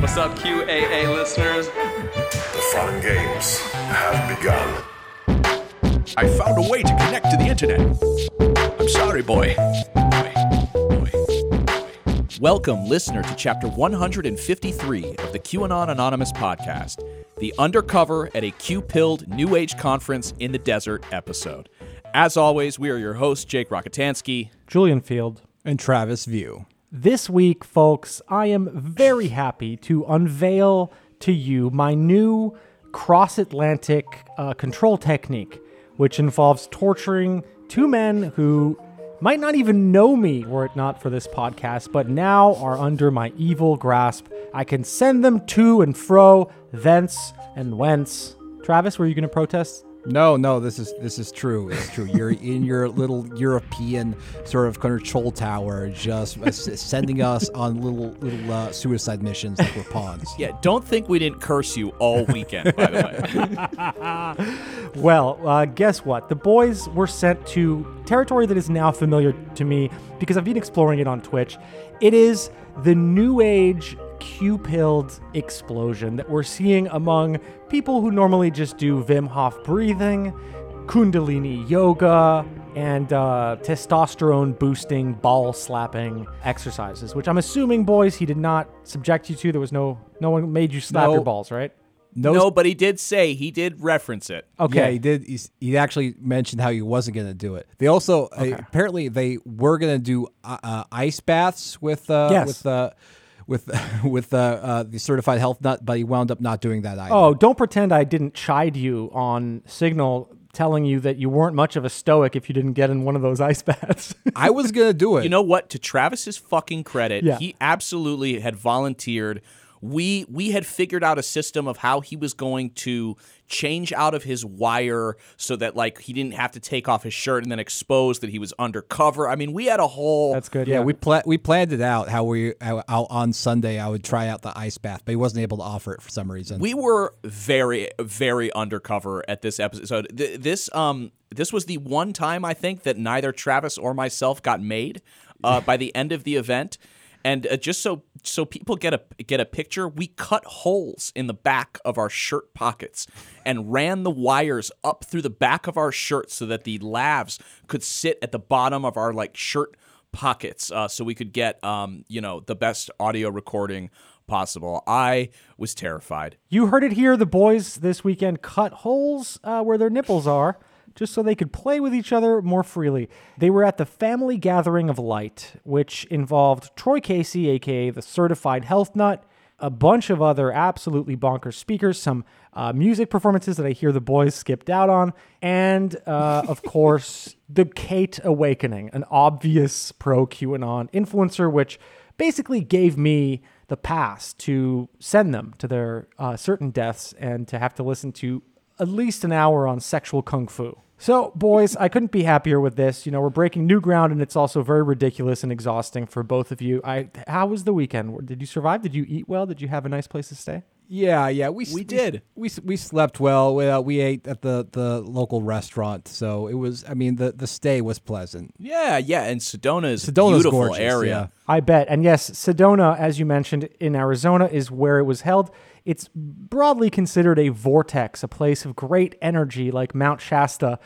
What's up, QAA listeners? The fun games have begun. I found a way to connect to the internet. I'm sorry, boy. Welcome, listener, to Chapter 153 of the QAnon Anonymous podcast, the undercover at a Q-pilled New Age conference in the desert episode. As always, we are your hosts, Jake Rokitansky, Julian Field, and Travis View. This week, folks, I am very happy to unveil to you my new cross-Atlantic control technique, which involves torturing two men who might not even know me were it not for this podcast, but now are under my evil grasp. I can send them to and fro, thence and whence. Travis, were you going to protest? No, this is true. It's true. You're in your little European sort of control tower, just sending us on little suicide missions like we're pawns. Yeah, don't think we didn't curse you all weekend, by the way. Well, guess what? The boys were sent to territory that is now familiar to me because I've been exploring it on Twitch. It is the New Age Q-pilled explosion that we're seeing among people who normally just do Wim Hof breathing, Kundalini yoga, and testosterone-boosting, ball-slapping exercises, which I'm assuming, boys, he did not subject you to. There was no one made you slap your balls, right? No, but he did say he did reference it. Okay, yeah, he did. He actually mentioned how he wasn't going to do it. They also apparently they were going to do ice baths with the certified health nut, but he wound up not doing that either. Oh, don't pretend I didn't chide you on Signal telling you that you weren't much of a stoic if you didn't get in one of those ice baths. I was going to do it. You know what? To Travis's fucking credit, He absolutely had volunteered. We had figured out a system of how he was going to change out of his wire so that like he didn't have to take off his shirt and then expose that he was undercover. I mean, we had a whole... That's good. Yeah. We planned it out how on Sunday I would try out the ice bath, but he wasn't able to offer it for some reason. We were very, very undercover at this episode. So this was the one time I think that neither Travis or myself got made by the end of the event. And just so people get a picture, we cut holes in the back of our shirt pockets and ran the wires up through the back of our shirts so that the lavs could sit at the bottom of our like shirt pockets, so we could get the best audio recording possible. I was terrified. You heard it here. The boys this weekend cut holes where their nipples are, just so they could play with each other more freely. They were at the Family Gathering of Light, which involved Troy Casey, a.k.a. the Certified Health Nut, a bunch of other absolutely bonkers speakers, some music performances that I hear the boys skipped out on, and, of course, the Kate Awakening, an obvious pro-QAnon influencer, which basically gave me the pass to send them to their certain deaths and to have to listen to at least an hour on sexual kung fu. So, boys, I couldn't be happier with this. You know, we're breaking new ground, and it's also very ridiculous and exhausting for both of you. How was the weekend? Did you survive? Did you eat well? Did you have a nice place to stay? Yeah, we did. We slept well. We ate at the local restaurant, so it was. I mean, the stay was pleasant. Yeah, and Sedona is a beautiful gorgeous area. Yeah. I bet. And yes, Sedona, as you mentioned, in Arizona is where it was held. It's broadly considered a vortex, a place of great energy, like Mount Shasta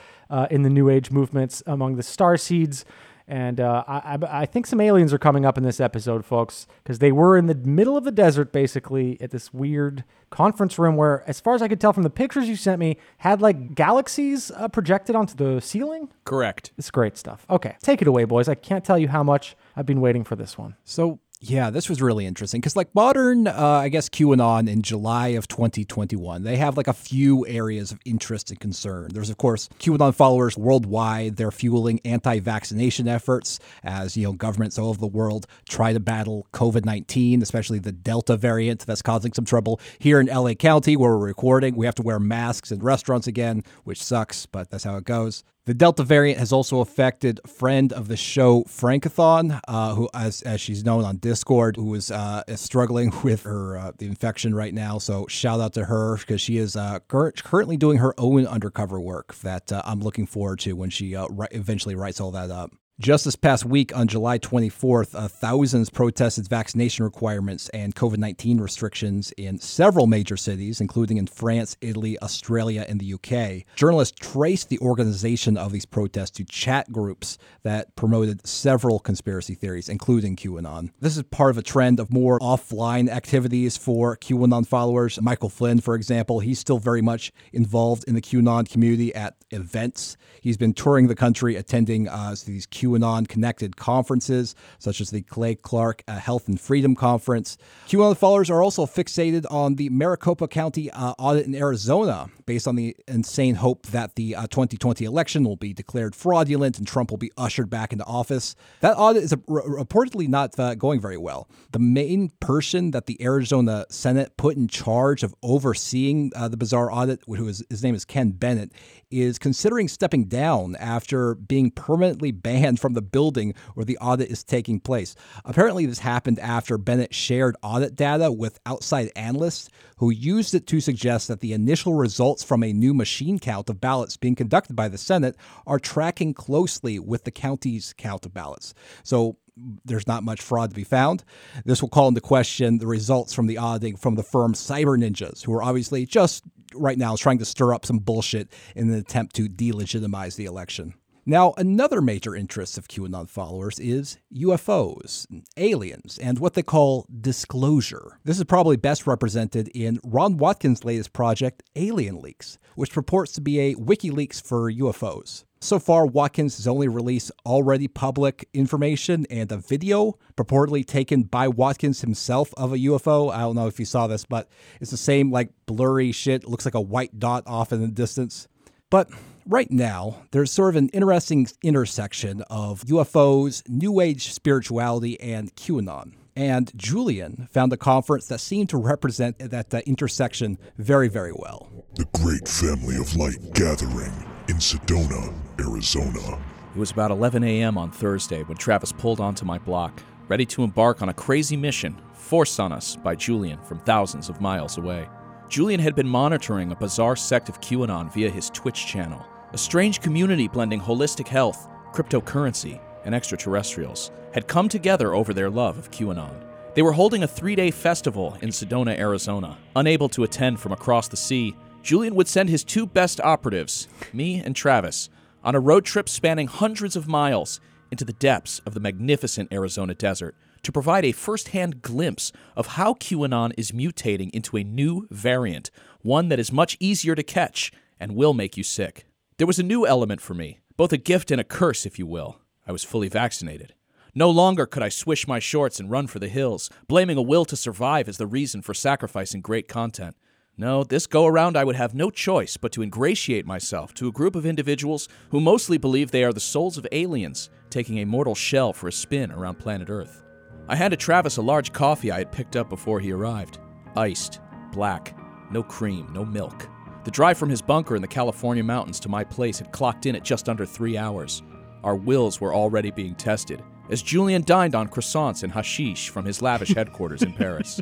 in the New Age movements among the starseeds. And I think some aliens are coming up in this episode, folks, because they were in the middle of the desert, basically, at this weird conference room where, as far as I could tell from the pictures you sent me, had like galaxies projected onto the ceiling? Correct. It's great stuff. Okay, take it away, boys. I can't tell you how much I've been waiting for this one. So... yeah, this was really interesting because like modern, QAnon in July of 2021, they have like a few areas of interest and concern. There's, of course, QAnon followers worldwide. They're fueling anti-vaccination efforts as, governments all over the world try to battle COVID-19, especially the Delta variant that's causing some trouble. Here in LA County, where we're recording, we have to wear masks in restaurants again, which sucks, but that's how it goes. The Delta variant has also affected friend of the show, Frankathon, who, as she's known on Discord, who is struggling with her the infection right now. So shout out to her because she is currently doing her own undercover work that I'm looking forward to when she eventually writes all that up. Just this past week, on July 24th, thousands protested vaccination requirements and COVID-19 restrictions in several major cities, including in France, Italy, Australia, and the UK. Journalists traced the organization of these protests to chat groups that promoted several conspiracy theories, including QAnon. This is part of a trend of more offline activities for QAnon followers. Michael Flynn, for example, he's still very much involved in the QAnon community at events. He's been touring the country, attending these QAnon-connected conferences, such as the Clay Clark Health and Freedom Conference. QAnon followers are also fixated on the Maricopa County audit in Arizona, based on the insane hope that the 2020 election will be declared fraudulent and Trump will be ushered back into office. That audit is reportedly not going very well. The main person that the Arizona Senate put in charge of overseeing the bizarre audit, his name is Ken Bennett, is considering stepping down after being permanently banned from the building where the audit is taking place. Apparently, this happened after Bennett shared audit data with outside analysts who used it to suggest that the initial results from a new machine count of ballots being conducted by the Senate are tracking closely with the county's count of ballots. So there's not much fraud to be found. This will call into question the results from the auditing from the firm Cyber Ninjas, who are obviously just right now trying to stir up some bullshit in an attempt to delegitimize the election. Now, another major interest of QAnon followers is UFOs, aliens, and what they call disclosure. This is probably best represented in Ron Watkins' latest project, Alien Leaks, which purports to be a WikiLeaks for UFOs. So far, Watkins has only released already public information and a video purportedly taken by Watkins himself of a UFO. I don't know if you saw this, but it's the same like blurry shit. It looks like a white dot off in the distance. But right now, there's sort of an interesting intersection of UFOs, New Age spirituality, and QAnon. And Julian found a conference that seemed to represent that intersection very, very well. The Great Family of Light Gathering in Sedona, Arizona. It was about 11 a.m. on Thursday when Travis pulled onto my block, ready to embark on a crazy mission forced on us by Julian from thousands of miles away. Julian had been monitoring a bizarre sect of QAnon via his Twitch channel, a strange community blending holistic health, cryptocurrency, and extraterrestrials, had come together over their love of QAnon. They were holding a three-day festival in Sedona, Arizona. Unable to attend from across the sea, Julian would send his two best operatives, me and Travis, on a road trip spanning hundreds of miles into the depths of the magnificent Arizona desert, to provide a first-hand glimpse of how QAnon is mutating into a new variant, one that is much easier to catch and will make you sick. There was a new element for me, both a gift and a curse, if you will. I was fully vaccinated. No longer could I swish my shorts and run for the hills, blaming a will to survive as the reason for sacrificing great content. No, this go-around I would have no choice but to ingratiate myself to a group of individuals who mostly believe they are the souls of aliens, taking a mortal shell for a spin around planet Earth. I handed Travis a large coffee I had picked up before he arrived. Iced, black, no cream, no milk. The drive from his bunker in the California mountains to my place had clocked in at just under 3 hours. Our wills were already being tested, as Julian dined on croissants and hashish from his lavish headquarters in Paris.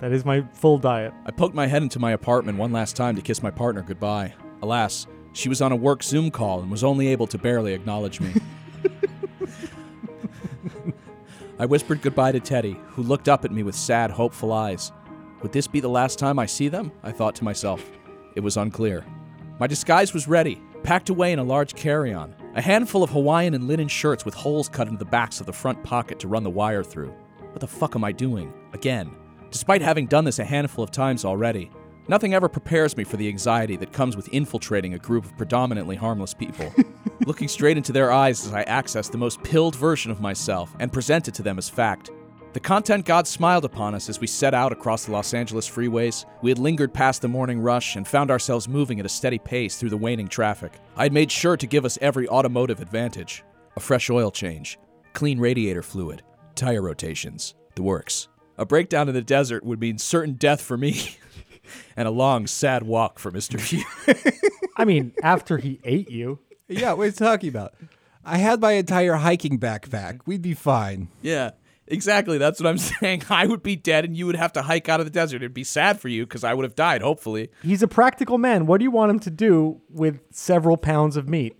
That is my full diet. I poked my head into my apartment one last time to kiss my partner goodbye. Alas, she was on a work Zoom call and was only able to barely acknowledge me. I whispered goodbye to Teddy, who looked up at me with sad, hopeful eyes. Would this be the last time I see them? I thought to myself. It was unclear. My disguise was ready, packed away in a large carry-on, a handful of Hawaiian and linen shirts with holes cut into the backs of the front pocket to run the wire through. What the fuck am I doing? Again. Despite having done this a handful of times already, nothing ever prepares me for the anxiety that comes with infiltrating a group of predominantly harmless people. Looking straight into their eyes as I accessed the most pilled version of myself and presented to them as fact. The content god smiled upon us as we set out across the Los Angeles freeways. We had lingered past the morning rush and found ourselves moving at a steady pace through the waning traffic. I had made sure to give us every automotive advantage. A fresh oil change, clean radiator fluid, tire rotations, the works. A breakdown in the desert would mean certain death for me and a long, sad walk for Mr. Hugh. I mean, after he ate you. Yeah, what are you talking about? I had my entire hiking backpack. We'd be fine. Yeah, exactly. That's what I'm saying. I would be dead and you would have to hike out of the desert. It'd be sad for you because I would have died, hopefully. He's a practical man. What do you want him to do with several pounds of meat?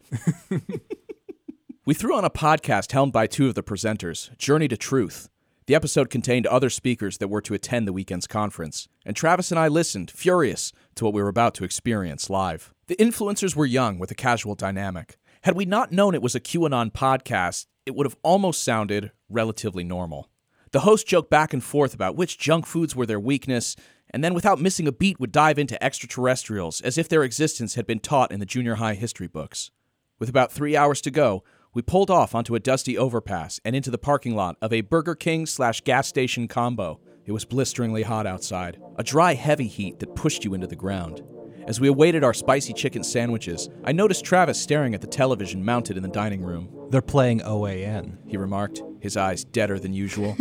We threw on a podcast helmed by two of the presenters, Journey to Truth. The episode contained other speakers that were to attend the weekend's conference, and Travis and I listened, furious, to what we were about to experience live. The influencers were young with a casual dynamic. Had we not known it was a QAnon podcast, it would have almost sounded relatively normal. The host joked back and forth about which junk foods were their weakness, and then without missing a beat would dive into extraterrestrials as if their existence had been taught in the junior high history books. With about 3 hours to go, we pulled off onto a dusty overpass and into the parking lot of a Burger King/gas station combo. It was blisteringly hot outside, a dry, heavy heat that pushed you into the ground. As we awaited our spicy chicken sandwiches, I noticed Travis staring at the television mounted in the dining room. "They're playing OAN," he remarked, his eyes deader than usual.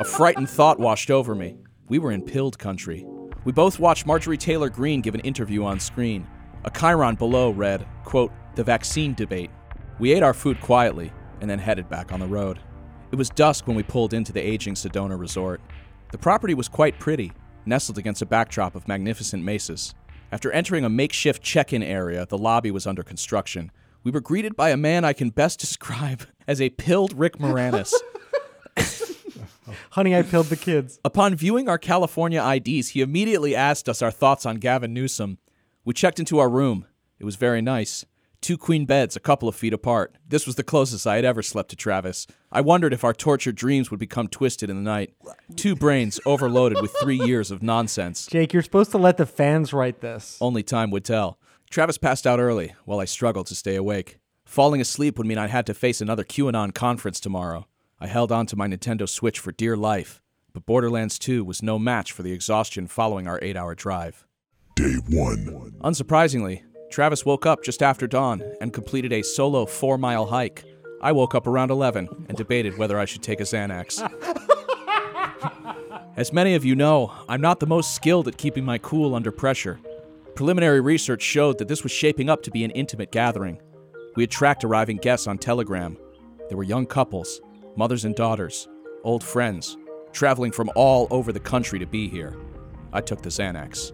A frightened thought washed over me. We were in pilled country. We both watched Marjorie Taylor Greene give an interview on screen. A chyron below read, quote, "The vaccine debate." We ate our food quietly and then headed back on the road. It was dusk when we pulled into the aging Sedona resort. The property was quite pretty, nestled against a backdrop of magnificent mesas. After entering a makeshift check-in area, the lobby was under construction. We were greeted by a man I can best describe as a pilled Rick Moranis. "Honey, I pilled the kids." Upon viewing our California IDs, he immediately asked us our thoughts on Gavin Newsom. We checked into our room. It was very nice. 2 queen beds, a couple of feet apart. This was the closest I had ever slept to Travis. I wondered if our tortured dreams would become twisted in the night. 2 brains overloaded with 3 years of nonsense. Jake, you're supposed to let the fans write this. Only time would tell. Travis passed out early, while I struggled to stay awake. Falling asleep would mean I had to face another QAnon conference tomorrow. I held on to my Nintendo Switch for dear life, but Borderlands 2 was no match for the exhaustion following our 8-hour drive. Day 1. Unsurprisingly, Travis woke up just after dawn and completed a solo 4-mile hike. I woke up around 11 and debated whether I should take a Xanax. As many of you know, I'm not the most skilled at keeping my cool under pressure. Preliminary research showed that this was shaping up to be an intimate gathering. We had tracked arriving guests on Telegram. There were young couples, mothers and daughters, old friends, traveling from all over the country to be here. I took the Xanax.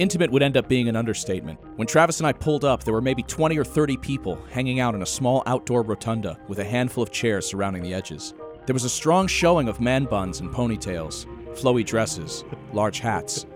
Intimate would end up being an understatement. When Travis and I pulled up, there were maybe 20 or 30 people hanging out in a small outdoor rotunda with a handful of chairs surrounding the edges. There was a strong showing of man buns and ponytails, flowy dresses, large hats.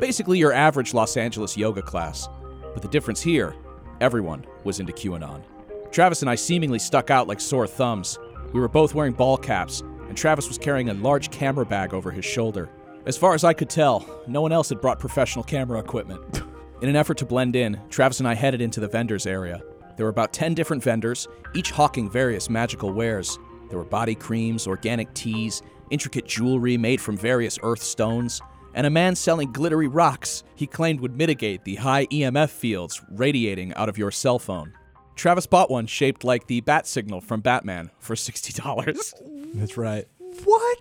Basically your average Los Angeles yoga class. But the difference here, everyone was into QAnon. Travis and I seemingly stuck out like sore thumbs. We were both wearing ball caps, and Travis was carrying a large camera bag over his shoulder. As far as I could tell, no one else had brought professional camera equipment. In an effort to blend in, Travis and I headed into the vendors area. There were about 10 different vendors, each hawking various magical wares. There were body creams, organic teas, intricate jewelry made from various earth stones, and a man selling glittery rocks he claimed would mitigate the high EMF fields radiating out of your cell phone. Travis bought one shaped like the bat signal from Batman for $60. That's right. What?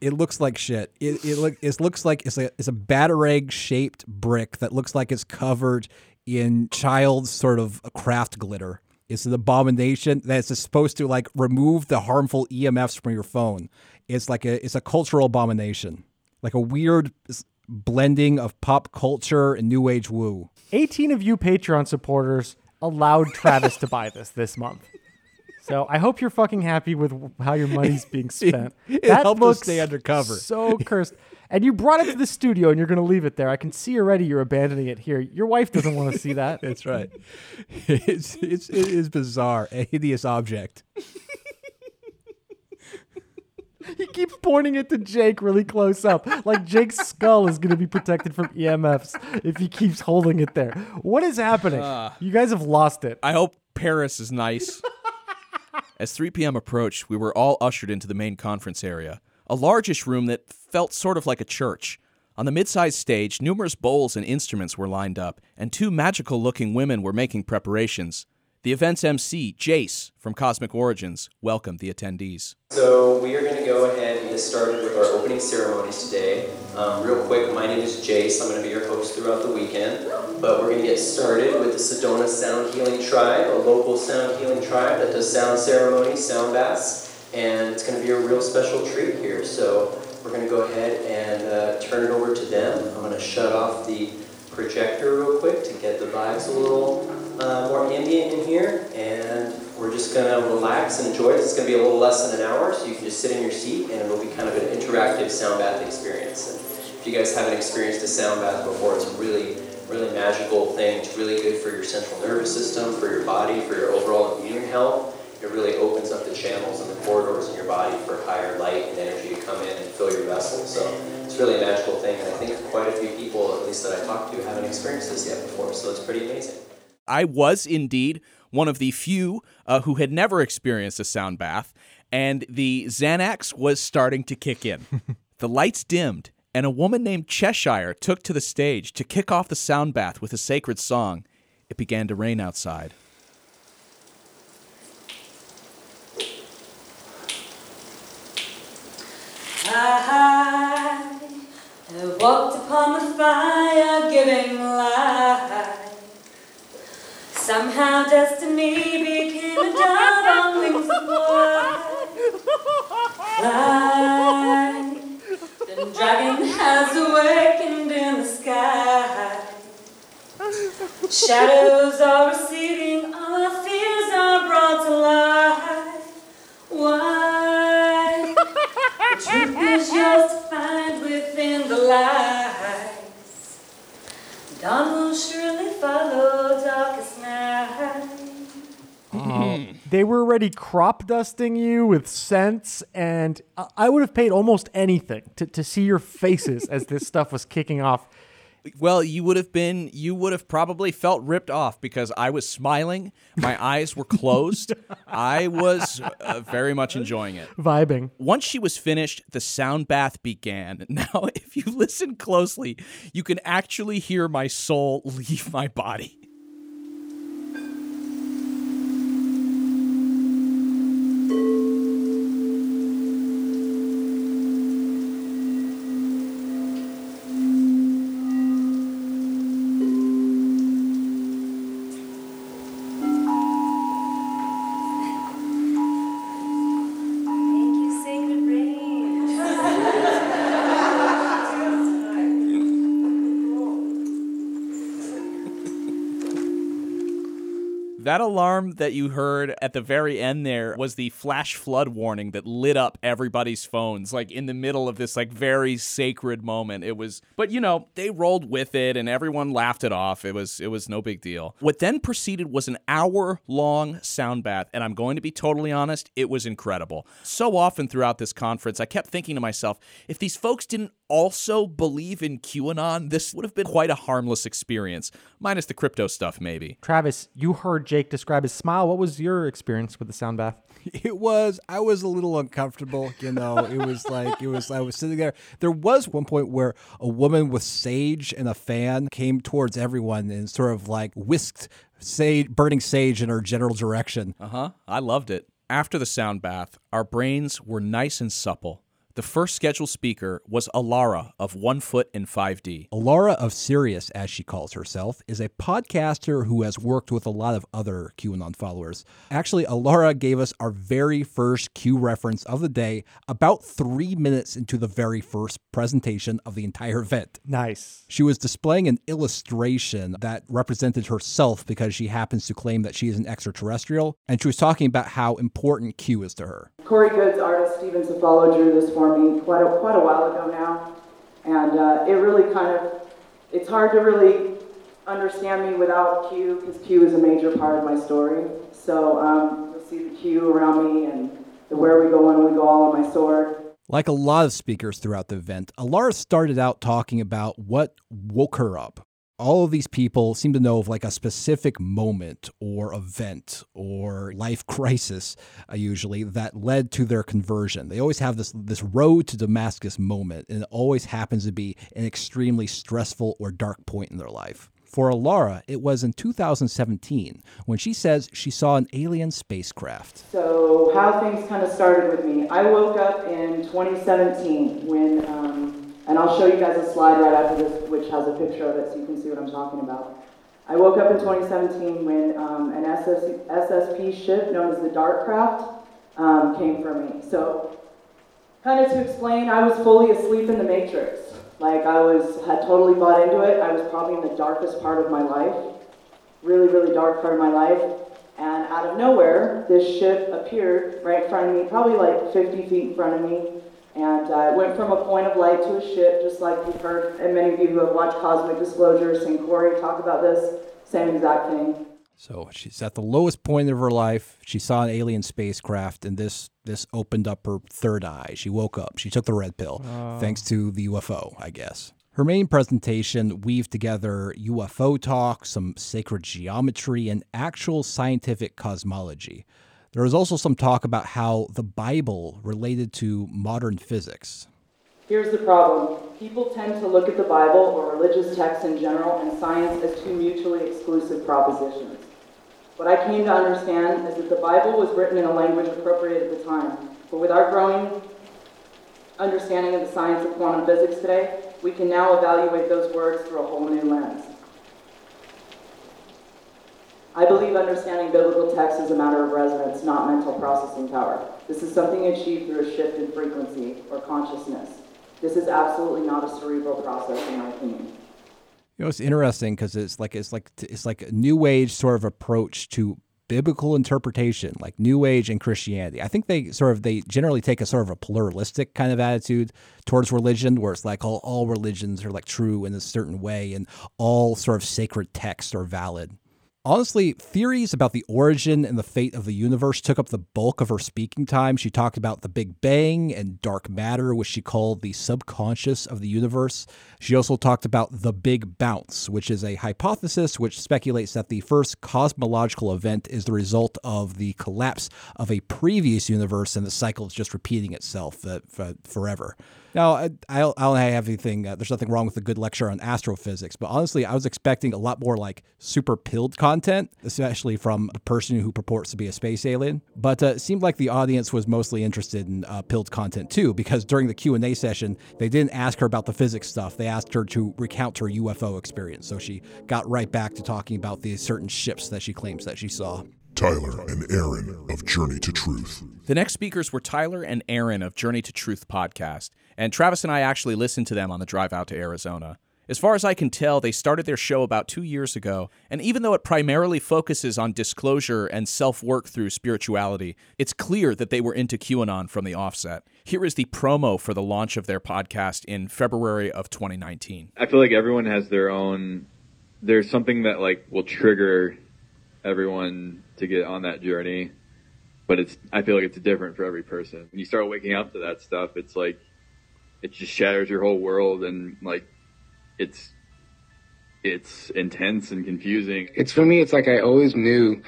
It looks like shit. It looks like it's a Batarang-shaped brick that looks like it's covered in child's sort of craft glitter. It's an abomination that's supposed to like remove the harmful EMFs from your phone. It's like it's a cultural abomination, like a weird blending of pop culture and new age woo. 18 of you Patreon supporters allowed Travis to buy this month. So I hope you're fucking happy with how your money's being spent. That helped us stay undercover. So cursed. And you brought it to the studio and you're going to leave it there. I can see already you're abandoning it here. Your wife doesn't want to see that. That's right. It is bizarre. A hideous object. He keeps pointing it to Jake really close up. Like Jake's skull is going to be protected from EMFs if he keeps holding it there. What is happening? You guys have lost it. I hope Paris is nice. As 3 p.m. approached, we were all ushered into the main conference area, a largish room that felt sort of like a church. On the mid-sized stage, numerous bowls and instruments were lined up, and 2 magical-looking women were making preparations. The event's MC, Jace, from Cosmic Origins, welcomed the attendees. So we are going to go ahead and get started with our opening ceremonies today. Real quick, my name is Jace. I'm going to be your host throughout the weekend. But we're going to get started with the Sedona Sound Healing Tribe, a local sound healing tribe that does sound ceremonies, sound baths, and it's going to be a real special treat here. So we're going to go ahead and turn it over to them. I'm going to shut off the projector real quick to get the vibes a little more ambient in here, and we're just going to relax and enjoy this. It's going to be a little less than an hour, so you can just sit in your seat, and it'll be kind of an interactive sound bath experience. And if you guys haven't experienced a sound bath before, it's a really, really magical thing. It's really good for your central nervous system, for your body, for your overall immune health. It really opens up the channels and the corridors in your body for higher light and energy to come in and fill your vessel. So it's really a magical thing, and I think quite a few people, at least that I talked to, haven't experienced this yet before, so it's pretty amazing. I was indeed one of the few who had never experienced a sound bath, and the Xanax was starting to kick in. The lights dimmed, and a woman named Cheshire took to the stage to kick off the sound bath with a sacred song. It began to rain outside. I have walked upon the fire, giving light. Somehow destiny became a dove on wings of light. The dragon has awakened in the sky. Shadows are receding, all our fears are brought to light. Why? The truth is yours to find within the lies. Dawn will surely follow darkest night. They were already crop dusting you with scents, and I would have paid almost anything to see your faces as this stuff was kicking off. Well, you would have probably felt ripped off because I was smiling. My eyes were closed. I was very much enjoying it. Vibing. Once she was finished, the sound bath began. Now, if you listen closely, you can actually hear my soul leave my body. That alarm that you heard at the very end there was the flash flood warning that lit up everybody's phones, like in the middle of this like very sacred moment. It was, but you know, they rolled with it and everyone laughed it off. It was no big deal. What then proceeded was an hour-long sound bath, and I'm going to be totally honest, it was incredible. So often throughout this conference, I kept thinking to myself, if these folks didn't also believe in QAnon, this would have been quite a harmless experience, minus the crypto stuff maybe. Travis, you heard Jake describe his smile. What was your experience with the sound bath? I was a little uncomfortable, you know. I was sitting there. There was one point where a woman with sage and a fan came towards everyone and sort of like whisked sage, burning sage in her general direction. Uh-huh. I loved it. After the sound bath, our brains were nice and supple. The first scheduled speaker was Alara of One Foot in 5D. Alara of Sirius, as she calls herself, is a podcaster who has worked with a lot of other QAnon followers. Actually, Alara gave us our very first Q reference of the day about 3 minutes into the very first presentation of the entire event. Nice. She was displaying an illustration that represented herself because she happens to claim that she is an extraterrestrial, and she was talking about how important Q is to her. Corey Goode's artist Steven Cefalo drew this for me quite a while ago now, and it really it's hard to really understand me without Q, because Q is a major part of my story. So you'll see the Q around me and the where we go when we go all on my sword. Like a lot of speakers throughout the event, Alara started out talking about what woke her up. All of these people seem to know of like a specific moment or event or life crisis, usually, that led to their conversion. They always have this road to Damascus moment, and it always happens to be an extremely stressful or dark point in their life. For Alara, it was in 2017 when she says she saw an alien spacecraft. So how things kind of started with me. I woke up in 2017 when... and I'll show you guys a slide right after this, which has a picture of it so you can see what I'm talking about. I woke up in 2017 when an SSP ship known as the Dart Craft came for me. So, kind of to explain, I was fully asleep in the Matrix. Like I had totally bought into it. I was probably in the darkest part of my life, really, really dark part of my life. And out of nowhere, this ship appeared right in front of me, probably like 50 feet in front of me. And it went from a point of light to a ship, just like you've heard, and many of you who have watched Cosmic Disclosure, seen Corey talk about this, same exact thing. So she's at the lowest point of her life. She saw an alien spacecraft, and this opened up her third eye. She woke up. She took the red pill, thanks to the UFO, I guess. Her main presentation weaved together UFO talk, some sacred geometry, and actual scientific cosmology. There was also some talk about how the Bible related to modern physics. Here's the problem. People tend to look at the Bible or religious texts in general and science as two mutually exclusive propositions. What I came to understand is that the Bible was written in a language appropriate at the time, but with our growing understanding of the science of quantum physics today, we can now evaluate those words through a whole new lens. I believe understanding biblical text is a matter of resonance, not mental processing power. This is something achieved through a shift in frequency or consciousness. This is absolutely not a cerebral process, in my opinion. You know, it's interesting because it's like a New Age sort of approach to biblical interpretation, like New Age and Christianity. I think they generally take a sort of a pluralistic kind of attitude towards religion, where it's like all religions are like true in a certain way and all sort of sacred texts are valid. Honestly, theories about the origin and the fate of the universe took up the bulk of her speaking time. She talked about the Big Bang and dark matter, which she called the subconscious of the universe. She also talked about the Big Bounce, which is a hypothesis which speculates that the first cosmological event is the result of the collapse of a previous universe and the cycle is just repeating itself forever. Now, I don't have anything, there's nothing wrong with a good lecture on astrophysics, but honestly, I was expecting a lot more like super pilled content, especially from a person who purports to be a space alien. But it seemed like the audience was mostly interested in pilled content too, because during the Q&A session, they didn't ask her about the physics stuff. They asked her to recount her UFO experience. So she got right back to talking about the certain ships that she claims that she saw. Tyler and Aaron of Journey to Truth. The next speakers were Tyler and Aaron of Journey to Truth podcast, and Travis and I actually listened to them on the drive out to Arizona. As far as I can tell, they started their show about 2 years ago, and even though it primarily focuses on disclosure and self-work through spirituality, it's clear that they were into QAnon from the offset. Here is the promo for the launch of their podcast in February of 2019. I feel like everyone has their own, there's something that like will trigger everyone to get on that journey, but I feel like it's different for every person. When you start waking up to that stuff, it's like it just shatters your whole world, and like it's intense and confusing. It's for me, it's like I always knew,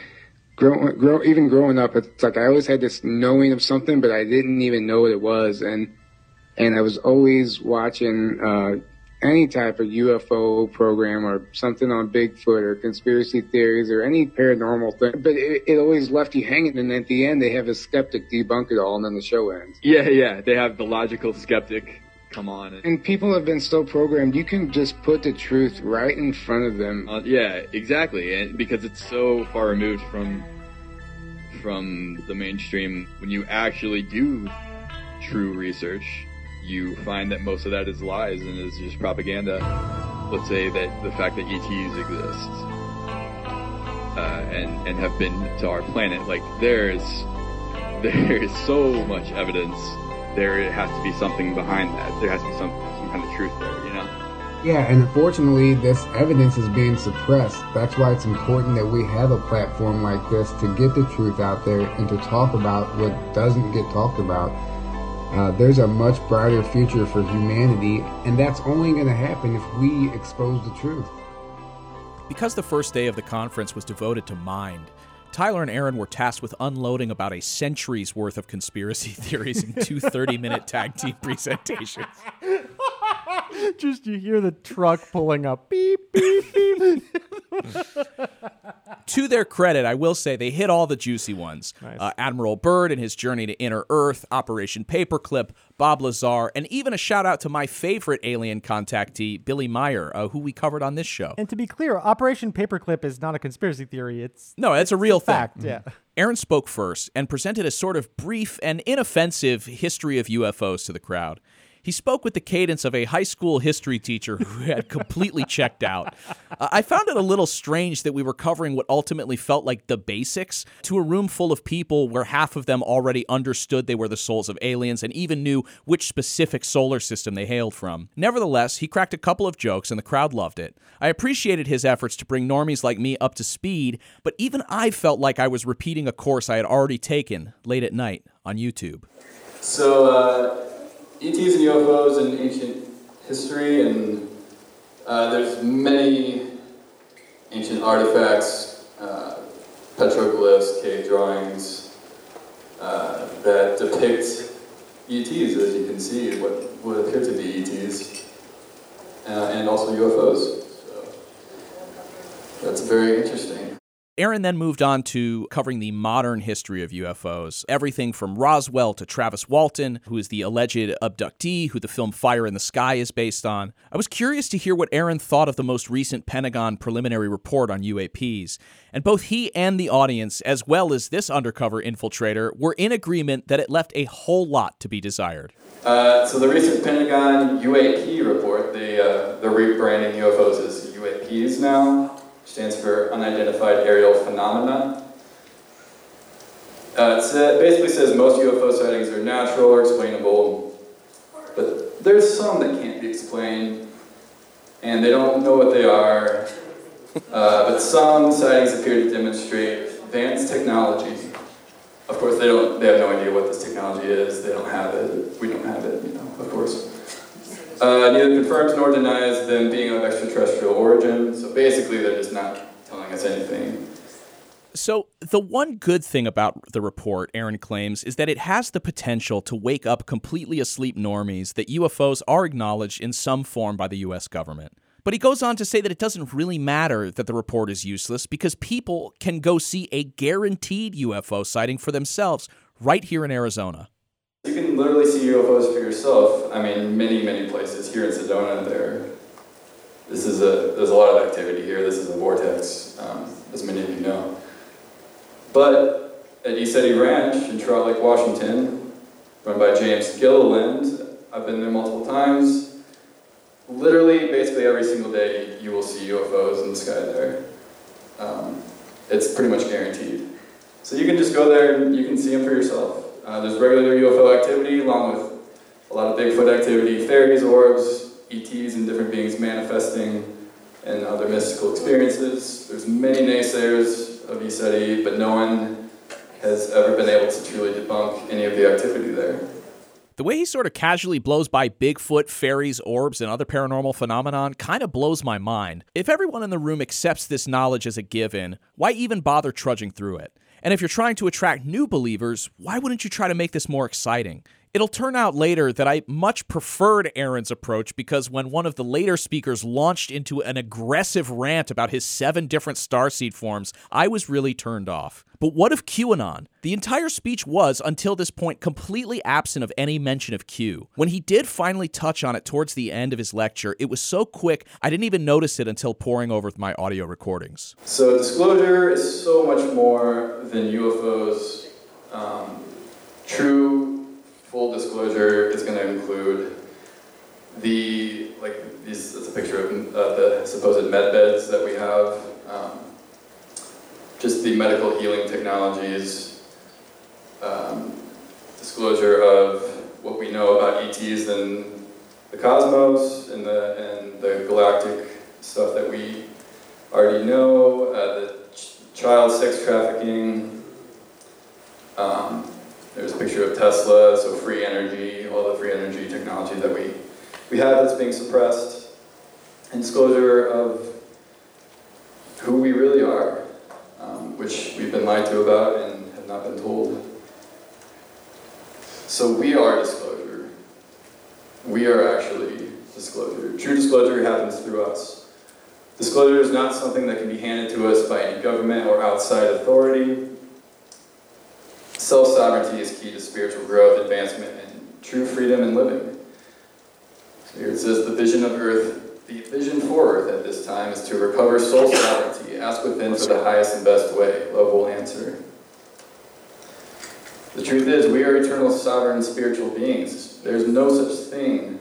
even growing up, it's like I always had this knowing of something, but I didn't even know what it was, and I was always watching any type of UFO program or something on Bigfoot or conspiracy theories or any paranormal thing. But it always left you hanging. And at the end, they have a skeptic debunk it all, and then the show ends. Yeah. They have the logical skeptic come on. And people have been so programmed, you can just put the truth right in front of them. Yeah, exactly. And because it's so far removed from the mainstream, when you actually do true research, you find that most of that is lies and is just propaganda. Let's say that the fact that ETs exist and have been to our planet, like there is so much evidence. There has to be something behind that. There has to be some kind of truth there, you know? Yeah, and unfortunately, this evidence is being suppressed. That's why it's important that we have a platform like this to get the truth out there and to talk about what doesn't get talked about. There's a much brighter future for humanity, and that's only going to happen if we expose the truth. Because the first day of the conference was devoted to mind, Tyler and Aaron were tasked with unloading about a century's worth of conspiracy theories in two 30-minute tag team presentations. Just you hear the truck pulling up. Beep, beep, beep. To their credit, I will say they hit all the juicy ones. Nice. Admiral Byrd and his journey to Inner Earth, Operation Paperclip, Bob Lazar, and even a shout-out to my favorite alien contactee, Billy Meyer, who we covered on this show. And to be clear, Operation Paperclip is not a conspiracy theory. It's a real fact. Yeah. Aaron spoke first and presented a sort of brief and inoffensive history of UFOs to the crowd. He spoke with the cadence of a high school history teacher who had completely checked out. I found it a little strange that we were covering what ultimately felt like the basics to a room full of people where half of them already understood they were the souls of aliens and even knew which specific solar system they hailed from. Nevertheless, he cracked a couple of jokes and the crowd loved it. I appreciated his efforts to bring normies like me up to speed, but even I felt like I was repeating a course I had already taken late at night on YouTube. So, ETs and UFOs in ancient history, and there's many ancient artifacts, petroglyphs, cave drawings, that depict ETs, as you can see, what would appear to be ETs, and also UFOs. So that's very interesting. Aaron then moved on to covering the modern history of UFOs, everything from Roswell to Travis Walton, who is the alleged abductee who the film Fire in the Sky is based on. I was curious to hear what Aaron thought of the most recent Pentagon preliminary report on UAPs, and both he and the audience, as well as this undercover infiltrator, were in agreement that it left a whole lot to be desired. So the recent Pentagon UAP report, they're rebranding UFOs as UAPs now. Stands for Unidentified Aerial Phenomena. It basically says most UFO sightings are natural or explainable, but there's some that can't be explained, and they don't know what they are, but some sightings appear to demonstrate advanced technology. Of course, they have no idea what this technology is. They don't have it. We don't have it, of course. Neither confirms nor denies them being of extraterrestrial origin. So basically, they're just not telling us anything. So the one good thing about the report, Aaron claims, is that it has the potential to wake up completely asleep normies that UFOs are acknowledged in some form by the U.S. government. But he goes on to say that it doesn't really matter that the report is useless because people can go see a guaranteed UFO sighting for themselves right here in Arizona. You can literally see UFOs for yourself. I mean, many, many places. Here in Sedona, there's a lot of activity here. This is a vortex, as many of you know. But at East Eddy Ranch in Trout Lake, Washington, run by James Gilliland, I've been there multiple times. Literally, basically every single day, you will see UFOs in the sky there. It's pretty much guaranteed. So you can just go there and you can see them for yourself. There's regular UFO activity, along with a lot of Bigfoot activity, fairies, orbs, ETs, and different beings manifesting, and other mystical experiences. There's many naysayers of East Eddy, but no one has ever been able to truly debunk any of the activity there. The way he sort of casually blows by Bigfoot, fairies, orbs, and other paranormal phenomenon kind of blows my mind. If everyone in the room accepts this knowledge as a given, why even bother trudging through it? And if you're trying to attract new believers, why wouldn't you try to make this more exciting? It'll turn out later that I much preferred Aaron's approach because when one of the later speakers launched into an aggressive rant about his 7 different starseed forms, I was really turned off. But what of QAnon? The entire speech was, until this point, completely absent of any mention of Q. When he did finally touch on it towards the end of his lecture, it was so quick, I didn't even notice it until poring over my audio recordings. So disclosure is so much more than UFOs. True, full disclosure is going to include that's a picture of the supposed med beds that we have. Just the medical healing technologies, disclosure of what we know about ETs and the cosmos and the galactic stuff that we already know, the child sex trafficking. There's a picture of Tesla, so free energy, all the free energy technology that we have that's being suppressed, and disclosure of who we really are. Which we've been lied to about and have not been told. So we are disclosure. We are actually disclosure. True disclosure happens through us. Disclosure is not something that can be handed to us by any government or outside authority. Self-sovereignty is key to spiritual growth, advancement, and true freedom in living. So here it says, the vision for Earth at this time is to recover soul sovereignty. Ask within for the highest and best way. Love will answer. The truth is, we are eternal sovereign spiritual beings. there's no such thing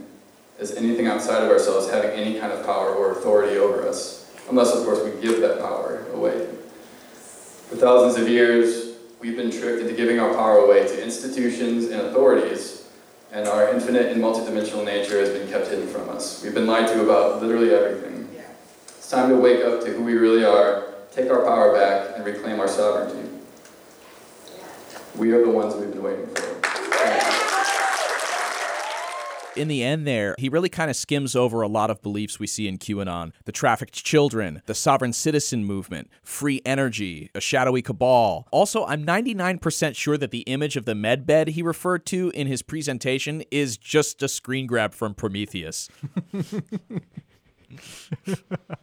as anything outside of ourselves having any kind of power or authority over us, unless, of course, we give that power away. For thousands of years, we've been tricked into giving our power away to institutions and authorities, and our infinite and multidimensional nature has been kept hidden from us. We've been lied to about literally everything. Yeah. It's time to wake up to who we really are, take our power back, and reclaim our sovereignty. Yeah. We are the ones we've been waiting for. In the end there, he really kind of skims over a lot of beliefs we see in QAnon. The trafficked children, the sovereign citizen movement, free energy, a shadowy cabal. Also, I'm 99% sure that the image of the medbed he referred to in his presentation is just a screen grab from Prometheus.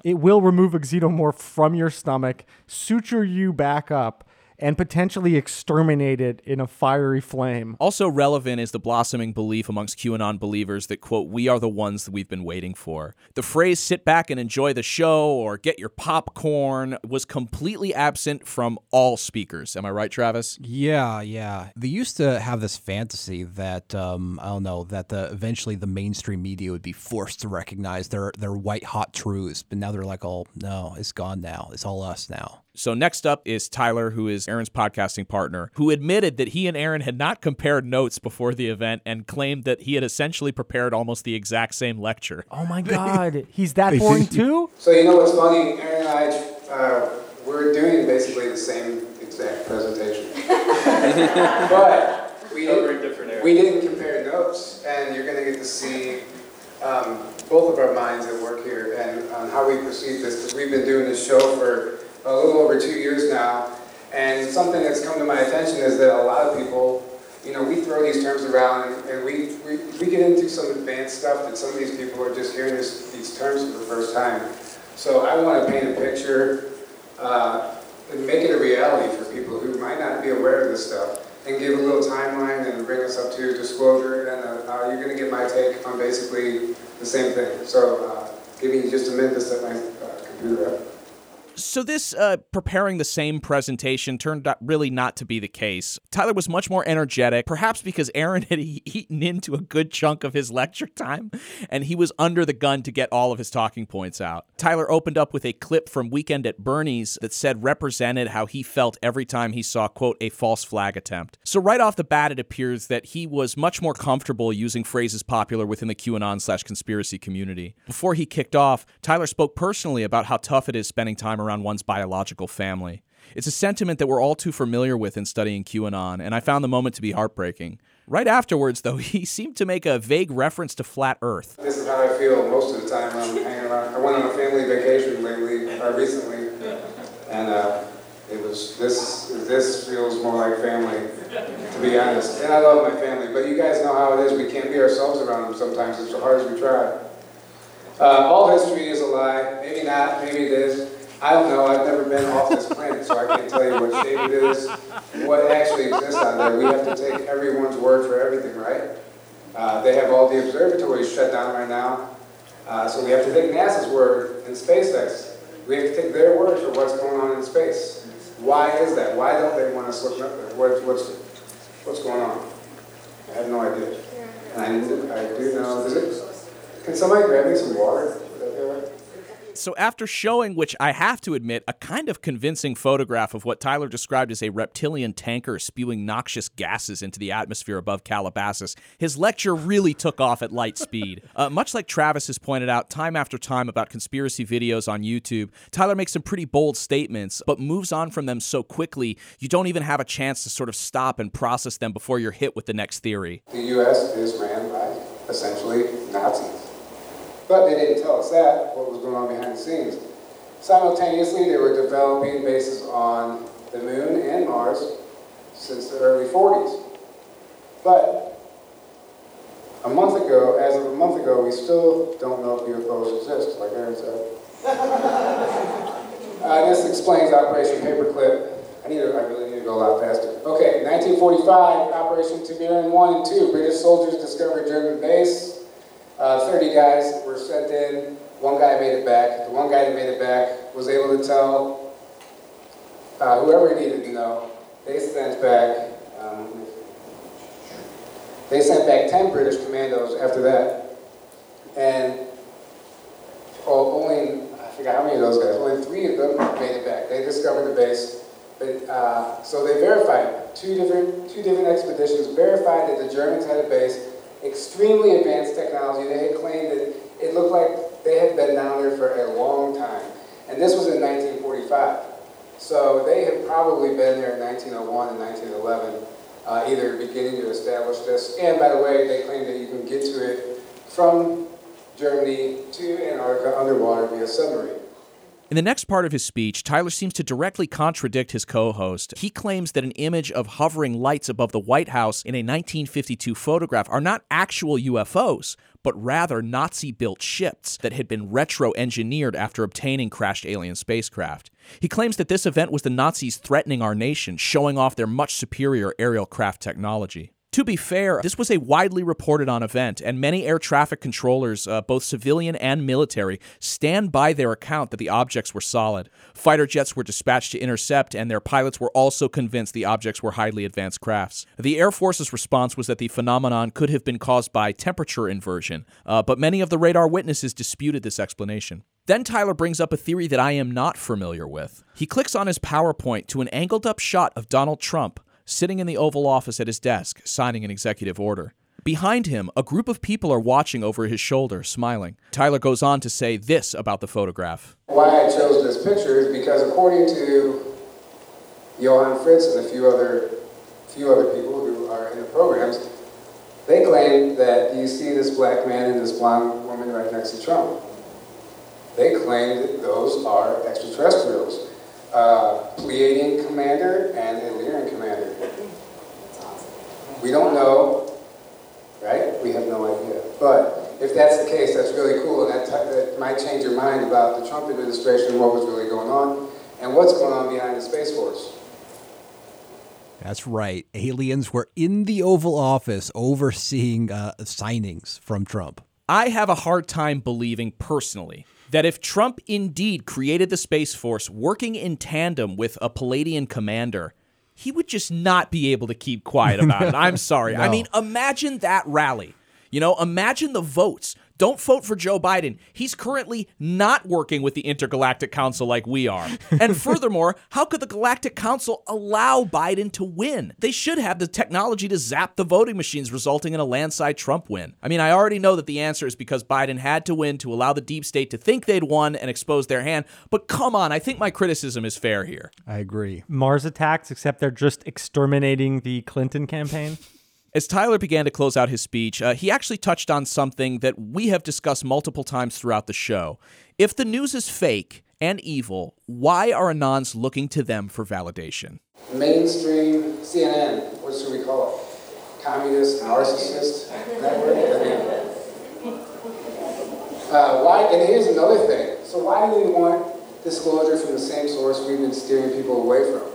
It will remove a xenomorph from your stomach, suture you back up, and potentially exterminate it in a fiery flame. Also relevant is the blossoming belief amongst QAnon believers that, quote, we are the ones that we've been waiting for. The phrase sit back and enjoy the show or get your popcorn was completely absent from all speakers. Am I right, Travis? Yeah. They used to have this fantasy that, eventually the mainstream media would be forced to recognize their white hot truths. But now they're like, oh, no, it's gone now. It's all us now. So next up is Tyler, who is Aaron's podcasting partner, who admitted that he and Aaron had not compared notes before the event and claimed that he had essentially prepared almost the exact same lecture. Oh my God, he's that boring too? So you know what's funny? Aaron and I, we're doing basically the same exact presentation. But we didn't compare notes, and you're going to get to see both of our minds at work here and on how we perceive this, because we've been doing this show for a little over 2 years now, and something that's come to my attention is that a lot of people, you know, we throw these terms around, and we get into some advanced stuff that some of these people are just hearing these terms for the first time. So I want to paint a picture and make it a reality for people who might not be aware of this stuff, and give a little timeline and bring us up to disclosure, and you're going to get my take on basically the same thing. So give me just a minute to set my computer up. So this preparing the same presentation turned out really not to be the case. Tyler was much more energetic, perhaps because Aaron had eaten into a good chunk of his lecture time, and he was under the gun to get all of his talking points out. Tyler opened up with a clip from Weekend at Bernie's that said represented how he felt every time he saw, quote, a false flag attempt. So right off the bat, it appears that he was much more comfortable using phrases popular within the QAnon/conspiracy community. Before he kicked off, Tyler spoke personally about how tough it is spending time around one's biological family. It's a sentiment that we're all too familiar with in studying QAnon, and I found the moment to be heartbreaking. Right afterwards, though, he seemed to make a vague reference to flat Earth. This is how I feel most of the time when I'm hanging around. I went on a family vacation recently, and it was this feels more like family, to be honest. And I love my family, but you guys know how it is. We can't be ourselves around them sometimes, as hard as we try. All history is a lie. Maybe not. Maybe it is. I don't know, I've never been off this planet, so I can't tell you what shape it is, what actually exists out there. We have to take everyone's word for everything, right? They have all the observatories shut down right now, so we have to take NASA's word and SpaceX. We have to take their word for what's going on in space. Why is that? Why don't they want us looking up there? What's going on? I have no idea. And I do know. Can somebody grab me some water? So after showing, which I have to admit, a kind of convincing photograph of what Tyler described as a reptilian tanker spewing noxious gases into the atmosphere above Calabasas, his lecture really took off at light speed. Much like Travis has pointed out time after time about conspiracy videos on YouTube, Tyler makes some pretty bold statements, but moves on from them so quickly, you don't even have a chance to sort of stop and process them before you're hit with the next theory. The U.S. is ran by, essentially, Nazis. But they didn't tell us that, what was going on behind the scenes. Simultaneously, they were developing bases on the moon and Mars since the early 40s. But as of a month ago, we still don't know if UFOs exist, like Aaron said. This explains Operation Paperclip. I really need to go a lot faster. Okay, 1945, Operation Tiburon 1 and 2. British soldiers discovered German base. 30 guys were sent in. One guy made it back. The one guy that made it back was able to tell whoever needed to know. They sent back They sent back 10 British commandos after that. And only, I forgot how many of those guys, only 3 of them made it back. They discovered the base. But, so they verified, two different expeditions verified that the Germans had a base, extremely advanced technology. They had claimed that it looked like they had been down there for a long time. And this was in 1945. So they had probably been there in 1901 and 1911, either beginning to establish this. And by the way, they claim that you can get to it from Germany to Antarctica underwater via submarine. In the next part of his speech, Tyler seems to directly contradict his co-host. He claims that an image of hovering lights above the White House in a 1952 photograph are not actual UFOs, but rather Nazi-built ships that had been retro-engineered after obtaining crashed alien spacecraft. He claims that this event was the Nazis threatening our nation, showing off their much superior aerial craft technology. To be fair, this was a widely reported on event, and many air traffic controllers, both civilian and military, stand by their account that the objects were solid. Fighter jets were dispatched to intercept, and their pilots were also convinced the objects were highly advanced crafts. The Air Force's response was that the phenomenon could have been caused by temperature inversion, but many of the radar witnesses disputed this explanation. Then Tyler brings up a theory that I am not familiar with. He clicks on his PowerPoint to an angled-up shot of Donald Trump, sitting in the Oval Office at his desk, signing an executive order. Behind him, a group of people are watching over his shoulder, smiling. Tyler goes on to say this about the photograph. Why I chose this picture is because according to Johann Fritz and a few other people who are in the programs, they claim that you see this black man and this blonde woman right next to Trump. They claim that those are extraterrestrials. Pleiadian commander and Illyrian commander. We don't know, right? We have no idea. But if that's the case, that's really cool, and that might change your mind about the Trump administration and what was really going on, and what's going on behind the Space Force. That's right. Aliens were in the Oval Office overseeing signings from Trump. I have a hard time believing personally that if Trump indeed created the Space Force working in tandem with a Palladian commander, he would just not be able to keep quiet about it. I'm sorry. No. I mean, imagine that rally. You know, imagine the votes. Don't vote for Joe Biden. He's currently not working with the Intergalactic Council like we are. And furthermore, how could the Galactic Council allow Biden to win? They should have the technology to zap the voting machines, resulting in a landslide Trump win. I mean, I already know that the answer is because Biden had to win to allow the deep state to think they'd won and expose their hand. But come on, I think my criticism is fair here. I agree. Mars attacks, except they're just exterminating the Clinton campaign. As Tyler began to close out his speech, he actually touched on something that we have discussed multiple times throughout the show. If the news is fake and evil, why are Anons looking to them for validation? Mainstream CNN, what should we call it? Communist, narcissist network? And here's another thing. So why do we want disclosure from the same source we've been steering people away from?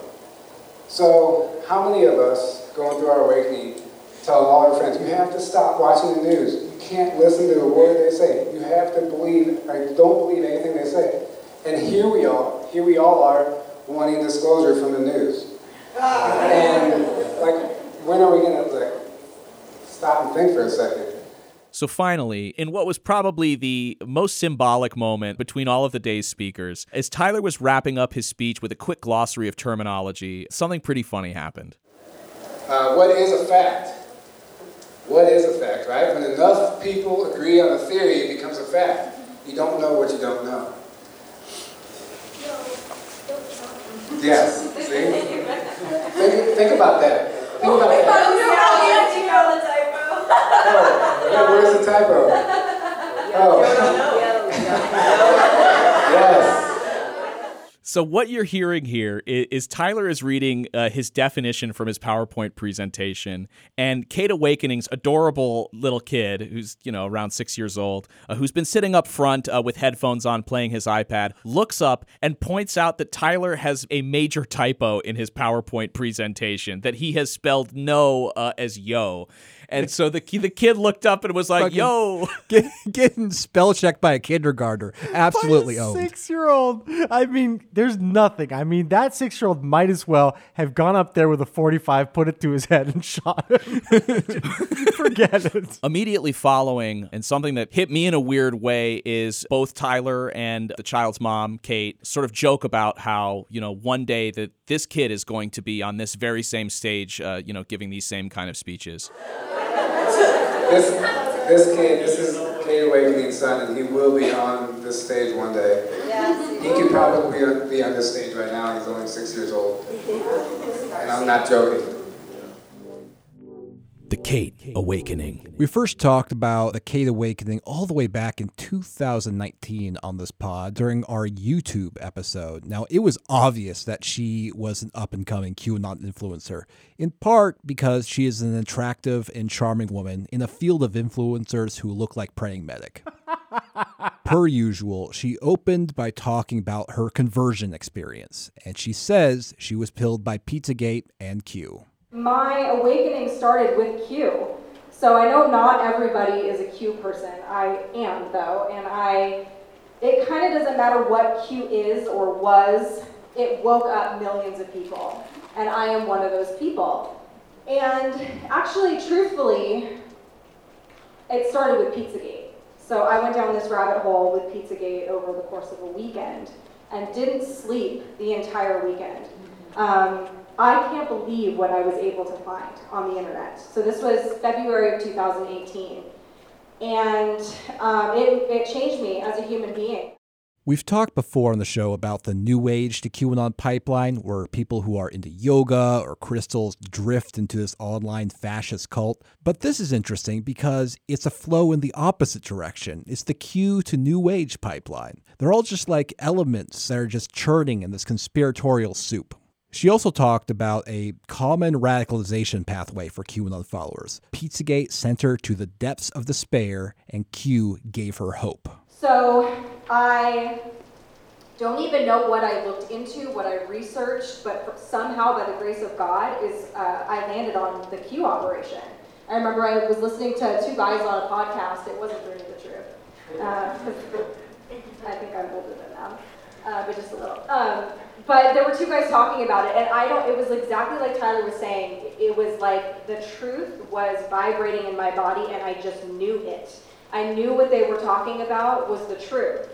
So how many of us going through our awakening tell all your friends, you have to stop watching the news. You can't listen to a word they say. You have to believe, or don't believe anything they say. And here we all are wanting disclosure from the news. And when are we going to stop and think for a second? So finally, in what was probably the most symbolic moment between all of the day's speakers, as Tyler was wrapping up his speech with a quick glossary of terminology, something pretty funny happened. What is a fact? What is a fact, right? When enough people agree on a theory, it becomes a fact. You don't know what you don't know. Yes, see? Think about that. Think about that. Oh, where's the typo? Oh. Yes. So what you're hearing here is Tyler is reading his definition from his PowerPoint presentation, and Kate Awakening's adorable little kid, who's, around 6 years old, who's been sitting up front with headphones on playing his iPad, looks up and points out that Tyler has a major typo in his PowerPoint presentation, that he has spelled no as yo. And so the kid looked up and was like, fucking yo. Getting spell checked by a kindergartner. Absolutely owned. By a 6-year-old. I mean, there's nothing. I mean, that 6-year-old might as well have gone up there with a 45, put it to his head, and shot him. Forget it. Immediately following, and something that hit me in a weird way, is both Tyler and the child's mom, Kate, sort of joke about how, you know, one day that this kid is going to be on this very same stage, you know, giving these same kind of speeches. This is Kate Awakening's son, and he will be on this stage one day. Yes. He could probably be on this stage right now. He's only 6 years old. And I'm not joking. The Kate Awakening. We first talked about the Kate Awakening all the way back in 2019 on this pod during our YouTube episode. Now, it was obvious that she was an up-and-coming QAnon influencer, in part because she is an attractive and charming woman in a field of influencers who look like praying medic. Per usual, she opened by talking about her conversion experience, and she says she was pilled by Pizzagate and Q. My awakening started with Q. So I know not everybody is a Q person. I am, though, and it kind of doesn't matter what Q is or was. It woke up millions of people, and I am one of those people. And actually, truthfully, it started with Pizzagate. So I went down this rabbit hole with Pizzagate over the course of a weekend and didn't sleep the entire weekend. I can't believe what I was able to find on the internet. So this was February of 2018, and it changed me as a human being. We've talked before on the show about the New Age to QAnon pipeline, where people who are into yoga or crystals drift into this online fascist cult. But this is interesting because it's a flow in the opposite direction. It's the Q to New Age pipeline. They're all just like elements that are just churning in this conspiratorial soup. She also talked about a common radicalization pathway for QAnon followers. Pizzagate sent her to the depths of despair, and Q gave her hope. So I don't even know what I looked into, what I researched, but somehow, by the grace of God, I landed on the Q operation. I remember I was listening to two guys on a podcast. It wasn't Journey to Truth. I think I'm older than them, but just a little. But there were two guys talking about it, and it was exactly like Tyler was saying. It was like the truth was vibrating in my body, and I just knew it. I knew what they were talking about was the truth.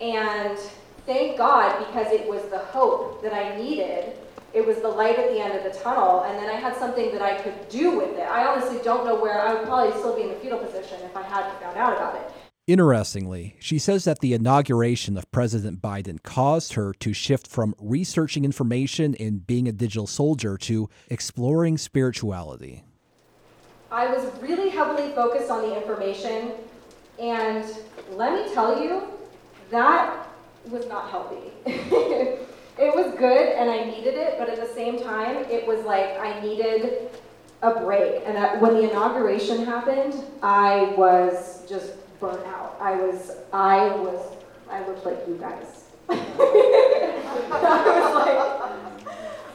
And thank God, because it was the hope that I needed. It was the light at the end of the tunnel, and then I had something that I could do with it. I honestly don't know where. I would probably still be in the fetal position if I hadn't found out about it. Interestingly, she says that the inauguration of President Biden caused her to shift from researching information and being a digital soldier to exploring spirituality. I was really heavily focused on the information, and let me tell you, that was not healthy. It was good, and I needed it, but at the same time, it was like I needed a break. And that when the inauguration happened, I was just burnt out. I looked like you guys.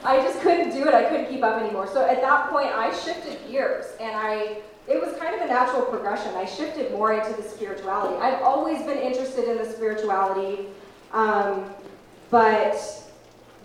I just couldn't do it. I couldn't keep up anymore. So at that point, I shifted gears, and it was kind of a natural progression. I shifted more into the spirituality. I've always been interested in the spirituality, but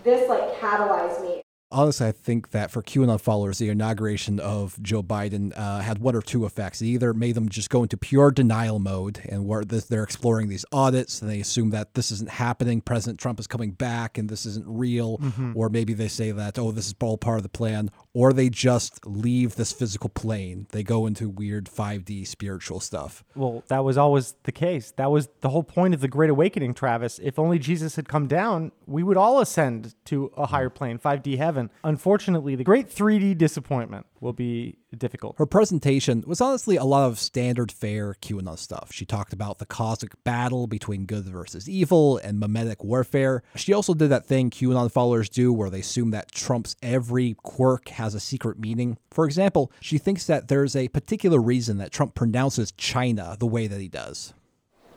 this catalyzed me. Honestly, I think that for QAnon followers, the inauguration of Joe Biden had one or two effects. It either made them just go into pure denial mode, and where they're exploring these audits, and they assume that this isn't happening, President Trump is coming back, and this isn't real, or maybe they say that, oh, this is all part of the plan, or they just leave this physical plane. They go into weird 5D spiritual stuff. Well, that was always the case. That was the whole point of the Great Awakening, Travis. If only Jesus had come down, we would all ascend to a higher plane, 5D heaven. Unfortunately, the great 3D disappointment will be difficult. Her presentation was honestly a lot of standard fare QAnon stuff. She talked about the cosmic battle between good versus evil and memetic warfare. She also did that thing QAnon followers do where they assume that Trump's every quirk has a secret meaning. For example, she thinks that there's a particular reason that Trump pronounces China the way that he does.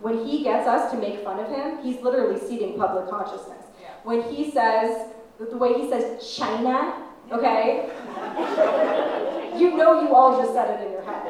When he gets us to make fun of him, he's literally seeding public consciousness. When he says... the way he says China, okay? You know you all just said it in your head.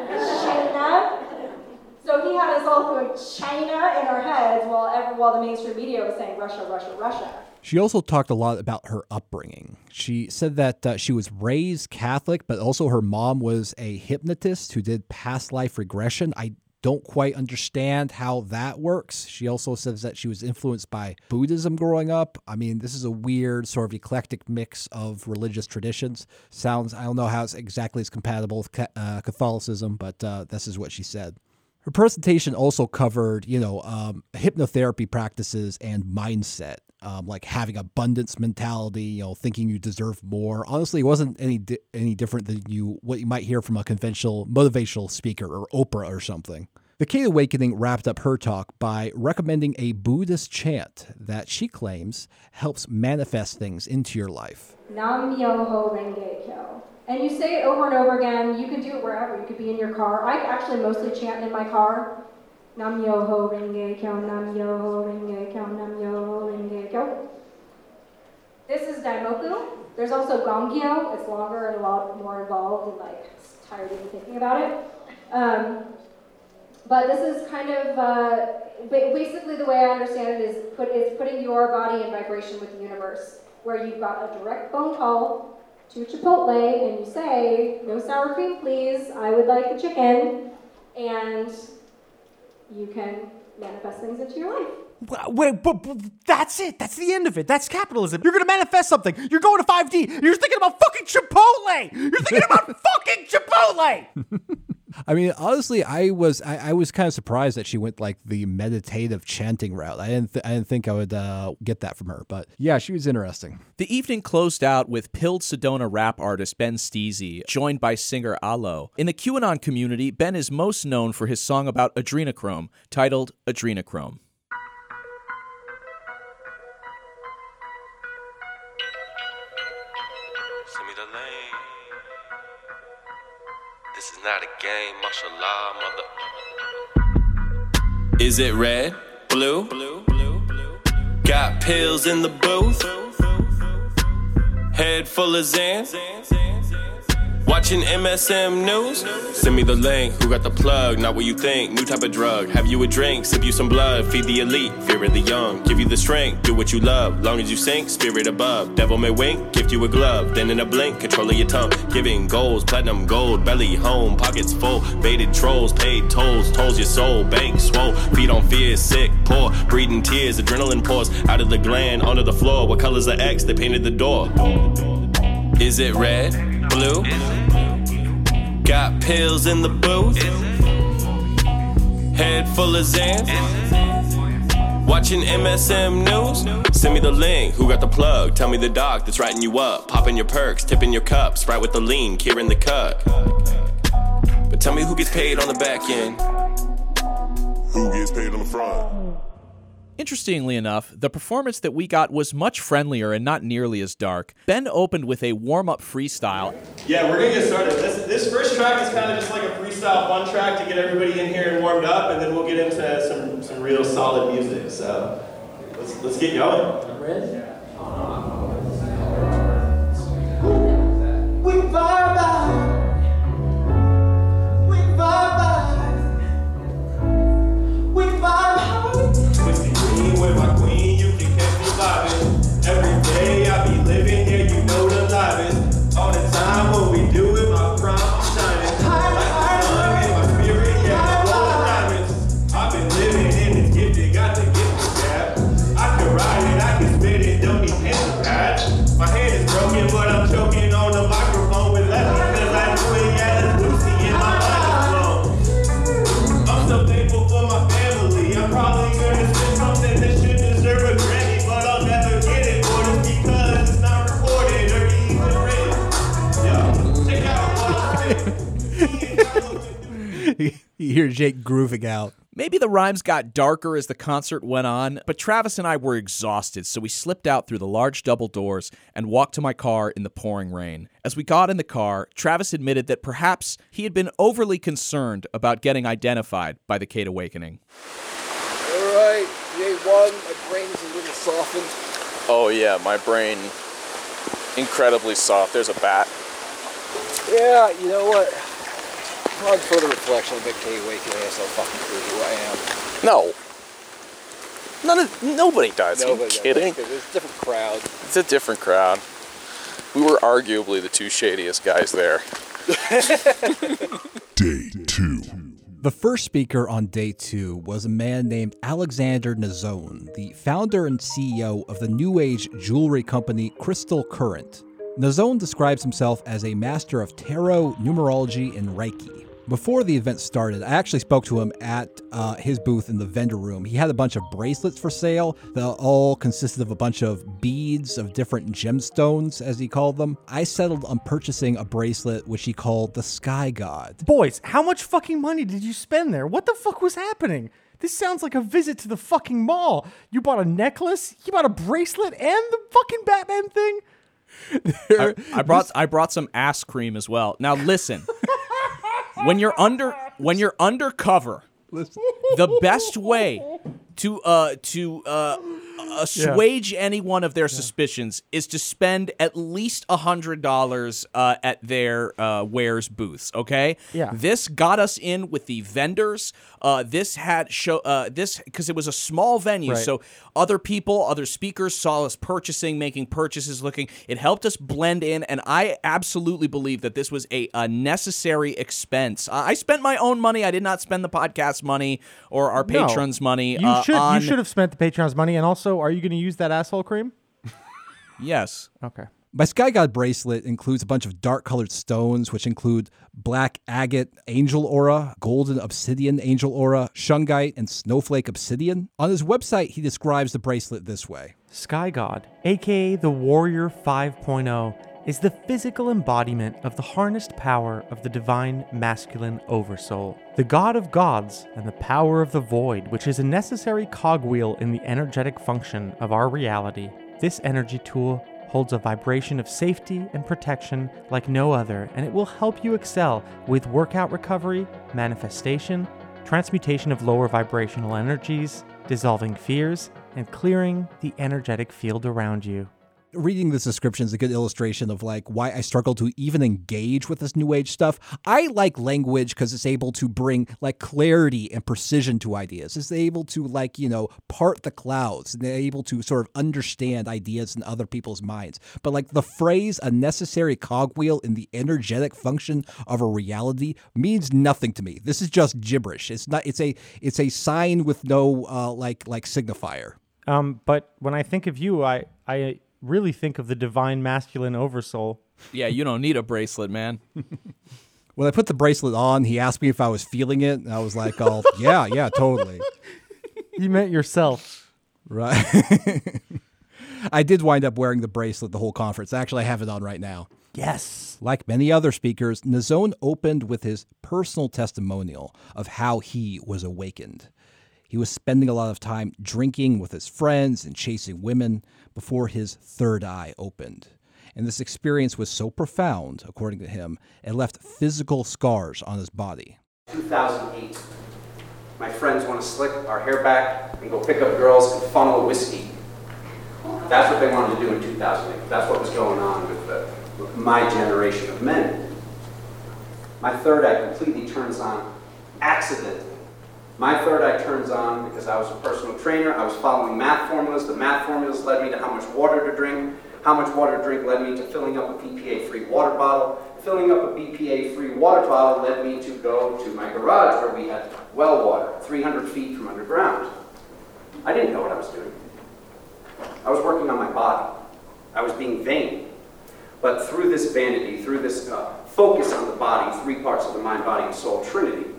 while the mainstream media was saying Russia, Russia, Russia. She also talked a lot about her upbringing. She said that she was raised Catholic, but also her mom was a hypnotist who did past life regression. I don't quite understand how that works. She also says that she was influenced by Buddhism growing up. I mean, this is a weird sort of eclectic mix of religious traditions. Sounds, I don't know how it's exactly as compatible with Catholicism, but this is what she said. Her presentation also covered, hypnotherapy practices and mindset, like having abundance mentality, thinking you deserve more. Honestly, it wasn't any different than what you might hear from a conventional motivational speaker or Oprah or something. The Kate Awakening wrapped up her talk by recommending a Buddhist chant that she claims helps manifest things into your life. Nam Myoho Renge Kyo. And you say it over and over again. You could do it wherever. You could be in your car. I actually mostly chant in my car. Nam Myoho Renge Kyo, Nam Myoho Renge Kyo, Nam Myoho Renge Kyo. This is Daimoku. There's also Gongyo. It's longer and a lot more involved and it's tired of thinking about it. But this is kind of, basically the way I understand it is putting your body in vibration with the universe, where you've got a direct phone call to Chipotle, and you say, no sour cream, please, I would like the chicken, and you can manifest things into your life. Wait, but that's it. That's the end of it. That's capitalism. You're going to manifest something. You're going to 5D. You're thinking about fucking Chipotle. You're thinking about fucking Chipotle. I mean, honestly, I was kind of surprised that she went the meditative chanting route. I didn't think I would get that from her, but yeah, she was interesting. The evening closed out with Pilled Sedona rap artist Ben Steezy, joined by singer Alo. In the QAnon community, Ben is most known for his song about adrenochrome, titled Adrenochrome. Not a game, mashallah, mother. Is it red, blue? Got pills in the booth. Head full of Zans. Watching MSM News. Send me the link, who got the plug? Not what you think, new type of drug. Have you a drink, sip you some blood. Feed the elite, fear of the young. Give you the strength, do what you love. Long as you sink, spirit above. Devil may wink, gift you a glove. Then in a blink, control of your tongue. Giving goals, platinum gold. Belly home, pockets full. Baited trolls, paid tolls. Tolls your soul, bank swole. Feed on fear, sick, poor. Breathing tears, adrenaline pours. Out of the gland, onto the floor. What color's the X? They painted the door. Is it red? Blue? Got pills in the booth. Head full of Xans. Watching MSM News. Send me the link, who got the plug? Tell me the doc that's writing you up. Popping your perks, tipping your cups. Sprite with the lean, Kieran the cuck. But tell me who gets paid on the back end. Who gets paid on the front? Interestingly enough, the performance that we got was much friendlier and not nearly as dark. Ben opened with a warm-up freestyle. Yeah, we're going to get started. This first track is kind of just like a freestyle fun track to get everybody in here and warmed up, and then we'll get into some real solid music. So let's get going. I'm ready? Yeah. We vibe high. We vibe high. We vibe high. With my queen, you can catch me vibing. Every day I be living, yeah, you know the life is. All the time, what we do with my prime, I'm shining. Like the sun in my spirit, yeah, I'm all diamonds. I've been living in this gifted, got the gifted gap. I can ride it, I can spit it, don't need hands to patch. My hand is broken, but I'm choking on the microphone with less. You hear Jake grooving out. Maybe the rhymes got darker as the concert went on, but Travis and I were exhausted, so we slipped out through the large double doors and walked to my car in the pouring rain. As we got in the car, Travis admitted that perhaps he had been overly concerned about getting identified by the Kate Awakening. All right, day one, my brain's a little softened. Oh yeah, my brain, incredibly soft. There's a bat. Yeah, you know what? On further reflection, I'll bet Kate Awakening has no fucking clue who I am. No. Nobody does. Nobody. Are you kidding? It's a different crowd. It's a different crowd. We were arguably the two shadiest guys there. Day 2. The first speaker on Day 2 was a man named Alexander Nazone, the founder and CEO of the New Age jewelry company Crystal Current. Nazone describes himself as a master of tarot, numerology, and Reiki. Before the event started, I actually spoke to him at his booth in the vendor room. He had a bunch of bracelets for sale that all consisted of a bunch of beads of different gemstones, as he called them. I settled on purchasing a bracelet which he called the Sky God. Boys, how much fucking money did you spend there? What the fuck was happening? This sounds like a visit to the fucking mall. You bought a necklace, you bought a bracelet, and the fucking Batman thing? I brought some ass cream as well. Now listen. When you're undercover, the best way to assuage anyone of their suspicions is to spend at least $100 at their wares booths. Okay, yeah. This got us in with the vendors. This because it was a small venue, right. So other people, other speakers saw us purchasing, making purchases, looking. It helped us blend in, and I absolutely believe that this was a necessary expense. I spent my own money. I did not spend the podcast money or our patrons' money. You should have spent the patrons' money, and also, are you going to use that asshole cream? Yes. Okay. My Sky God bracelet includes a bunch of dark-colored stones, which include black agate angel aura, golden obsidian angel aura, shungite, and snowflake obsidian. On his website, he describes the bracelet this way. Sky God, a.k.a. the Warrior 5.0, is the physical embodiment of the harnessed power of the divine masculine oversoul, the God of gods, and the power of the void, which is a necessary cogwheel in the energetic function of our reality. This energy tool holds a vibration of safety and protection like no other, and it will help you excel with workout recovery, manifestation, transmutation of lower vibrational energies, dissolving fears, and clearing the energetic field around you. Reading this description is a good illustration of like why I struggle to even engage with this new age stuff. I like language because it's able to bring like clarity and precision to ideas. It's able to like, you know, part the clouds, and they're able to sort of understand ideas in other people's minds. But like the phrase, a necessary cogwheel in the energetic function of a reality, means nothing to me. This is just gibberish. It's a sign with no like signifier. But when I think of you, I really think of the divine masculine oversoul. Yeah, you don't need a bracelet, man. When I put the bracelet on, he asked me if I was feeling it, and I was like, oh, yeah, totally. You meant yourself. Right. I did wind up wearing the bracelet the whole conference. Actually, I have it on right now. Yes. Like many other speakers, Nazone opened with his personal testimonial of how he was awakened. He was spending a lot of time drinking with his friends and chasing women before his third eye opened. And this experience was so profound, according to him, it left physical scars on his body. 2008. My friends want to slick our hair back and go pick up girls and funnel whiskey. That's what they wanted to do in 2008. That's what was going on with my generation of men. My third eye completely turns on accidentally. My third eye turns on because I was a personal trainer. I was following math formulas. The math formulas led me to how much water to drink. How much water to drink led me to filling up a BPA-free water bottle. Filling up a BPA-free water bottle led me to go to my garage where we had well water, 300 feet from underground. I didn't know what I was doing. I was working on my body. I was being vain. But through this vanity, through this focus on the body, three parts of the mind, body, and soul trinity,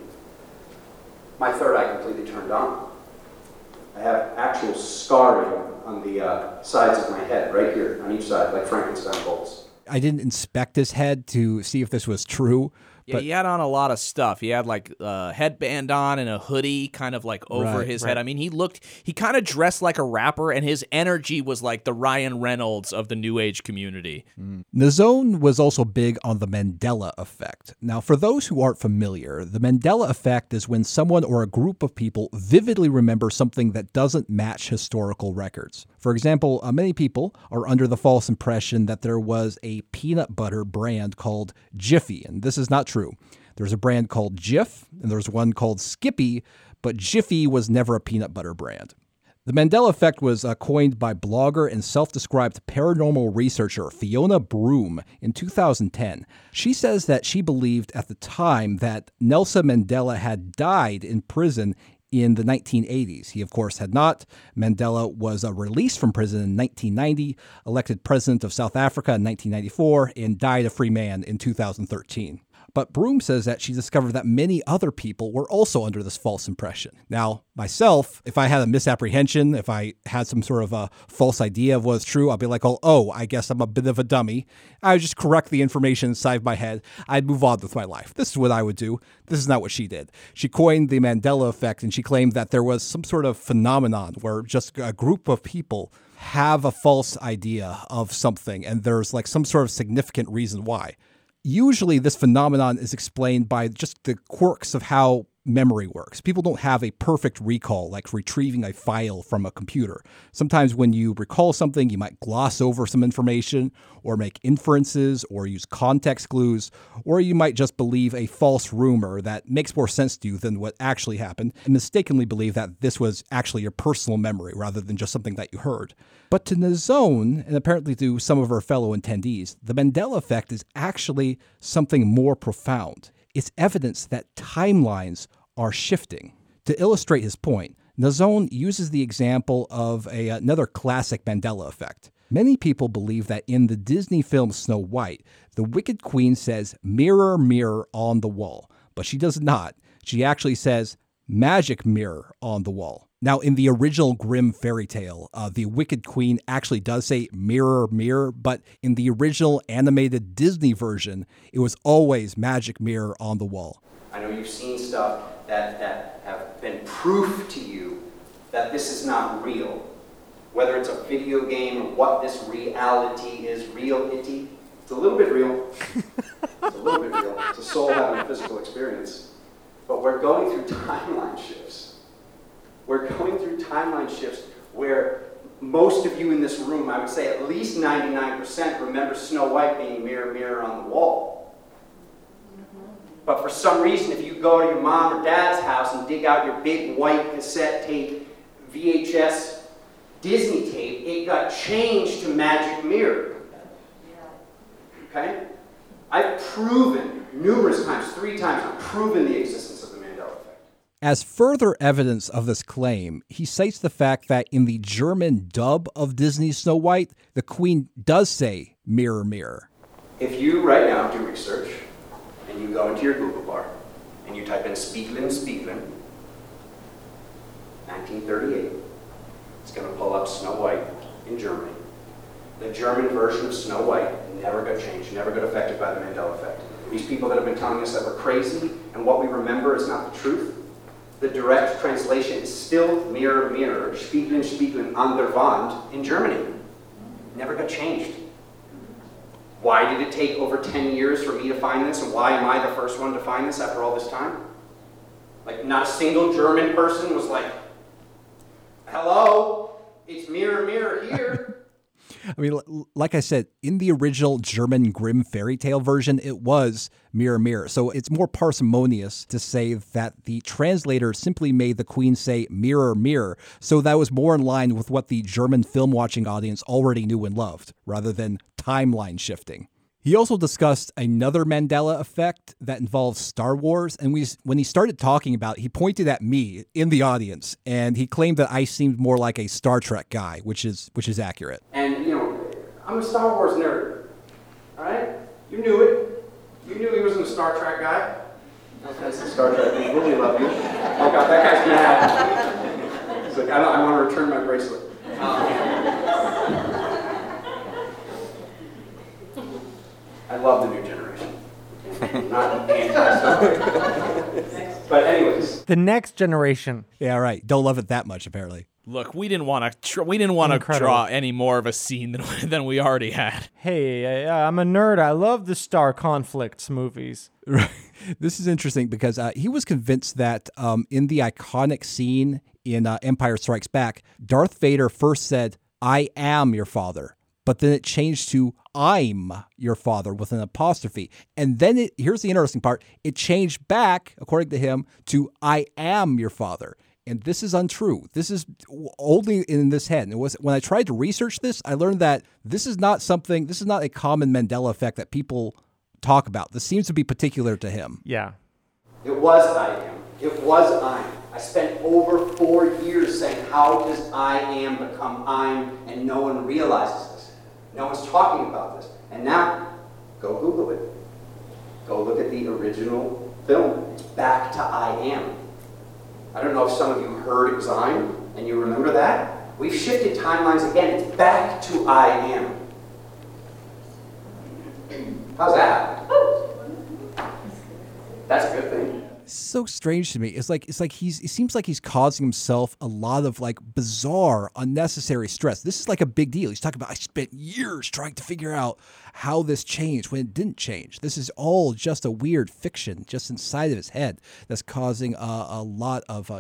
my third eye completely turned on. I have actual scarring on the sides of my head, right here, on each side, like Frankenstein bolts. I didn't inspect his head to see if this was true. Yeah, but he had on a lot of stuff. He had like a headband on and a hoodie kind of like over his head. I mean, he kind of dressed like a rapper, and his energy was like the Ryan Reynolds of the New Age community. Nazone was also big on the Mandela effect. Now, for those who aren't familiar, the Mandela effect is when someone or a group of people vividly remember something that doesn't match historical records. For example, many people are under the false impression that there was a peanut butter brand called Jiffy, and this is not true. There's a brand called Jif, and there's one called Skippy, but Jiffy was never a peanut butter brand. The Mandela effect was coined by blogger and self-described paranormal researcher Fiona Broom in 2010. She says that she believed at the time that Nelson Mandela had died in prison in the 1980s. He, of course, had not. Mandela was released from prison in 1990, elected president of South Africa in 1994, and died a free man in 2013. But Broom says that she discovered that many other people were also under this false impression. Now, myself, if I had a misapprehension, if I had some sort of a false idea of what's true, I'd be like, oh, I guess I'm a bit of a dummy. I would just correct the information inside of my head. I'd move on with my life. This is what I would do. This is not what she did. She coined the Mandela effect, and she claimed that there was some sort of phenomenon where just a group of people have a false idea of something, and there's like some sort of significant reason why. Usually this phenomenon is explained by just the quirks of how memory works. People don't have a perfect recall, like retrieving a file from a computer. Sometimes when you recall something, you might gloss over some information or make inferences or use context clues, or you might just believe a false rumor that makes more sense to you than what actually happened and mistakenly believe that this was actually your personal memory rather than just something that you heard. But to Nazone, and apparently to some of her fellow attendees, the Mandela effect is actually something more profound. It's evidence that timelines are shifting. To illustrate his point, Nazone uses the example of another classic Mandela effect. Many people believe that in the Disney film Snow White, the Wicked Queen says, "Mirror, mirror on the wall," but she does not. She actually says, "Magic mirror on the wall." Now, in the original Grimm fairy tale, the Wicked Queen actually does say mirror, mirror, but in the original animated Disney version, it was always magic mirror on the wall. I know you've seen stuff that have been proof to you that this is not real. Whether it's a video game or what this reality is, reality, it's a little bit real. It's a little bit real. It's a soul having a physical experience. But we're going through timeline shifts. We're going through timeline shifts where most of you in this room, I would say at least 99%, remember Snow White being mirror, mirror on the wall. But for some reason, if you go to your mom or dad's house and dig out your big white cassette tape, VHS, Disney tape, it got changed to Magic Mirror. Okay? I've proven numerous times, 3 times, I've proven the existence. As further evidence of this claim, he cites the fact that in the German dub of Disney's Snow White, the Queen does say, mirror, mirror. If you right now do research, and you go into your Google bar, and you type in Spiegelin, Spiegelin, 1938, it's going to pull up Snow White in Germany. The German version of Snow White never got changed, never got affected by the Mandela effect. These people that have been telling us that we're crazy, and what we remember is not the truth, the direct translation is still mirror, mirror, Spiegeln, Spiegeln an der Wand in Germany. Never got changed. Why did it take over 10 years for me to find this? And why am I the first one to find this after all this time? Like, not a single German person was like, hello, it's mirror, mirror here. I mean, like I said, in the original German Grimm fairy tale version, it was mirror, mirror. So it's more parsimonious to say that the translator simply made the Queen say mirror, mirror. So that was more in line with what the German film watching audience already knew and loved, rather than timeline shifting. He also discussed another Mandela effect that involves Star Wars. And when he started talking about it, he pointed at me in the audience, and he claimed that I seemed more like a Star Trek guy, which is accurate. And, you know, I'm a Star Wars nerd, all right? You knew it. You knew he wasn't a Star Trek guy. That's a Star Trek thing. Really love you. Oh, God, that guy's mad. He's like, I want to return my bracelet. I love the new generation. Not anti-Star. But anyways, the next generation. Yeah, right. Don't love it that much, apparently. Look, we didn't want to draw any more of a scene than we already had. Hey, I'm a nerd. I love the Star Conflicts movies. Right. This is interesting because he was convinced that in the iconic scene in Empire Strikes Back, Darth Vader first said, "I am your father," but then it changed to "I'm your father" with an apostrophe. And then here's the interesting part. It changed back, according to him, to "I am your father." and this is untrue. This is only in this head. And it was, when I tried to research this, I learned that this is not something, this is not a common Mandela effect that people talk about. This seems to be particular to him. Yeah. It was I am. It was I am. I spent over 4 years saying, how does I am become I'm? And no one realizes this. No one's talking about this. And now, go Google it. Go look at the original film. It's back to I am. I don't know if some of you heard it was I'm, and you remember that. We've shifted timelines again. It's back to I am. How's that? That's a good thing. So strange to me. It's like it seems like he's causing himself a lot of like bizarre, unnecessary stress. This is like a big deal. He's talking about, I spent years trying to figure out how this changed when it didn't change. This is all just a weird fiction just inside of his head that's causing a lot of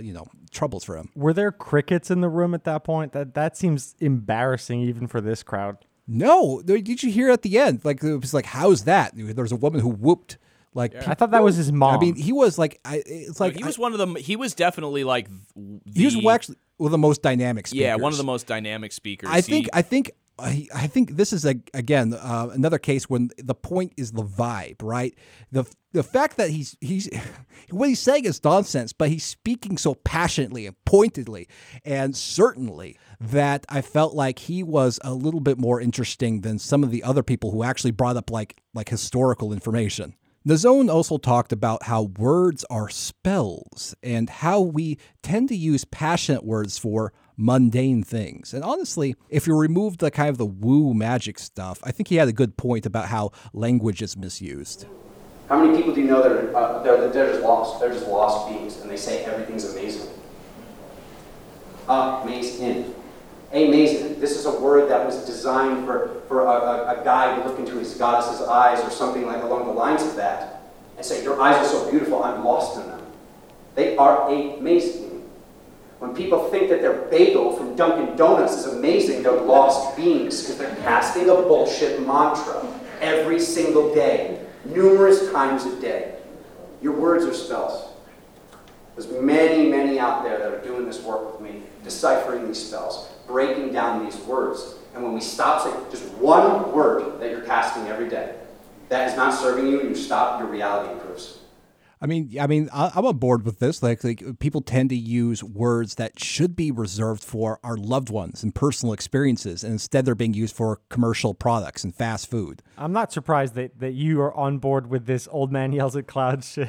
troubles for him. Were there crickets in the room at that point? That seems embarrassing even for this crowd. No, did you hear at the end? Like it was like, how's that? There was a woman who whooped. Like yeah. I thought that was his mom. I mean, he was like, he was one of them. He was definitely like, he was actually one of the most dynamic speakers. Yeah, one of the most dynamic speakers. I think this is again another case when the point is the vibe, right? The fact that he's what he's saying is nonsense, but he's speaking so passionately and pointedly and certainly that I felt like he was a little bit more interesting than some of the other people who actually brought up like historical information. Nazone also talked about how words are spells and how we tend to use passionate words for mundane things. And honestly, if you remove the kind of the woo magic stuff, I think he had a good point about how language is misused. How many people do you know that they're just lost? They're just lost beings, and they say everything's amazing. Amazing. Amazing. This is a word that was designed for a guy to look into his goddess's eyes or something like along the lines of that and say, your eyes are so beautiful, I'm lost in them. They are amazing. When people think that their bagel from Dunkin' Donuts is amazing, they're lost beings because they're casting a bullshit mantra every single day, numerous times a day. Your words are spells. There's many, many out there that are doing this work with me, deciphering these spells, breaking down these words. And when we stop saying just one word that you're casting every day, that is not serving you, you stop, your reality improves. I mean, I'm on board with this. Like people tend to use words that should be reserved for our loved ones and personal experiences, and instead they're being used for commercial products and fast food. I'm not surprised that you are on board with this old man yells at clouds shit.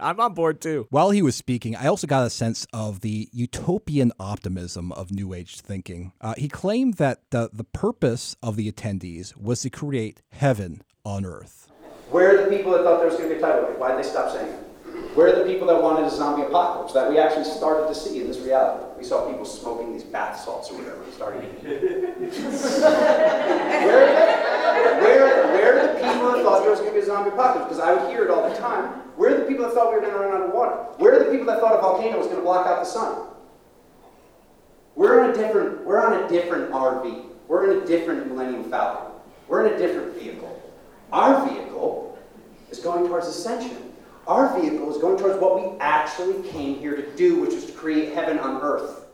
I'm on board too. While he was speaking, I also got a sense of the utopian optimism of New Age thinking. He claimed that the purpose of the attendees was to create heaven on earth. Where are the people that thought there was going to be a tidal wave? Why did they stop saying it? Where are the people that wanted a zombie apocalypse that we actually started to see in this reality? We saw people smoking these bath salts or whatever and started eating. Where are the people that thought there was going to be a zombie apocalypse? Because I would hear it all the time. Where are the people that thought we were going to run out of water? Where are the people that thought a volcano was going to block out the sun? We're on a different RV. We're in a different Millennium Falcon. We're in a different vehicle. Our vehicle is going towards ascension. Our vehicle is going towards what we actually came here to do, which is to create heaven on earth.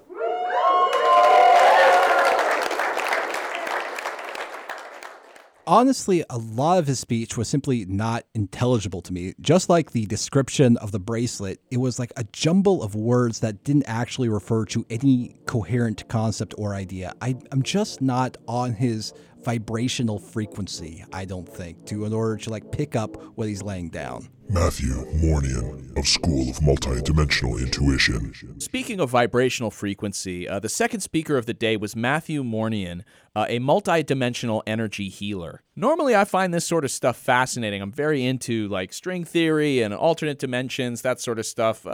Honestly, a lot of his speech was simply not intelligible to me. Just like the description of the bracelet, it was like a jumble of words that didn't actually refer to any coherent concept or idea. I'm just not on his vibrational frequency, I don't think, in order to like pick up what he's laying down. Matthew Mornian of School of Multidimensional Intuition. Speaking of vibrational frequency, the second speaker of the day was Matthew Mornian, a multidimensional energy healer. Normally, I find this sort of stuff fascinating. I'm very into like string theory and alternate dimensions, that sort of stuff,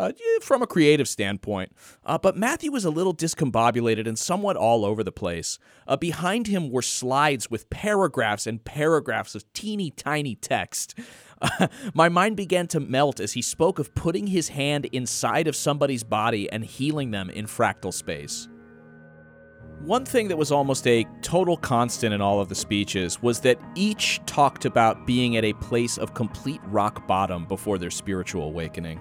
from a creative standpoint. But Matthew was a little discombobulated and somewhat all over the place. Behind him were slides with paragraphs and paragraphs of teeny tiny text. My mind began to melt as he spoke of putting his hand inside of somebody's body and healing them in fractal space. One thing that was almost a total constant in all of the speeches was that each talked about being at a place of complete rock bottom before their spiritual awakening.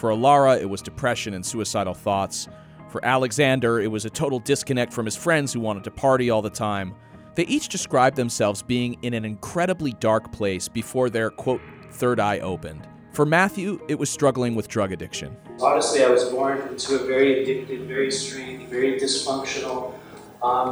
For Alara, it was depression and suicidal thoughts. For Alexander, it was a total disconnect from his friends who wanted to party all the time. They each described themselves being in an incredibly dark place before their, quote, third eye opened. For Matthew, it was struggling with drug addiction. Honestly, I was born into a very addicted, very strange, very dysfunctional,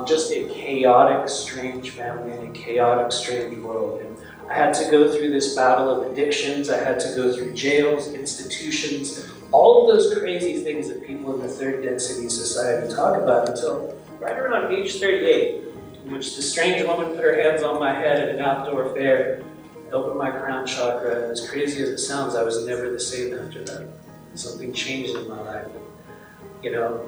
just a chaotic, strange family and a chaotic, strange world. And I had to go through this battle of addictions. I had to go through jails, institutions, all of those crazy things that people in the third density society talk about until right around age 38, in which the strange woman put her hands on my head at an outdoor fair, opened my crown chakra, and as crazy as it sounds, I was never the same after that. Something changed in my life. You know,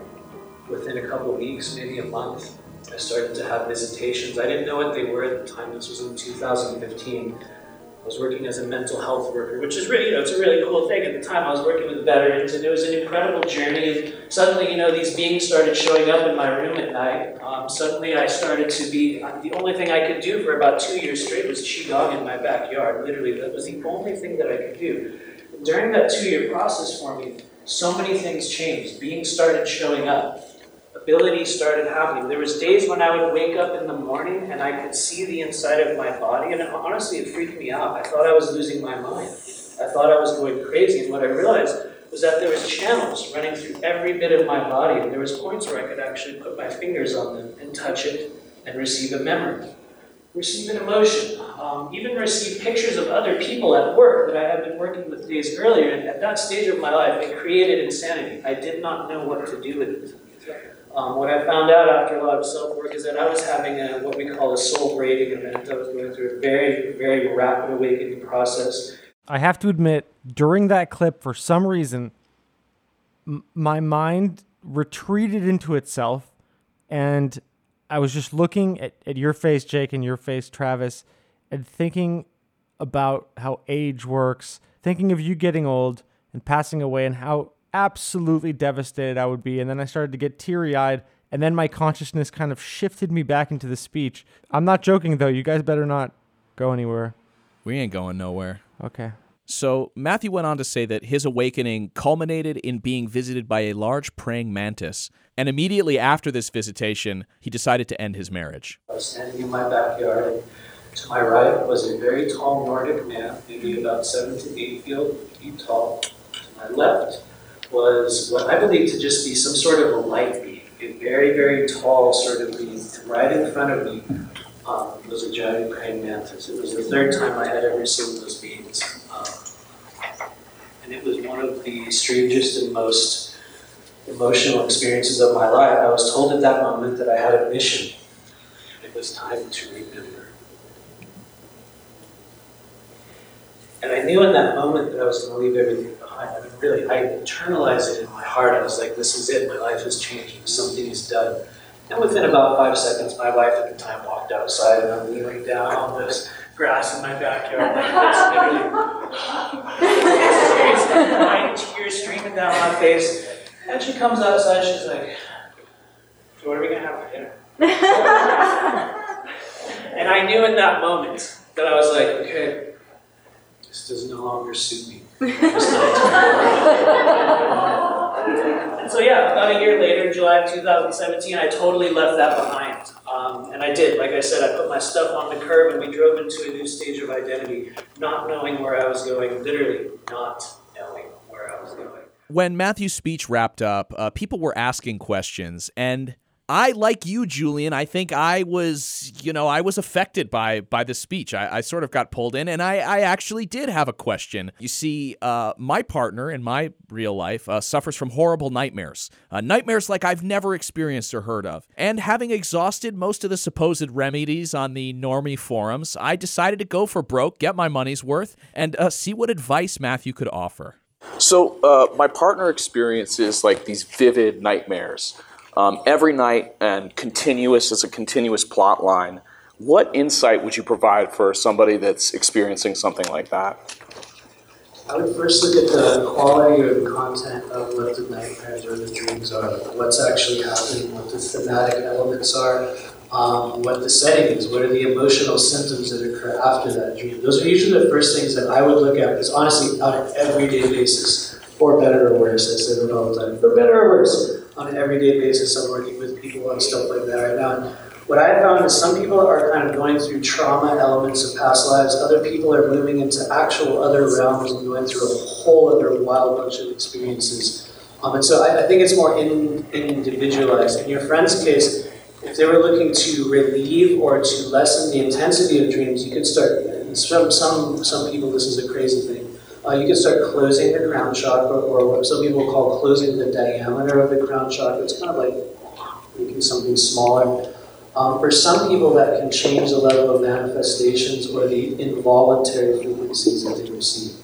within a couple of weeks, maybe a month, I started to have visitations. I didn't know what they were at the time. This was in 2015. I was working as a mental health worker, which is really, it's a really cool thing. At the time, I was working with veterans, and it was an incredible journey. Suddenly, these beings started showing up in my room at night. Suddenly, I started to be, the only thing I could do for about 2 years straight was Qigong in my backyard. Literally, that was the only thing that I could do. And during that 2-year process for me, so many things changed. Beings started showing up. Ability started happening. There was days when I would wake up in the morning and I could see the inside of my body, and honestly, it freaked me out. I thought I was losing my mind. I thought I was going crazy, and what I realized was that there was channels running through every bit of my body, and there was points where I could actually put my fingers on them and touch it and receive a memory, receive an emotion, even receive pictures of other people at work that I had been working with days earlier, and at that stage of my life, it created insanity. I did not know what to do with it. What I found out after a lot of self-work is that I was having what we call a soul braiding event. I was going through a very, very rapid awakening process. I have to admit, during that clip, for some reason, my mind retreated into itself, and I was just looking at your face, Jake, and your face, Travis, and thinking about how age works, thinking of you getting old and passing away and how absolutely devastated I would be, and then I started to get teary-eyed, and then my consciousness kind of shifted me back into the speech. I'm not joking, though. You guys better not go anywhere. We ain't going nowhere. Okay. So Matthew went on to say that his awakening culminated in being visited by a large praying mantis, and immediately after this visitation, he decided to end his marriage. I was standing in my backyard, and to my right was a very tall Nordic man, maybe about 7 to 8 feet tall. To my left was what I believe to just be some sort of a light being, a very, very tall sort of being. Right in front of me was a giant praying mantis. It was the third time I had ever seen those beings. And it was one of the strangest and most emotional experiences of my life. I was told at that moment that I had a mission. It was time to remember. And I knew in that moment that I was going to leave everything behind. I mean, really, I internalized it in my heart. I was like, this is it. My life is changing. Something is done. And within about 5 seconds, my wife at the time walked outside, and I'm kneeling down on this grass in my backyard. My tears streaming down my face. And she comes outside. She's like, so what are we going to have for dinner? And I knew in that moment that I was like, okay, this does no longer suit me. And so yeah, about a year later, in July of 2017, I totally left that behind. And I did. Like I said, I put my stuff on the curb and we drove into a new stage of identity, not knowing where I was going, literally not knowing where I was going. When Matthew's speech wrapped up, people were asking questions, and I, like you, Julian, I think I was, I was affected by the speech. I sort of got pulled in, and I actually did have a question. You see, my partner in my real life suffers from horrible nightmares. Nightmares like I've never experienced or heard of. And having exhausted most of the supposed remedies on the normie forums, I decided to go for broke, get my money's worth, and see what advice Matthew could offer. So my partner experiences like these vivid nightmares. Every night and continuous, as a continuous plot line. What insight would you provide for somebody that's experiencing something like that? I would first look at the quality or the content of what the nightmares or the dreams are, what's actually happening, what the thematic elements are, what the setting is, what are the emotional symptoms that occur after that dream. Those are usually the first things that I would look at, because honestly, on an everyday basis, for better or worse. I say that all the time, for better or worse, on an everyday basis. I'm working with people on stuff like that right now. And what I found is some people are kind of going through trauma elements of past lives. Other people are moving into actual other realms and going through a whole other wild bunch of experiences. And so I think it's more individualized. In your friend's case, if they were looking to relieve or to lessen the intensity of dreams, you could start, and from some people this is a crazy thing, you could start closing the crown chakra, or what some people call closing the diameter of the crown chakra. It's kind of like making something smaller. For some people that can change the level of manifestations or the involuntary frequencies that they receive.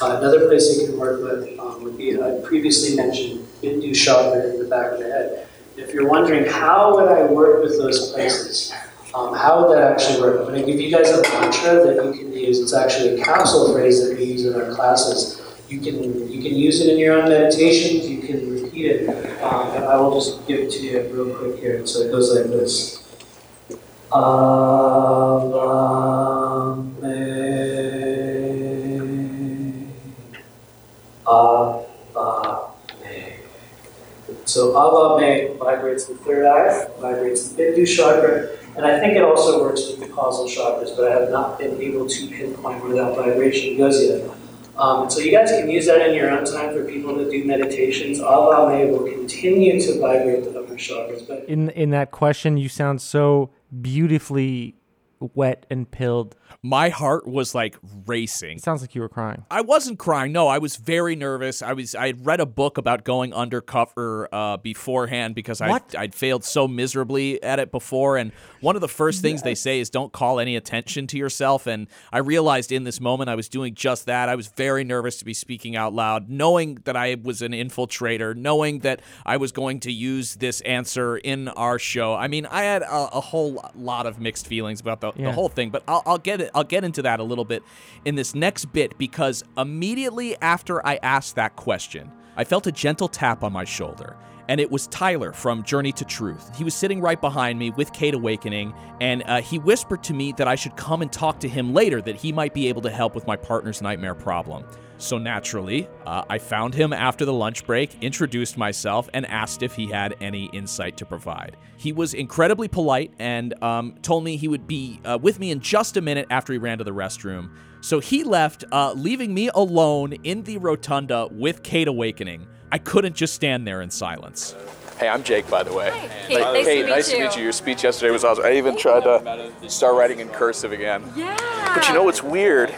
Another place they can work with would be, I previously mentioned, Bindu chakra in the back of the head. If you're wondering, how would I work with those places? How would that actually work? I'm going to give you guys a mantra that you can use. It's actually a capsule phrase that we use in our classes. You can use it in your own meditations. You can repeat it. And I will just give it to you real quick here. So it goes like this. Abhame. Abhame. So Abhame vibrates the third eye, vibrates the Bindu chakra, and I think it also works with the causal chakras, but I have not been able to pinpoint where that vibration goes yet. So you guys can use that in your own time for people that do meditations. Abhame will continue to vibrate the upper chakras. But in that question, you sound so beautifully wet and pilled. My heart was like racing. It sounds like you were crying. I wasn't crying. No, I was very nervous. I had read a book about going undercover beforehand because I'd failed so miserably at it before. And one of the first things they say is don't call any attention to yourself. And I realized in this moment I was doing just that. I was very nervous to be speaking out loud, knowing that I was an infiltrator, knowing that I was going to use this answer in our show. I mean, I had a whole lot of mixed feelings about the whole thing, but I'll get into that a little bit in this next bit, because immediately after I asked that question, I felt a gentle tap on my shoulder, and it was Tyler from Journey to Truth. He was sitting right behind me with Kate Awakening, and he whispered to me that I should come and talk to him later, that he might be able to help with my partner's nightmare problem. So naturally, I found him after the lunch break, introduced myself, and asked if he had any insight to provide. He was incredibly polite and told me he would be with me in just a minute after he ran to the restroom. So he left, leaving me alone in the rotunda with Kate Awakening. I couldn't just stand there in silence. Hey, I'm Jake, by the way. Hi, Kate. Kate, nice to meet you. Your speech yesterday was awesome. I even tried to start writing in cursive again. Yeah. But you know what's weird?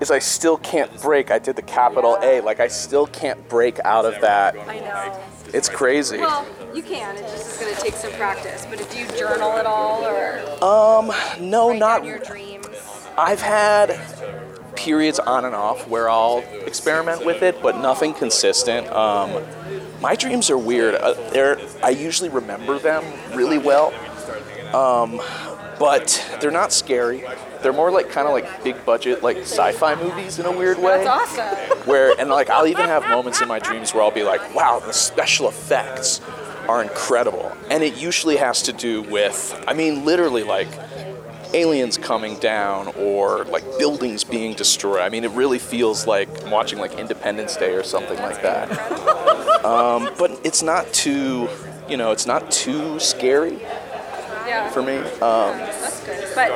Is I still can't break. I did the capital A. Like, I still can't break out of that. I know. It's crazy. Well, you can. It just is going to take some practice. But do you journal at all, or no, not your dreams? I've had periods on and off where I'll experiment with it, but nothing consistent. My dreams are weird. I usually remember them really well. But they're not scary. They're more like kind of like big budget, like sci-fi movies in a weird way. That's awesome. And I'll even have moments in my dreams where I'll be like, wow, the special effects are incredible. And it usually has to do with, I mean, literally like aliens coming down or like buildings being destroyed. I mean, it really feels like I'm watching like Independence Day or something like that. But it's not too, it's not too scary. Yeah. For me. That's good. But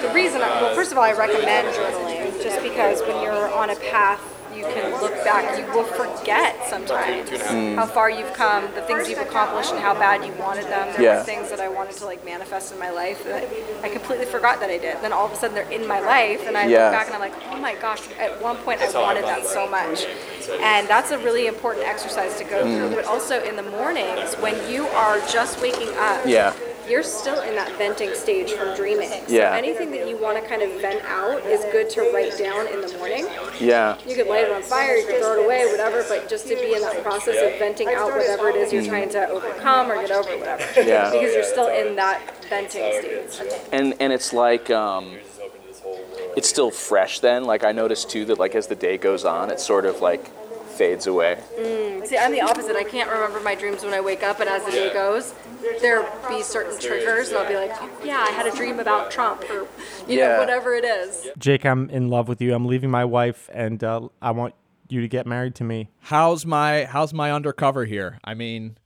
the reason, first of all, I recommend journaling just because when you're on a path, you can look back, you will forget sometimes how far you've come, the things you've accomplished, and how bad you wanted them. There were things that I wanted to like manifest in my life that I completely forgot that I did. Then all of a sudden they're in my life, and I look back and I'm like, oh my gosh, at one point I wanted that so much. And that's a really important exercise to go through. But also in the mornings when you are just waking up, you're still in that venting stage from dreaming. So anything that you want to kind of vent out is good to write down in the morning. Yeah. You could light it on fire, you could throw it away, whatever, but just to be in that process of venting out whatever it is you're trying to overcome or get over, whatever. Yeah. Because you're still in that venting stage. And it's like, it's still fresh then. Like I noticed too that like as the day goes on, it's sort of like fades away. See, I'm the opposite. I can't remember my dreams when I wake up, and as the day goes, there'll be certain triggers, and I'll be like, I had a dream about Trump, or you know, whatever it is. Jake, I'm in love with you. I'm leaving my wife, and I want you to get married to me. How's my undercover here? I mean,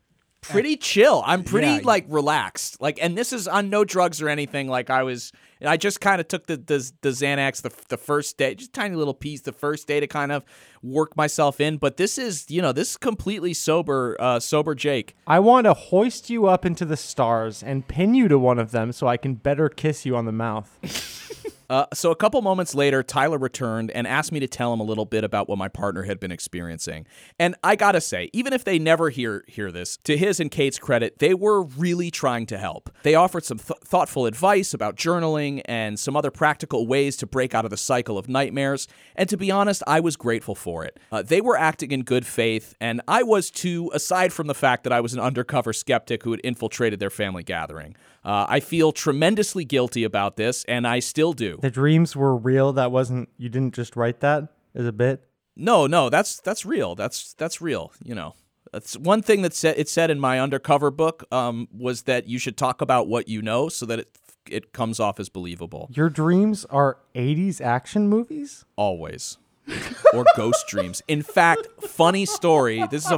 pretty chill. I'm pretty relaxed. Like, and this is on no drugs or anything. Like I just kind of took the Xanax the first day, just tiny little piece the first day to kind of work myself in. But this is, this is completely sober Jake. I want to hoist you up into the stars and pin you to one of them so I can better kiss you on the mouth. So a couple moments later, Tyler returned and asked me to tell him a little bit about what my partner had been experiencing. And I gotta say, even if they never hear this, to his and Kate's credit, they were really trying to help. They offered some thoughtful advice about journaling and some other practical ways to break out of the cycle of nightmares. And to be honest, I was grateful for it. They were acting in good faith, and I was too, aside from the fact that I was an undercover skeptic who had infiltrated their family gathering. I feel tremendously guilty about this, and I still do. The dreams were real. You didn't just write that as a bit? No, that's real. That's real. That's one thing that it said in my undercover book was that you should talk about what you know so that it comes off as believable. Your dreams are 80s action movies? Always. Or ghost dreams. In fact, funny story. This is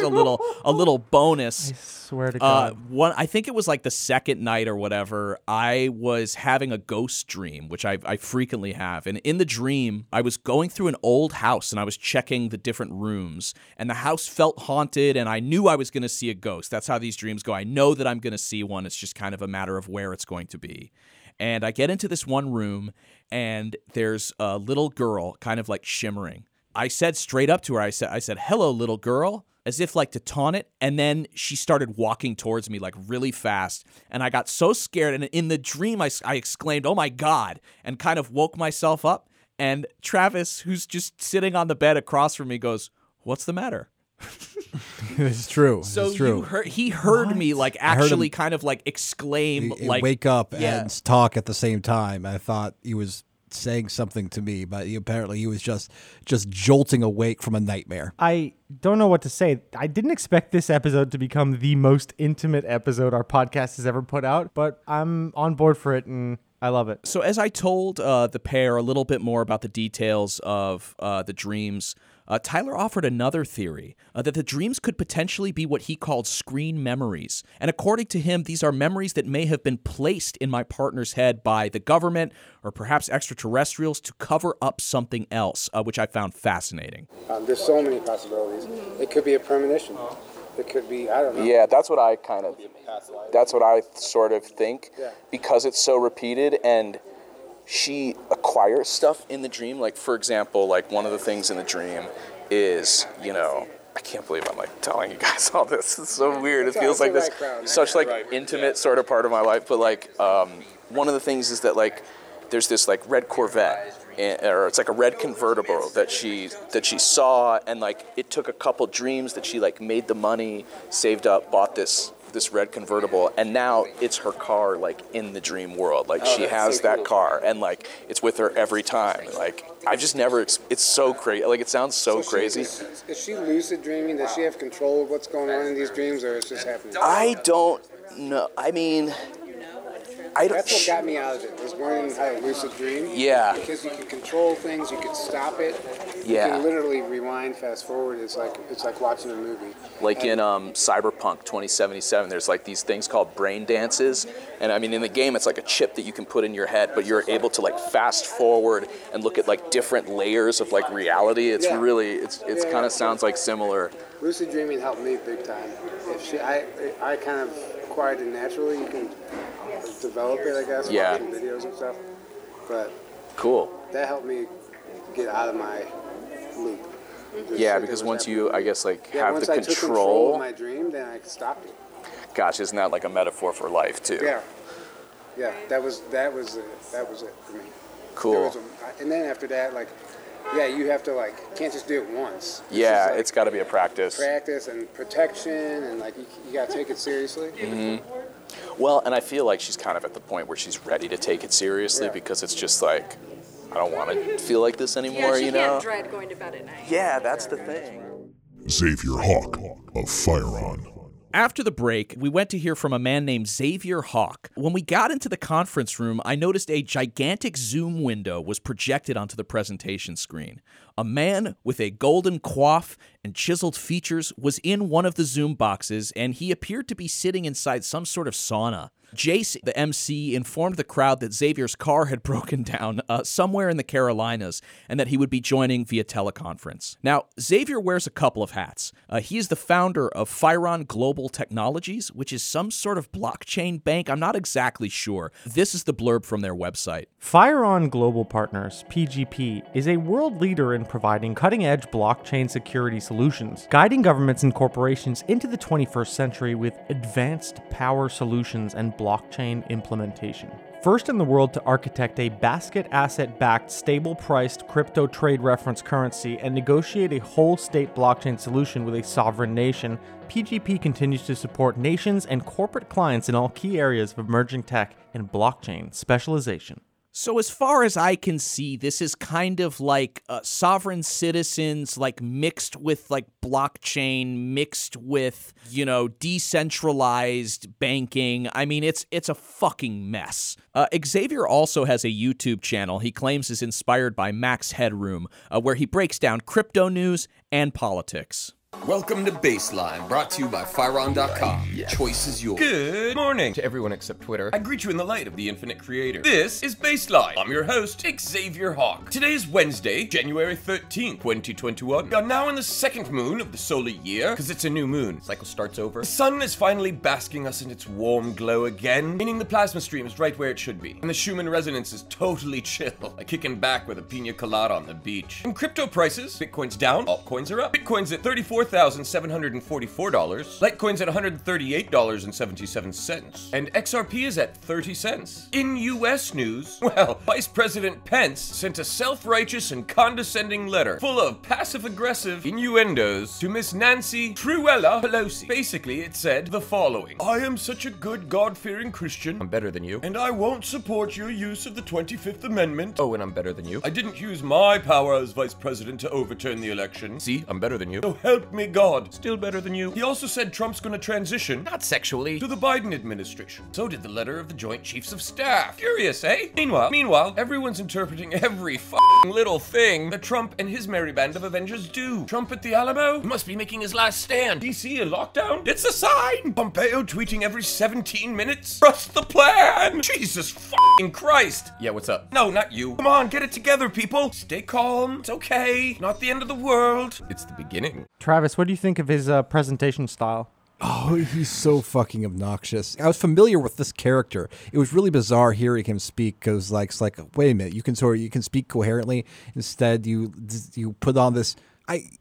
a little bonus. I swear to God. I think it was like the second night or whatever. I was having a ghost dream, which I frequently have. And in the dream, I was going through an old house and I was checking the different rooms. And the house felt haunted, and I knew I was going to see a ghost. That's how these dreams go. I know that I'm going to see one. It's just kind of a matter of where it's going to be. And I get into this one room, and there's a little girl kind of like shimmering. I said straight up to her, I said, hello, little girl, as if like to taunt it. And then she started walking towards me like really fast. And I got so scared. And in the dream, I exclaimed, oh, my God, and kind of woke myself up. And Travis, who's just sitting on the bed across from me, goes, what's the matter? It's true. So he heard what? Me like actually kind of like exclaim like wake up and talk at the same time. I thought he was saying something to me, but apparently he was just jolting awake from a nightmare. I don't know what to say. I didn't expect this episode to become the most intimate episode our podcast has ever put out, but I'm on board for it and I love it. So as I told the pair a little bit more about the details of the dreams, Tyler offered another theory that the dreams could potentially be what he called screen memories. And according to him, these are memories that may have been placed in my partner's head by the government or perhaps extraterrestrials to cover up something else, which I found fascinating. There's so many possibilities. It could be a premonition. It could be, I don't know. Yeah, that's what I sort of think, because it's so repeated and she acquires stuff in the dream. Like, for example, like one of the things in the dream is, I can't believe I'm like telling you guys all this. It's so weird. It feels like this such like intimate sort of part of my life. But like one of the things is that like there's this like red Corvette, or it's like a red convertible that she saw, and like it took a couple dreams that she like made the money, saved up, bought this red convertible, and now it's her car like in the dream world. Like she has that car and like it's with her every time. Like I've just never it's so crazy. Like it sounds so crazy. Is she lucid dreaming? Does she have control of what's going on in these dreams, or it's just happening? I don't know. I mean, that's what got me out of it, was learning how to lucid dream. Yeah. Because you can control things, you can stop it. Yeah. You can literally rewind, fast forward. It's like watching a movie. Like in Cyberpunk 2077, there's like these things called brain dances. And I mean, in the game, it's like a chip that you can put in your head, but you're able to like fast forward and look at like different layers of like reality. It's really, it's kind of sounds like similar. Lucid dreaming helped me big time. I kind of acquired it naturally. You can develop it, I guess, watching videos and stuff. But cool. That helped me get out of my loop. Yeah, because once you, I guess, like have the control. Once I took control of my dream, then I stopped it. Gosh, isn't that like a metaphor for life too? Yeah, yeah. That was it for me. Cool. And then after that, like, you have to like can't just do it once. Yeah, it's got to be a practice. Practice and protection, and like you got to take it seriously. Mm-hmm. Well, and I feel like she's kind of at the point where she's ready to take it seriously because it's just like, I don't want to feel like this anymore, she can't dread going to bed at night. Yeah, that's the thing. Xavier Hawk of Fireon. After the break, we went to hear from a man named Xavier Hawk. When we got into the conference room, I noticed a gigantic Zoom window was projected onto the presentation screen. A man with a golden coif and chiseled features was in one of the Zoom boxes, and he appeared to be sitting inside some sort of sauna. Jace, the MC, informed the crowd that Xavier's car had broken down somewhere in the Carolinas and that he would be joining via teleconference. Now, Xavier wears a couple of hats. He is the founder of Firon Global Technologies, which is some sort of blockchain bank. I'm not exactly sure. This is the blurb from their website. Firon Global Partners, PGP, is a world leader in providing cutting-edge blockchain security solutions, guiding governments and corporations into the 21st century with advanced power solutions and blockchain implementation. First in the world to architect a basket asset-backed, stable-priced crypto trade reference currency and negotiate a whole-state blockchain solution with a sovereign nation, PGP continues to support nations and corporate clients in all key areas of emerging tech and blockchain specialization. So as far as I can see, this is kind of like sovereign citizens, like mixed with like blockchain, mixed with, you know, decentralized banking. I mean, it's a fucking mess. Xavier also has a YouTube channel he claims is inspired by Max Headroom, where he breaks down crypto news and politics. Welcome to Baseline, brought to you by Firon.com. Yes. Choice is yours. Good morning to everyone except Twitter. I greet you in the light of the infinite creator. This is Baseline. I'm your host, Xavier Hawk. Today is Wednesday, January 13th, 2021. We are now in the second moon of the solar year, because it's a new moon. The cycle starts over. The sun is finally basking us in its warm glow again, meaning the plasma stream is right where it should be. And the Schumann resonance is totally chill, like kicking back with a pina colada on the beach. And crypto prices, Bitcoin's down, altcoins are up. Bitcoin's at $34,744, Litecoin's at $138.77, and XRP is at 30 cents. In U.S. news, well, Vice President Pence sent a self-righteous and condescending letter full of passive-aggressive innuendos to Miss Nancy Truella Pelosi. Basically, it said the following: I am such a good, God-fearing Christian. I'm better than you. And I won't support your use of the 25th Amendment. Oh, and I'm better than you. I didn't use my power as Vice President to overturn the election. See, I'm better than you. So help me God. Still better than you. He also said Trump's gonna transition, not sexually, to the Biden administration. So did the letter of the Joint Chiefs of Staff. Curious, eh? Meanwhile, everyone's interpreting every f***ing little thing that Trump and his merry band of Avengers do. Trump at the Alamo? He must be making his last stand. DC in lockdown? It's a sign! Pompeo tweeting every 17 minutes? Trust the plan! Jesus f***ing Christ! Yeah, what's up? No, not you. Come on, get it together, people! Stay calm. It's okay. Not the end of the world. It's the beginning. Travis, what do you think of his presentation style? Oh, he's so fucking obnoxious. I was familiar with this character. It was really bizarre hearing him speak because, like, it's like, wait a minute, you can speak coherently. Instead, you put on this.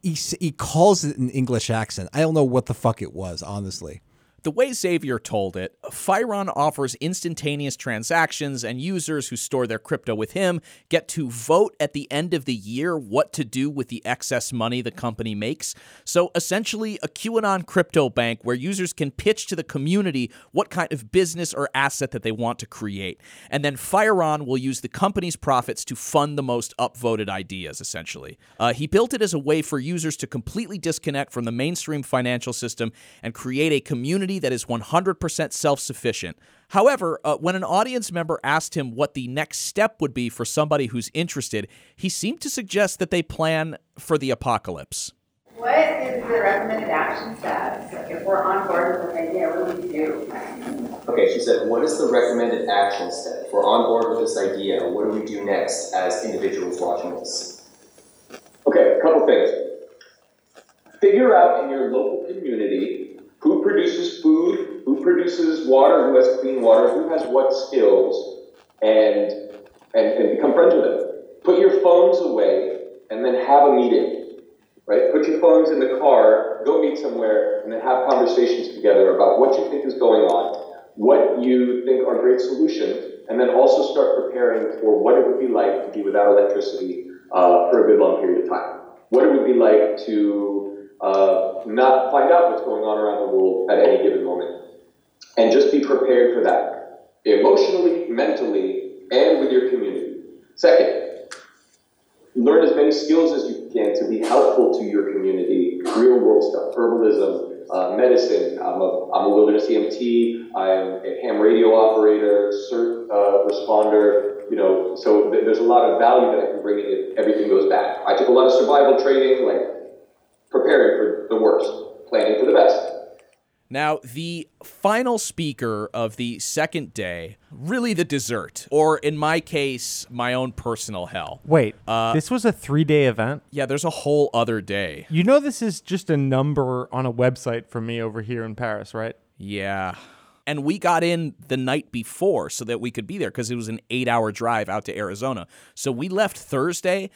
He calls it an English accent. I don't know what the fuck it was, honestly. The way Xavier told it, Firon offers instantaneous transactions, and users who store their crypto with him get to vote at the end of the year what to do with the excess money the company makes. So essentially a QAnon crypto bank where users can pitch to the community what kind of business or asset that they want to create. And then Firon will use the company's profits to fund the most upvoted ideas, essentially. He built it as a way for users to completely disconnect from the mainstream financial system and create a community that is 100% self-sufficient. However, when an audience member asked him what the next step would be for somebody who's interested, he seemed to suggest that they plan for the apocalypse. What is the recommended action steps? If we're on board with this idea, what do we do? Okay, she said, what is the recommended action step? If we're on board with this idea, what do we do next as individuals watching this? Okay, a couple things. Figure out in your local community who produces food, who produces water, who has clean water, who has what skills, and become friends with them. Put your phones away and then have a meeting, right? Put your phones in the car, go meet somewhere, and then have conversations together about what you think is going on, what you think are great solutions, and then also start preparing for what it would be like to be without electricity for a good long period of time. What it would be like to not find out what's going on around the world at any given moment. And just be prepared for that, emotionally, mentally, and with your community. Second, learn as many skills as you can to be helpful to your community, real-world stuff, herbalism, medicine. I'm a wilderness EMT. I'm a ham radio operator, CERT responder. You know, so there's a lot of value that I can bring in if everything goes bad. I took a lot of survival training, like preparing for the worst, planning for the best. Now, the final speaker of the second day, really the dessert, or in my case, my own personal hell. Wait, this was a 3-day event? Yeah, there's a whole other day. You know this is just a number on a website from me over here in Paris, right? Yeah. And we got in the night before so that we could be there because it was an 8-hour drive out to Arizona. So we left Thursday,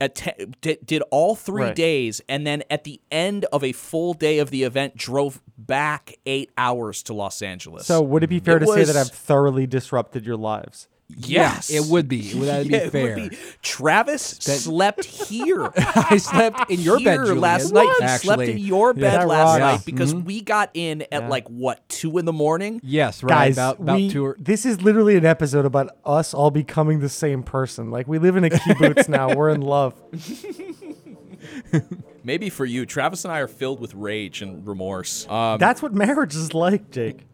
did all three right. days, and then at the end of a full day of the event, drove back 8 hours to Los Angeles. So would it be fair to say that I've thoroughly disrupted your lives? Yes. It would be. That would be fair. Would be. Travis slept here. I slept in your bed last night. Actually. Slept in your bed last night because we got in at like, what, 2 a.m? Yes, right. Guys, about 2. This is literally an episode about us all becoming the same person. Like, we live in a kibbutz now. We're in love. Maybe for you, Travis and I are filled with rage and remorse. That's what marriage is like, Jake.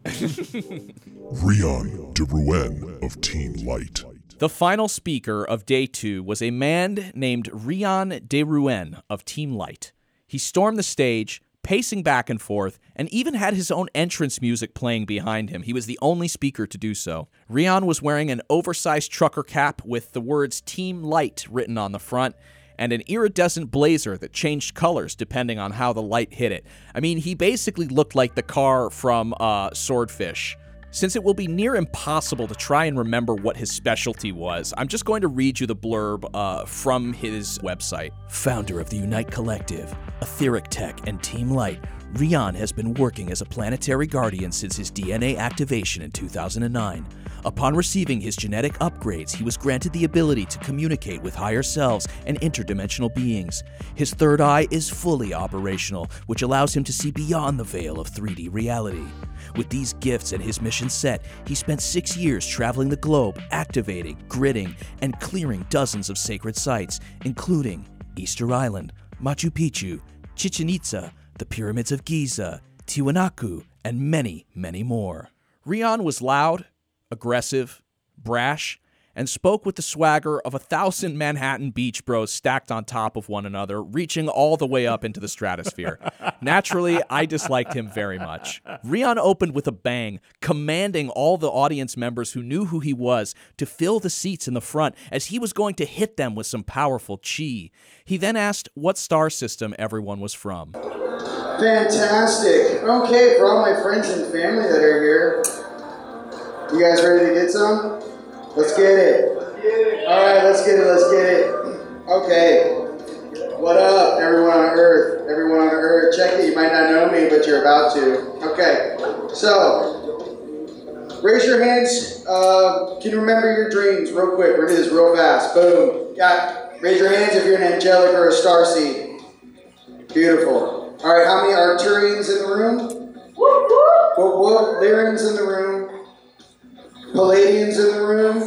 Rion DeRouen of Team Light. The final speaker of Day 2 was a man named Rion DeRouen of Team Light. He stormed the stage, pacing back and forth, and even had his own entrance music playing behind him. He was the only speaker to do so. Rion was wearing an oversized trucker cap with the words Team Light written on the front, and an iridescent blazer that changed colors depending on how the light hit it. I mean, he basically looked like the car from Swordfish. Since it will be near impossible to try and remember what his specialty was, I'm just going to read you the blurb from his website. Founder of the Unite Collective, Etheric Tech, and Team Light, Rion has been working as a planetary guardian since his DNA activation in 2009. Upon receiving his genetic upgrades, he was granted the ability to communicate with higher selves and interdimensional beings. His third eye is fully operational, which allows him to see beyond the veil of 3D reality. With these gifts and his mission set, he spent 6 years traveling the globe, activating, gridding, and clearing dozens of sacred sites, including Easter Island, Machu Picchu, Chichen Itza, the Pyramids of Giza, Tiwanaku, and many, many more. Rion was loud, aggressive, brash, and spoke with the swagger of 1,000 Manhattan Beach bros stacked on top of one another, reaching all the way up into the stratosphere. Naturally, I disliked him very much. Rion opened with a bang, commanding all the audience members who knew who he was to fill the seats in the front as he was going to hit them with some powerful chi. He then asked what star system everyone was from. Fantastic. Okay, for all my friends and family that are here, you guys ready to get some? Let's get it. All right, let's get it. Okay. What up, everyone on Earth? Check it. You might not know me, but you're about to. Okay. So, raise your hands. Can you remember your dreams real quick? We're going to do this real fast. Boom. Got. Raise your hands if you're an angelic or a starseed. Beautiful. All right, how many Arcturians in the room? Whoop, whoop. Whoop, whoop. Lyrians in the room. Pleiadians in the room?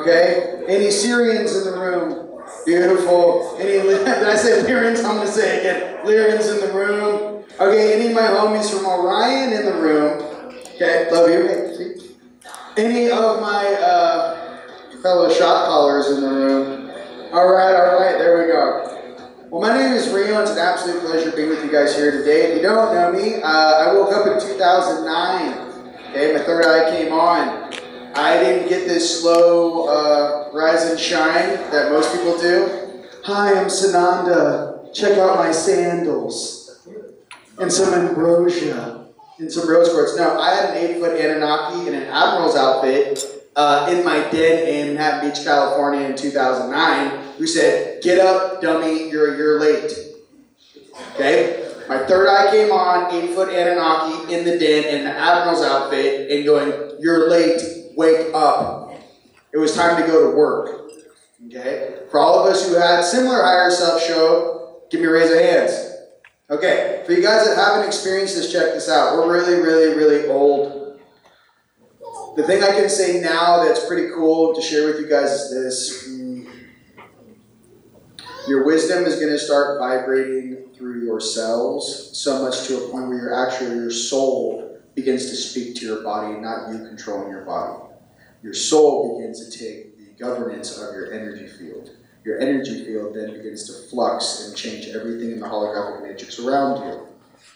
Okay. Any Syrians in the room? Beautiful. Did I say Lyrians? I'm going to say it again. Lyrians in the room. Okay. Any of my homies from Orion in the room? Okay. Love you. Any of my fellow shot callers in the room? All right. There we go. Well, my name is Rion. It's an absolute pleasure being with you guys here today. If you don't know me, I woke up in 2009. Okay, my third eye came on. I didn't get this slow rise and shine that most people do. Hi, I'm Sananda. Check out my sandals. And some ambrosia. And some rose quartz. No, I had an 8-foot Anunnaki in an admiral's outfit in my den in Manhattan Beach, California in 2009 who said, get up, dummy, you're a year late. Okay? My third eye came on, 8-foot Anunnaki in the den in the admiral's outfit and going, you're late, wake up. It was time to go to work. Okay? For all of us who had similar higher self show, give me a raise of hands. Okay, for you guys that haven't experienced this, check this out. We're really, really, really old. The thing I can say now that's pretty cool to share with you guys is this. Your wisdom is going to start vibrating through your cells so much to a point where you're actually, your soul begins to speak to your body, not you controlling your body. Your soul begins to take the governance of your energy field. Your energy field then begins to flux and change everything in the holographic matrix around you.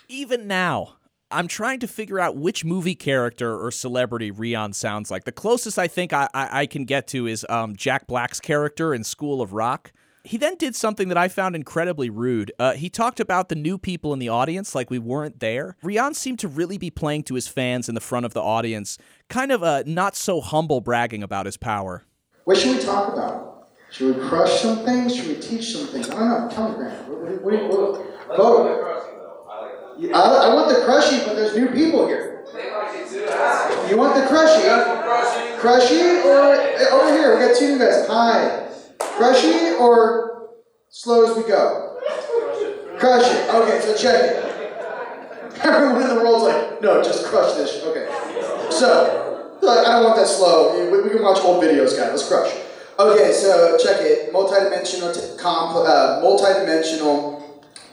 Even now, I'm trying to figure out which movie character or celebrity Rion sounds like. The closest I think I can get to is Jack Black's character in School of Rock. He then did something that I found incredibly rude. He talked about the new people in the audience like we weren't there. Rion seemed to really be playing to his fans in the front of the audience, kind of a not so humble bragging about his power. What should we talk about? Should we crush some things? Should we teach some things? I don't know. Tell me, Grant. What? Vote. I want the crushy, but there's new people here. You want the crushy? Crushy or over here? We got two new guys. Hi. Crushy or slow as we go? Crush it. Okay, so check it. Everyone in the world's like, no, just crush this. Okay. So, look, I don't want that slow. We can watch old videos, guys. Let's crush. Okay, so check it. Multidimensional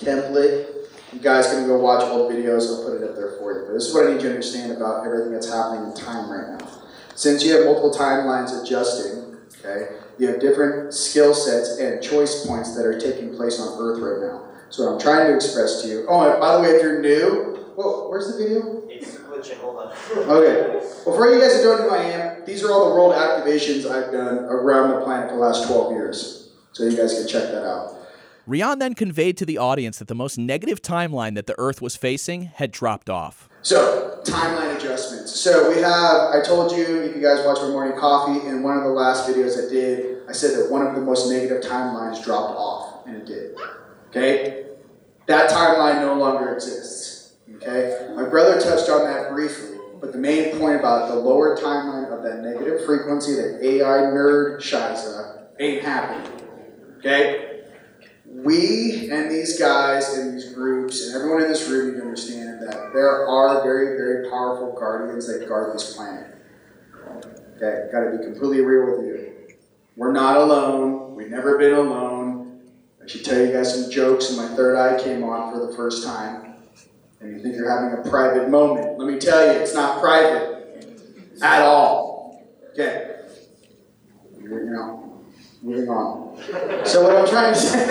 template. You guys can go watch old videos. I'll put it up there for you. But this is what I need you to understand about everything that's happening in time right now. Since you have multiple timelines adjusting, okay, you have different skill sets and choice points that are taking place on Earth right now. So what I'm trying to express to you... Oh, and by the way, if you're new... Whoa, where's the video? It's glitching, hold on. Okay. Well, for you guys that don't know who I am, these are all the world activations I've done around the planet for the last 12 years. So you guys can check that out. Rion then conveyed to the audience that the most negative timeline that the Earth was facing had dropped off. So, timeline adjustments. So we have, I told you, if you guys watched my morning coffee, in one of the last videos I did, I said that one of the most negative timelines dropped off, and it did. Okay? That timeline no longer exists. Okay? My brother touched on that briefly, but the main point about the lower timeline of that negative frequency, that AI nerd Shiza, ain't happening. Okay? We and these guys and these groups and everyone in this room need to understand that there are very, very powerful guardians that guard this planet. Okay, gotta be completely real with you. We're not alone. We've never been alone. I should tell you guys some jokes, and my third eye came on for the first time. And you think you're having a private moment. Let me tell you, it's not private at all. Okay. You know. Moving on. So what I'm trying to say,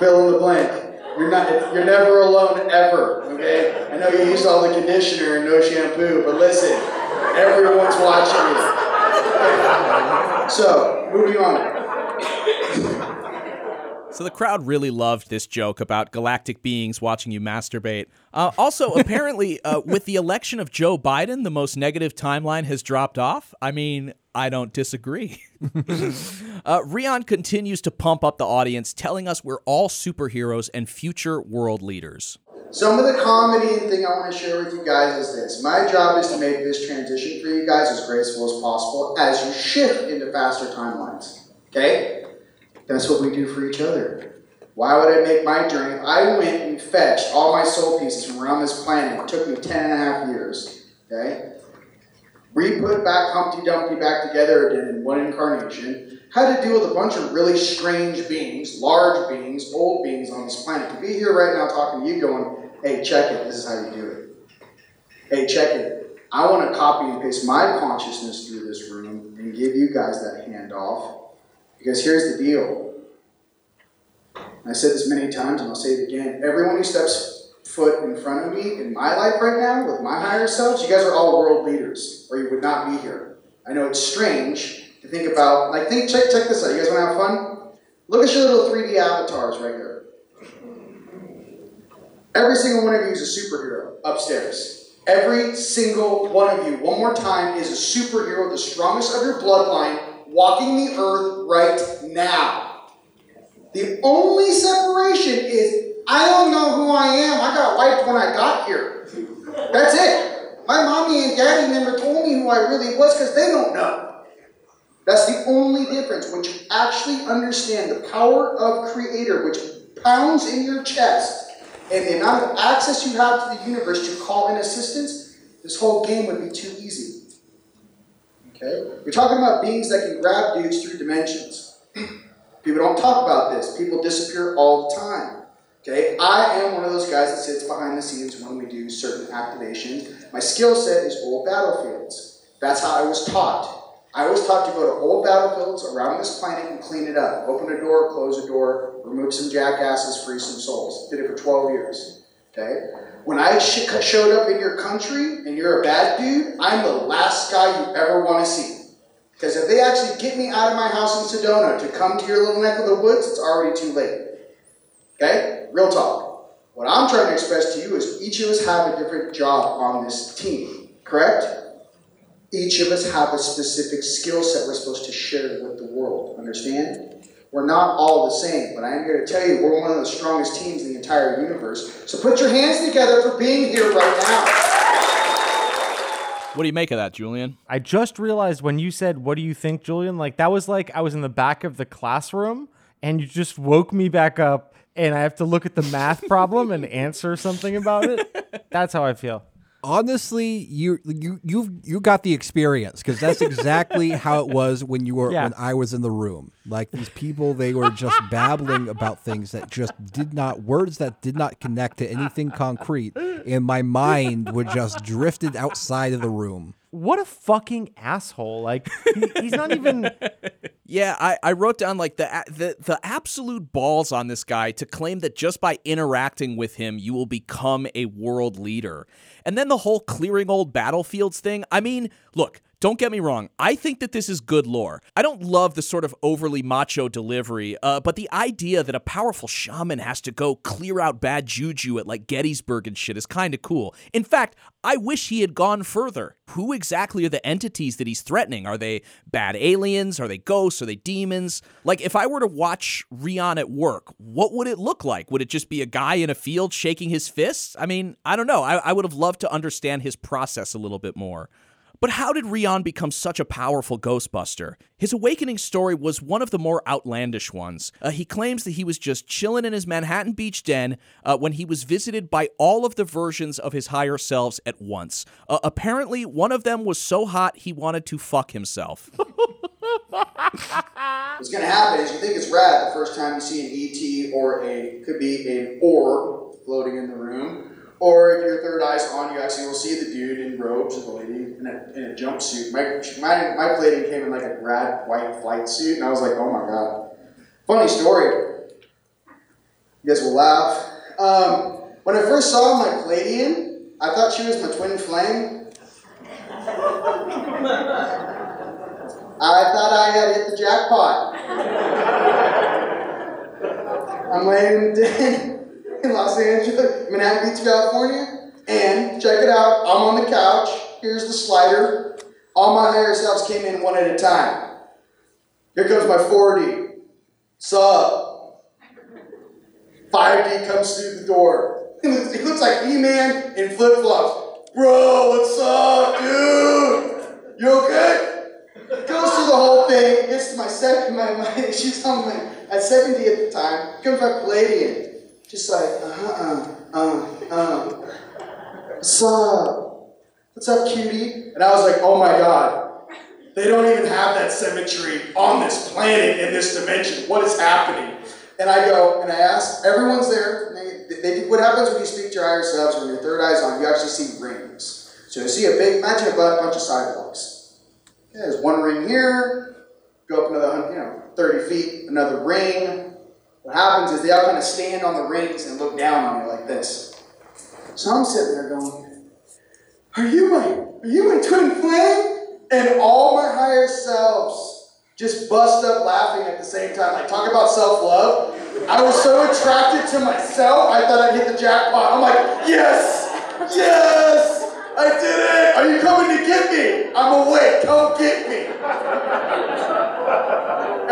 fill in the blank. You're never alone ever, okay? I know you used all the conditioner and no shampoo, but listen, everyone's watching you. Okay. So, moving on. So the crowd really loved this joke about galactic beings watching you masturbate. Also, apparently, with the election of Joe Biden, the most negative timeline has dropped off. I mean... I don't disagree. Rion continues to pump up the audience, telling us we're all superheroes and future world leaders. Some of the comedy and thing I want to share with you guys is this. My job is to make this transition for you guys as graceful as possible as you shift into faster timelines. Okay? That's what we do for each other. Why would I make my journey? I went and fetched all my soul pieces from around this planet. It took me 10.5 years. Okay? We put back Humpty Dumpty back together again in one incarnation, had to deal with a bunch of really strange beings, large beings, old beings on this planet. To be here right now talking to you going, hey, check it, this is how you do it. Hey, check it. I want to copy and paste my consciousness through this room and give you guys that handoff. Because here's the deal. And I said this many times and I'll say it again. Everyone who steps foot in front of me in my life right now with my higher selves, you guys are all world leaders or you would not be here. I know it's strange to think about, like, check this out. You guys want to have fun? Look at your little 3D avatars right here. Every single one of you is a superhero upstairs. Every single one of you, one more time, is a superhero, the strongest of your bloodline, walking the earth right now. The only separation is I don't know who I am. I got wiped when I got here. That's it. My mommy and daddy never told me who I really was because they don't know. That's the only difference. When you actually understand the power of Creator, which pounds in your chest, and the amount of access you have to the universe to call in assistance, this whole game would be too easy. Okay? We're talking about beings that can grab dudes through dimensions. People don't talk about this. People disappear all the time. Okay, I am one of those guys that sits behind the scenes when we do certain activations. My skill set is old battlefields. That's how I was taught. I was taught to go to old battlefields around this planet and clean it up. Open a door, close a door, remove some jackasses, free some souls. Did it for 12 years. Okay? When I showed up in your country and you're a bad dude, I'm the last guy you ever want to see. Because if they actually get me out of my house in Sedona to come to your little neck of the woods, it's already too late. Okay? Real talk. What I'm trying to express to you is each of us have a different job on this team, correct? Each of us have a specific skill set we're supposed to share with the world, understand? We're not all the same, but I am here to tell you we're one of the strongest teams in the entire universe. So put your hands together for being here right now. What do you make of that, Julian? I just realized when you said, what do you think, Julian? Like, that was like I was in the back of the classroom and you just woke me back up. And I have to look at the math problem and answer something about it. That's how I feel. Honestly, you got the experience, because that's exactly how it was when you were when I was in the room. Like, these people, they were just babbling about things that just did not, words that did not connect to anything concrete, and my mind would just drifted outside of the room. What a fucking asshole. Like, he's not even... Yeah, I wrote down, like, the absolute balls on this guy to claim that just by interacting with him, you will become a world leader. And then the whole clearing old battlefields thing. I mean, look... Don't get me wrong. I think that this is good lore. I don't love the sort of overly macho delivery, but the idea that a powerful shaman has to go clear out bad juju at like Gettysburg and shit is kind of cool. In fact, I wish he had gone further. Who exactly are the entities that he's threatening? Are they bad aliens? Are they ghosts? Are they demons? Like, if I were to watch Rion at work, what would it look like? Would it just be a guy in a field shaking his fists? I mean, I don't know. I would have loved to understand his process a little bit more. But how did Rion become such a powerful Ghostbuster? His awakening story was one of the more outlandish ones. He claims that he was just chilling in his Manhattan Beach den when he was visited by all of the versions of his higher selves at once. Apparently, one of them was so hot he wanted to fuck himself. What's going to happen is you think it's rad the first time you see an ET or could be an orb floating in the room. Or if your third eye's on, you actually will see the dude in robes and the lady in a jumpsuit. My Pleiadian came in like a rad white flight suit, and I was like, oh my god. Funny story. You guys will laugh. When I first saw my Pleiadian, I thought she was my twin flame. I thought I had hit the jackpot. I'm laying in the den. In Los Angeles, Manhattan Beach, California, and check it out, I'm on the couch, here's the slider, all my higher selves came in one at a time. Here comes my 4D, sub, 5D comes through the door, he looks like E-Man in flip-flops, bro, what's up, dude, you okay? Goes through the whole thing, gets to my second, she's on my, at 70 at the time, comes my Palladian. Just like, what's up? What's up, cutie? And I was like, oh my god, they don't even have that symmetry on this planet in this dimension. What is happening? And I go, and I ask, everyone's there. They what happens when you speak to your higher selves, when your third eye's on, you actually see rings. So you see a big, imagine a bunch of sidewalks. Yeah, there's one ring here, go up another, 30 feet, another ring. What happens is they all kind of stand on the rings and look down on me like this. So I'm sitting there going, are you my twin flame? And all my higher selves just bust up laughing at the same time. Like, talk about self-love. I was so attracted to myself, I thought I'd hit the jackpot. I'm like, yes, yes, I did it. Are you coming to get me? I'm awake, come get me.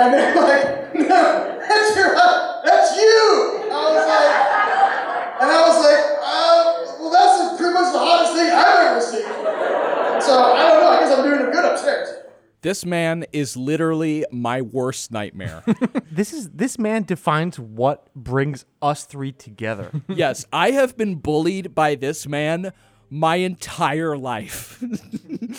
And they're like, no, that's you. I was like, well, that's pretty much the hottest thing I've ever seen. So I don't know. I guess I'm doing it good upstairs. This man is literally my worst nightmare. This man defines what brings us three together. Yes, I have been bullied by this man my entire life.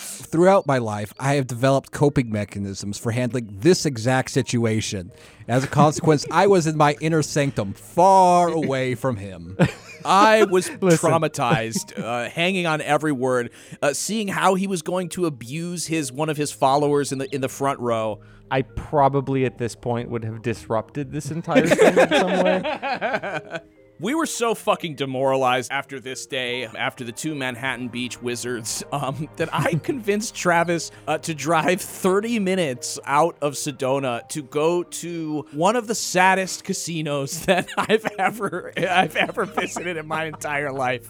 Throughout my life, I have developed coping mechanisms for handling this exact situation. As a consequence, I was in my inner sanctum, far away from him. I was traumatized, hanging on every word, seeing how he was going to abuse one of his followers in the front row. I probably at this point would have disrupted this entire thing in some way. We were so fucking demoralized after this day, after the two Manhattan Beach wizards, that I convinced Travis to drive 30 minutes out of Sedona to go to one of the saddest casinos that I've ever visited in my entire life.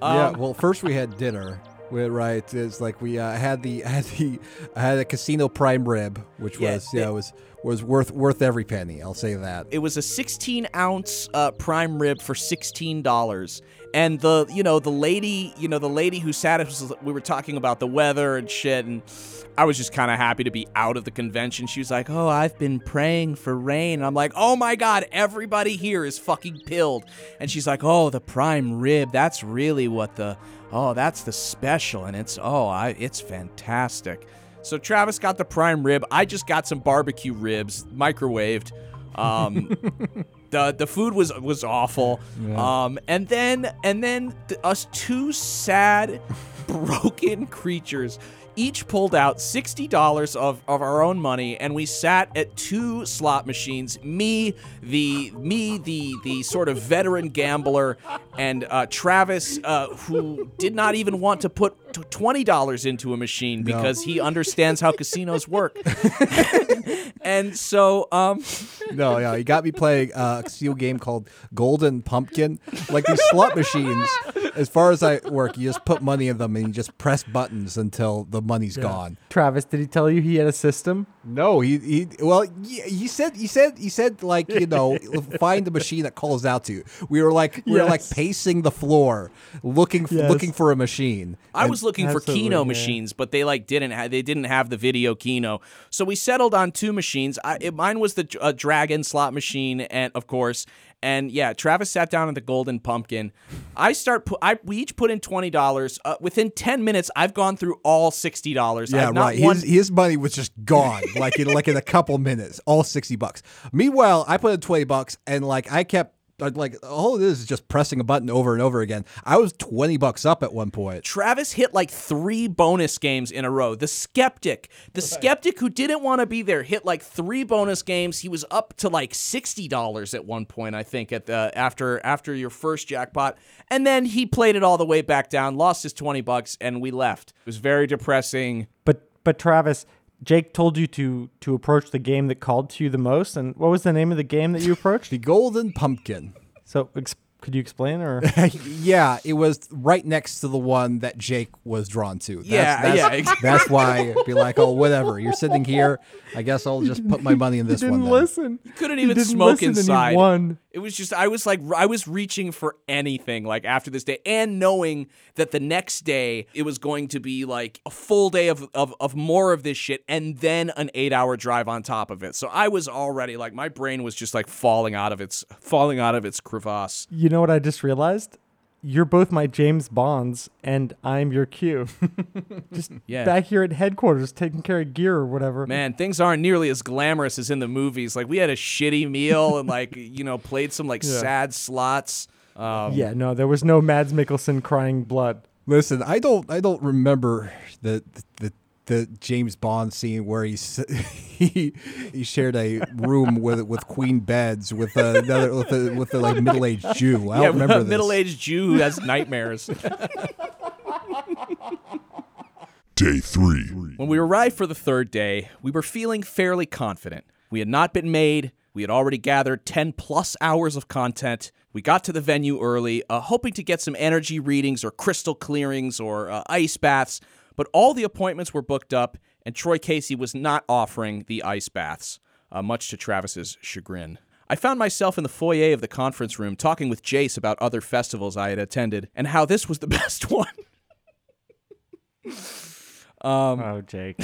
Yeah, well, first we had dinner. Right, it's like we had a casino prime rib, which was worth every penny. I'll say that. It was a 16-ounce prime rib for $16, and the lady who sat us, we were talking about the weather and shit, and I was just kind of happy to be out of the convention. She was like, "Oh, I've been praying for rain," and I'm like, "Oh my God, everybody here is fucking pilled," and she's like, "Oh, the prime rib, that's really what the." Oh, that's the special, and it's fantastic. So Travis got the prime rib. I just got some barbecue ribs, microwaved. The food was awful. Yeah. And then us two sad, broken creatures each pulled out $60 of our own money, and we sat at two slot machines. Me, the sort of veteran gambler, and Travis, who did not even want to put $20 into a machine because he understands how casinos work. And so, no, he got me playing a casino game called Golden Pumpkin. Like these slot machines, as far as I work, you just put money in them and you just press buttons until the money's gone. Travis, did he tell you he had a system? No, he said like, you know, find the machine that calls out to you. We were like pacing the floor, looking for a machine. I was looking for Keno machines, but they didn't have the video Keno. So we settled on two machines. Mine was the dragon slot machine, and of course. And yeah, Travis sat down at the Golden Pumpkin. We each put in $20. Within 10 minutes, I've gone through all $60. Yeah, right. His money was just gone, like in a couple minutes, all $60. Meanwhile, I put in $20, and all it is just pressing a button over and over again. I was $20 up at one point. Travis hit like three bonus games in a row. The skeptic who didn't want to be there hit like three bonus games. He was up to like $60 at one point, I think, at the after your first jackpot. And then he played it all the way back down, lost his $20, and we left. It was very depressing. But Travis, Jake told you to approach the game that called to you the most, and what was the name of the game that you approached? The Golden Pumpkin. So could you explain? Or yeah, it was right next to the one that Jake was drawn to. Exactly. That's why I'd be like, oh, whatever. You're sitting here. I guess I'll just put my money in this one. Listen. You couldn't even smoke inside. It was just I was reaching for anything like after this day, and knowing that the next day it was going to be like a full day of more of this shit, and then an 8-hour drive on top of it. So I was already like, my brain was just like falling out of its crevasse. You know what I just realized? You're both my James Bonds, and I'm your Q. Back here at headquarters, taking care of gear or whatever. Man, things aren't nearly as glamorous as in the movies. Like, we had a shitty meal and, like, you know, played some, like, sad slots. No, there was no Mads Mikkelsen crying blood. Listen, I don't remember the James Bond scene where he shared a room with queen beds with a middle-aged Jew. I don't remember this. Middle-aged Jew who has nightmares. Day 3. When we arrived for the third day, we were feeling fairly confident. We had not been made. We had already gathered 10-plus hours of content. We got to the venue early, hoping to get some energy readings or crystal clearings or ice baths. But all the appointments were booked up, and Troy Casey was not offering the ice baths, much to Travis's chagrin. I found myself in the foyer of the conference room talking with Jace about other festivals I had attended and how this was the best one. Oh, Jake.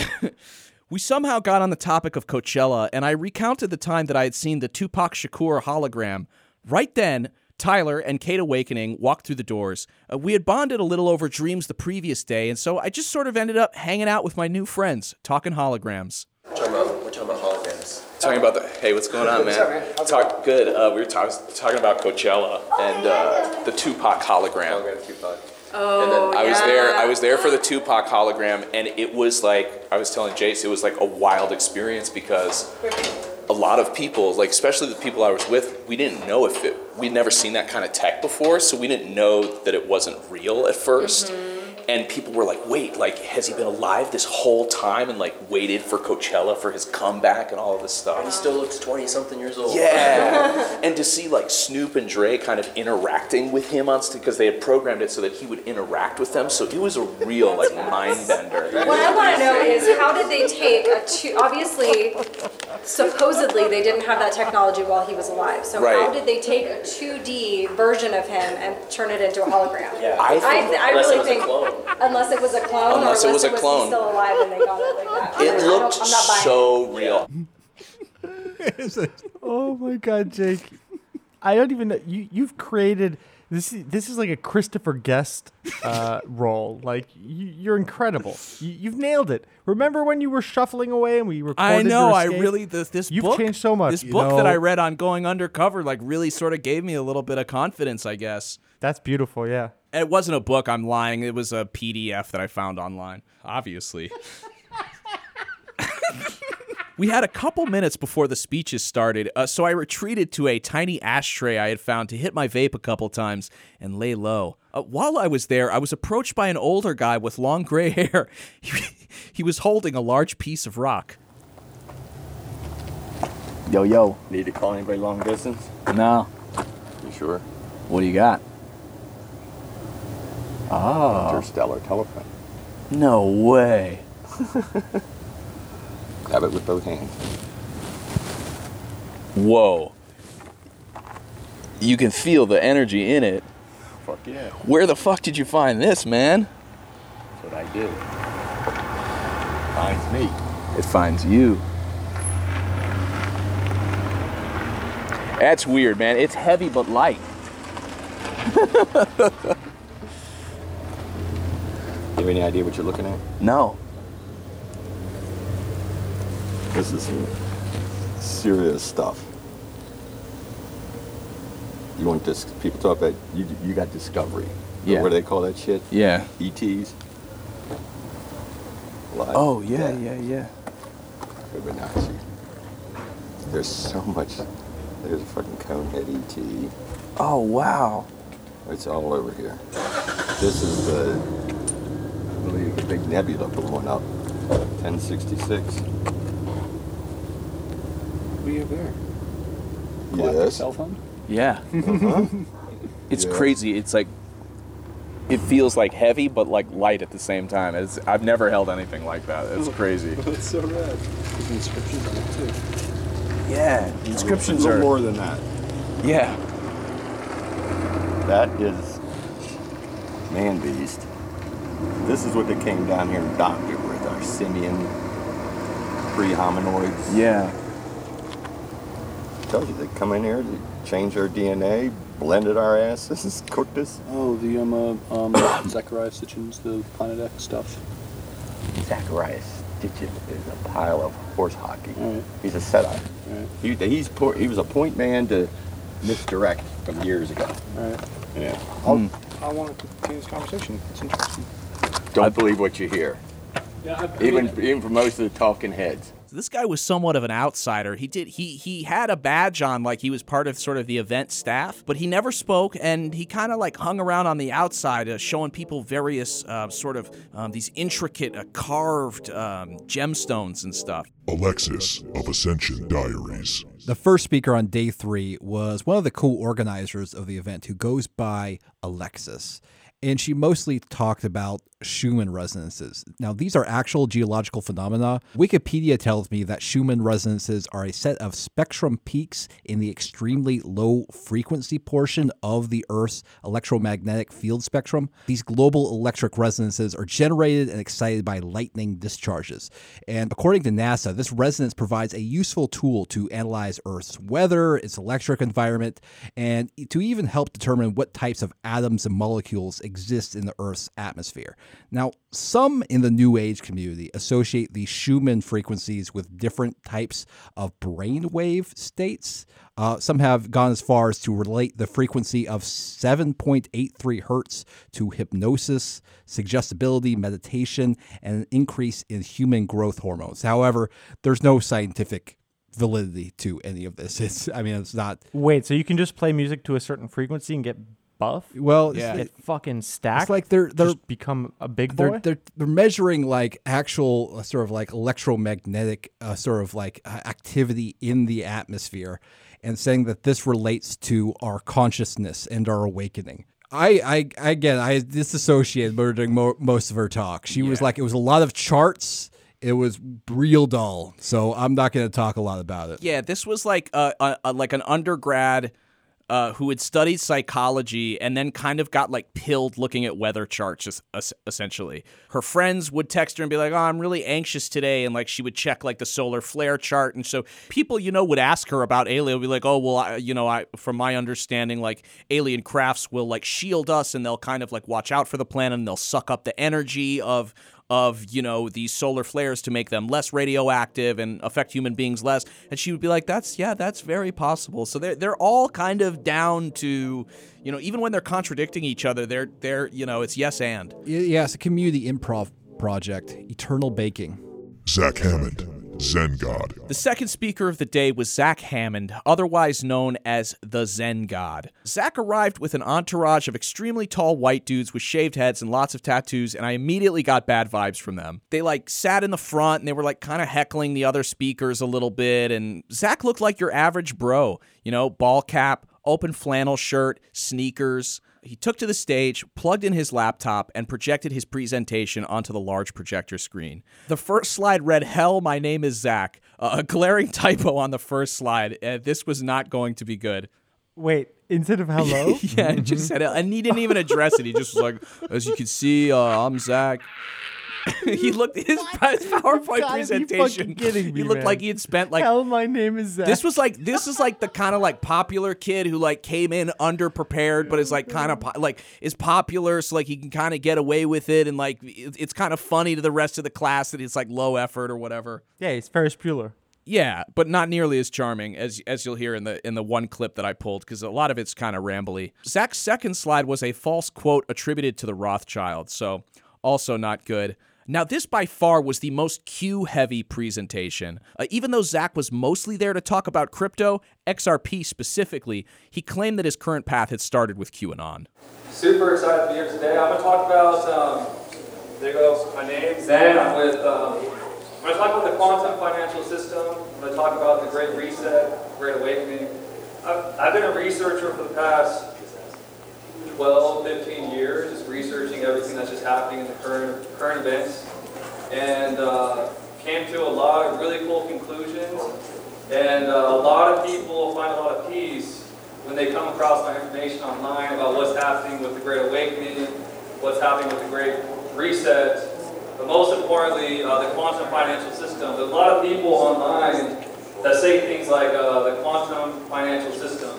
We somehow got on the topic of Coachella, and I recounted the time that I had seen the Tupac Shakur hologram. Right then, Tyler and Kate Awakening walked through the doors. We had bonded a little over dreams the previous day, and so I just sort of ended up hanging out with my new friends, talking holograms. We're talking about holograms. Talking about the, hey, what's going on, man? Sorry. Good. We were talking about Coachella and the Tupac hologram. Oh, and then I was there for the Tupac hologram, and it was like, I was telling Jace, it was like a wild experience because a lot of people, like especially the people I was with, we didn't know if it, we'd never seen that kind of tech before, so we didn't know that it wasn't real at first. Mm-hmm. And people were like, wait, like, has he been alive this whole time and, like, waited for Coachella for his comeback and all of this stuff? And he still looks 20-something years old. Yeah. And to see, like, Snoop and Dre kind of interacting with him on stage, because they had programmed it so that he would interact with them. So it was a real, like, mind bender. What I want to know is how did they take a obviously, supposedly, they didn't have that technology while he was alive. So how did they take a 2D version of him and turn it into a hologram? Yeah. I really think... Unless it was a clone, or unless it was still alive and they got it like that. It looked so real. Oh my God, Jake! I don't even know. You've created this. This is like a Christopher Guest role. Like you're incredible. You've nailed it. Remember when you were shuffling away and we recorded? I know. Your escape? I really this you've book, changed so much. This book that I read on going undercover like really sort of gave me a little bit of confidence, I guess. That's beautiful. Yeah. It wasn't a book, I'm lying. It was a PDF that I found online, obviously. We had a couple minutes before the speeches started, so I retreated to a tiny ashtray I had found to hit my vape a couple times and lay low. While I was there, I was approached by an older guy with long gray hair. He was holding a large piece of rock. Yo. Need to call anybody long distance? No. You sure? What do you got? Oh. Interstellar telephone. No way. Grab it with both hands. Whoa. You can feel the energy in it. Fuck yeah. Where the fuck did you find this, man? That's what I do. It finds me. It finds you. That's weird, man. It's heavy but light. Do you have any idea what you're looking at? No. This is serious stuff. You want this? People talk about you got Discovery. Yeah. What do they call that shit? Yeah. ETs. Live. Oh yeah. It'd be nice. There's so much. There's a fucking conehead ET. Oh wow. It's all over here. This is the. I believe a big nebula blowing up. 1066. Were you there? Yes. Cell phone? Yeah. Uh-huh. It's crazy. It's like it feels like heavy, but like light at the same time. I've never held anything like that. It's crazy. That's so rad. There's inscriptions on it too. Yeah, inscriptions are more than that. Yeah. That is man beast. This is what they came down here and doctored with, our simian pre-hominoids. Yeah. I told you, they come in here, they changed our DNA, blended our asses, cooked us. Oh, the Zachariah Sitchin's the Planet X stuff. Zachariah Sitchin is a pile of horse hockey. Right. He's a setup. Right. He was a point man to misdirect from years ago. Right. Yeah. I want to continue this conversation. It's interesting. Don't believe what you hear. Yeah, even for most of the talking heads. So this guy was somewhat of an outsider. He had a badge on, like he was part of sort of the event staff, but he never spoke, and he kind of like hung around on the outside, showing people various sort of these intricate carved gemstones and stuff. Alexis of Ascension Diaries. The first speaker on day 3 was one of the co-organizers of the event who goes by Alexis. and she mostly talked about Schumann resonances. Now, these are actual geological phenomena. Wikipedia tells me that Schumann resonances are a set of spectrum peaks in the extremely low frequency portion of the Earth's electromagnetic field spectrum. These global electric resonances are generated and excited by lightning discharges. And according to NASA, this resonance provides a useful tool to analyze Earth's weather, its electric environment, and to even help determine what types of atoms and molecules exist in the Earth's atmosphere. Now, some in the New Age community associate the Schumann frequencies with different types of brainwave states. Some have gone as far as to relate the frequency of 7.83 hertz to hypnosis, suggestibility, meditation, and an increase in human growth hormones. However, there's no scientific validity to any of this. It's not... Wait, so you can just play music to a certain frequency and get... buff? Well, yeah. Get fucking stacked. It's like they're just become a big boy. They're measuring like actual sort of like electromagnetic sort of like activity in the atmosphere, and saying that this relates to our consciousness and our awakening. I disassociated during most of her talk. She was like, it was a lot of charts. It was real dull. So I'm not going to talk a lot about it. Yeah, this was like like an undergrad. Who had studied psychology and then kind of got like pilled looking at weather charts, essentially. Her friends would text her and be like, oh, I'm really anxious today. And like she would check like the solar flare chart. And so people, would ask her about alien. Would be like, oh, well, I from my understanding, like alien crafts will like shield us and they'll kind of like watch out for the planet and they'll suck up the energy of these solar flares to make them less radioactive and affect human beings less. And she would be like, that's very possible. So they're all kind of down to, even when they're contradicting each other, they're it's yes and. Yeah, it's a community improv project, Eternal Baking. Zach Hammond, Zen God. The second speaker of the day was Zach Hammond, otherwise known as the Zen God. Zach arrived with an entourage of extremely tall white dudes with shaved heads and lots of tattoos, and I immediately got bad vibes from them. They like sat in the front and they were like kind of heckling the other speakers a little bit, and Zach looked like your average bro, ball cap, open flannel shirt, sneakers. He took to the stage, plugged in his laptop, and projected his presentation onto the large projector screen. The first slide read, "Hell, my name is Zach." A glaring typo on the first slide. This was not going to be good. Wait, instead of hello? Yeah, it just said, and he didn't even address it. He just was like, as you can see, I'm Zach. He looked at his PowerPoint presentation. He looked like he had spent like. Hell, my name is Zach. This is like the kind of like popular kid who like came in underprepared, but is like kind of like is popular, so like he can kind of get away with it, and like it's kind of funny to the rest of the class that it's like low effort or whatever. Yeah, he's Ferris Bueller. Yeah, but not nearly as charming as you'll hear in the one clip that I pulled, because a lot of it's kind of rambly. Zach's second slide was a false quote attributed to the Rothschild, so also not good. Now, this by far was the most Q-heavy presentation. Even though Zach was mostly there to talk about crypto, XRP specifically, he claimed that his current path had started with QAnon. Super excited to be here today. I'm going to talk about, there goes my name, Zen. I'm going to talk about the quantum financial system. I'm going to talk about the Great Reset, Great Awakening. I've been a researcher for the past 12, 15 years, just researching everything that's just happening in the current events, and came to a lot of really cool conclusions, and a lot of people find a lot of peace when they come across my information online about what's happening with the Great Awakening, what's happening with the Great Reset, but most importantly, the quantum financial system. There's a lot of people online that say things like the quantum financial system.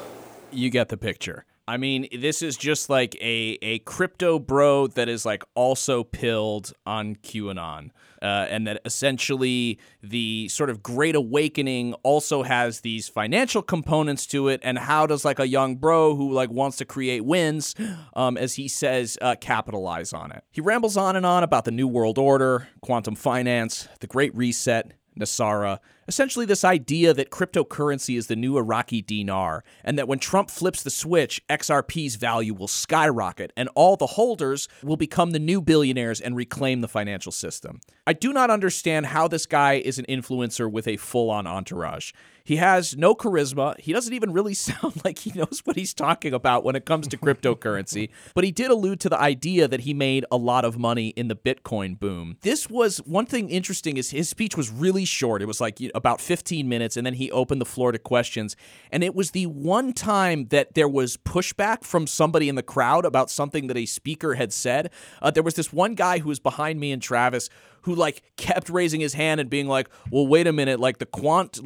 You get the picture. I mean, this is just like a crypto bro that is like also pilled on QAnon, and that essentially the sort of Great Awakening also has these financial components to it. And how does like a young bro who like wants to create wins, as he says, capitalize on it? He rambles on and on about the New World Order, quantum finance, the Great Reset, Nasara, essentially this idea that cryptocurrency is the new Iraqi dinar, and that when Trump flips the switch, XRP's value will skyrocket, and all the holders will become the new billionaires and reclaim the financial system. I do not understand how this guy is an influencer with a full-on entourage. He has no charisma. He doesn't even really sound like he knows what he's talking about when it comes to cryptocurrency. But he did allude to the idea that he made a lot of money in the Bitcoin boom. This was one thing interesting is his speech was really short. It was like about 15 minutes, and then he opened the floor to questions. And it was the one time that there was pushback from somebody in the crowd about something that a speaker had said. There was this one guy who was behind me and Travis who like kept raising his hand and being like, well, wait a minute, like the quant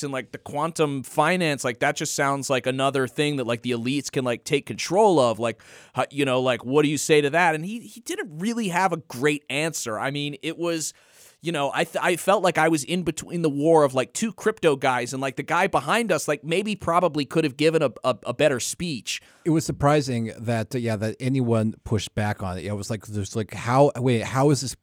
and like the quantum finance, like that just sounds like another thing that like the elites can like take control of. Like, like what do you say to that? And he didn't really have a great answer. I mean, it was... I felt like I was in between the war of like two crypto guys, and like the guy behind us like probably could have given a better speech. It was surprising that that anyone pushed back on it. It was like there's like how is this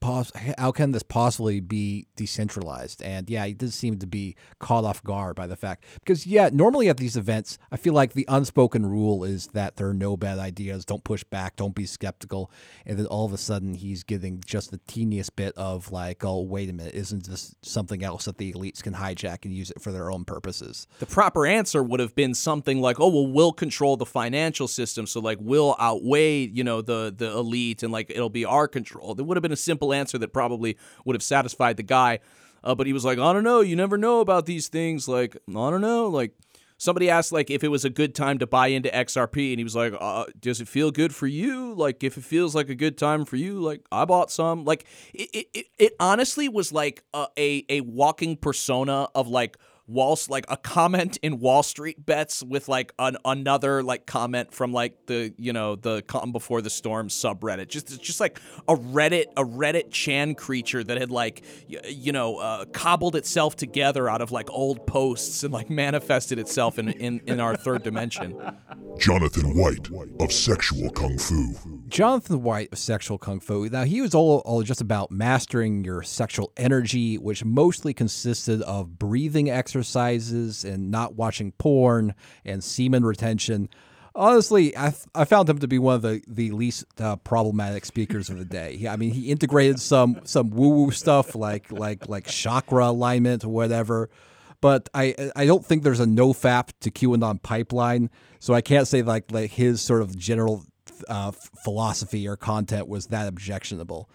how can this possibly be decentralized? And he did seem to be caught off guard by the fact because normally at these events I feel like the unspoken rule is that there are no bad ideas, don't push back, don't be skeptical, and then all of a sudden he's getting just the teeniest bit of like, oh, wait a minute, isn't this something else that the elites can hijack and use it for their own purposes? The proper answer would have been something like, oh, well, we'll control the financial system, so like we'll outweigh, the elite, and like it'll be our control. There would have been a simple answer that probably would have satisfied the guy, but he was like, I don't know, you never know about these things, like, I don't know, like... Somebody asked, like, if it was a good time to buy into XRP, and he was like, does it feel good for you? Like, if it feels like a good time for you, like, I bought some. Like, it honestly was like a walking persona of, like, a comment in Wall Street Bets with like another like comment from like the Calm Before the Storm subreddit. Just like a Reddit Chan creature that had like cobbled itself together out of like old posts and like manifested itself in our third dimension. Jonathan White of Sexual Kung Fu. Jonathan White of Sexual Kung Fu. Now he was all just about mastering your sexual energy, which mostly consisted of breathing exercises and not watching porn and semen retention. Honestly, I found him to be one of the least problematic speakers of the day. He integrated some woo-woo stuff like chakra alignment or whatever. But I don't think there's a nofap to QAnon pipeline, so I can't say like his sort of general philosophy or content was that objectionable.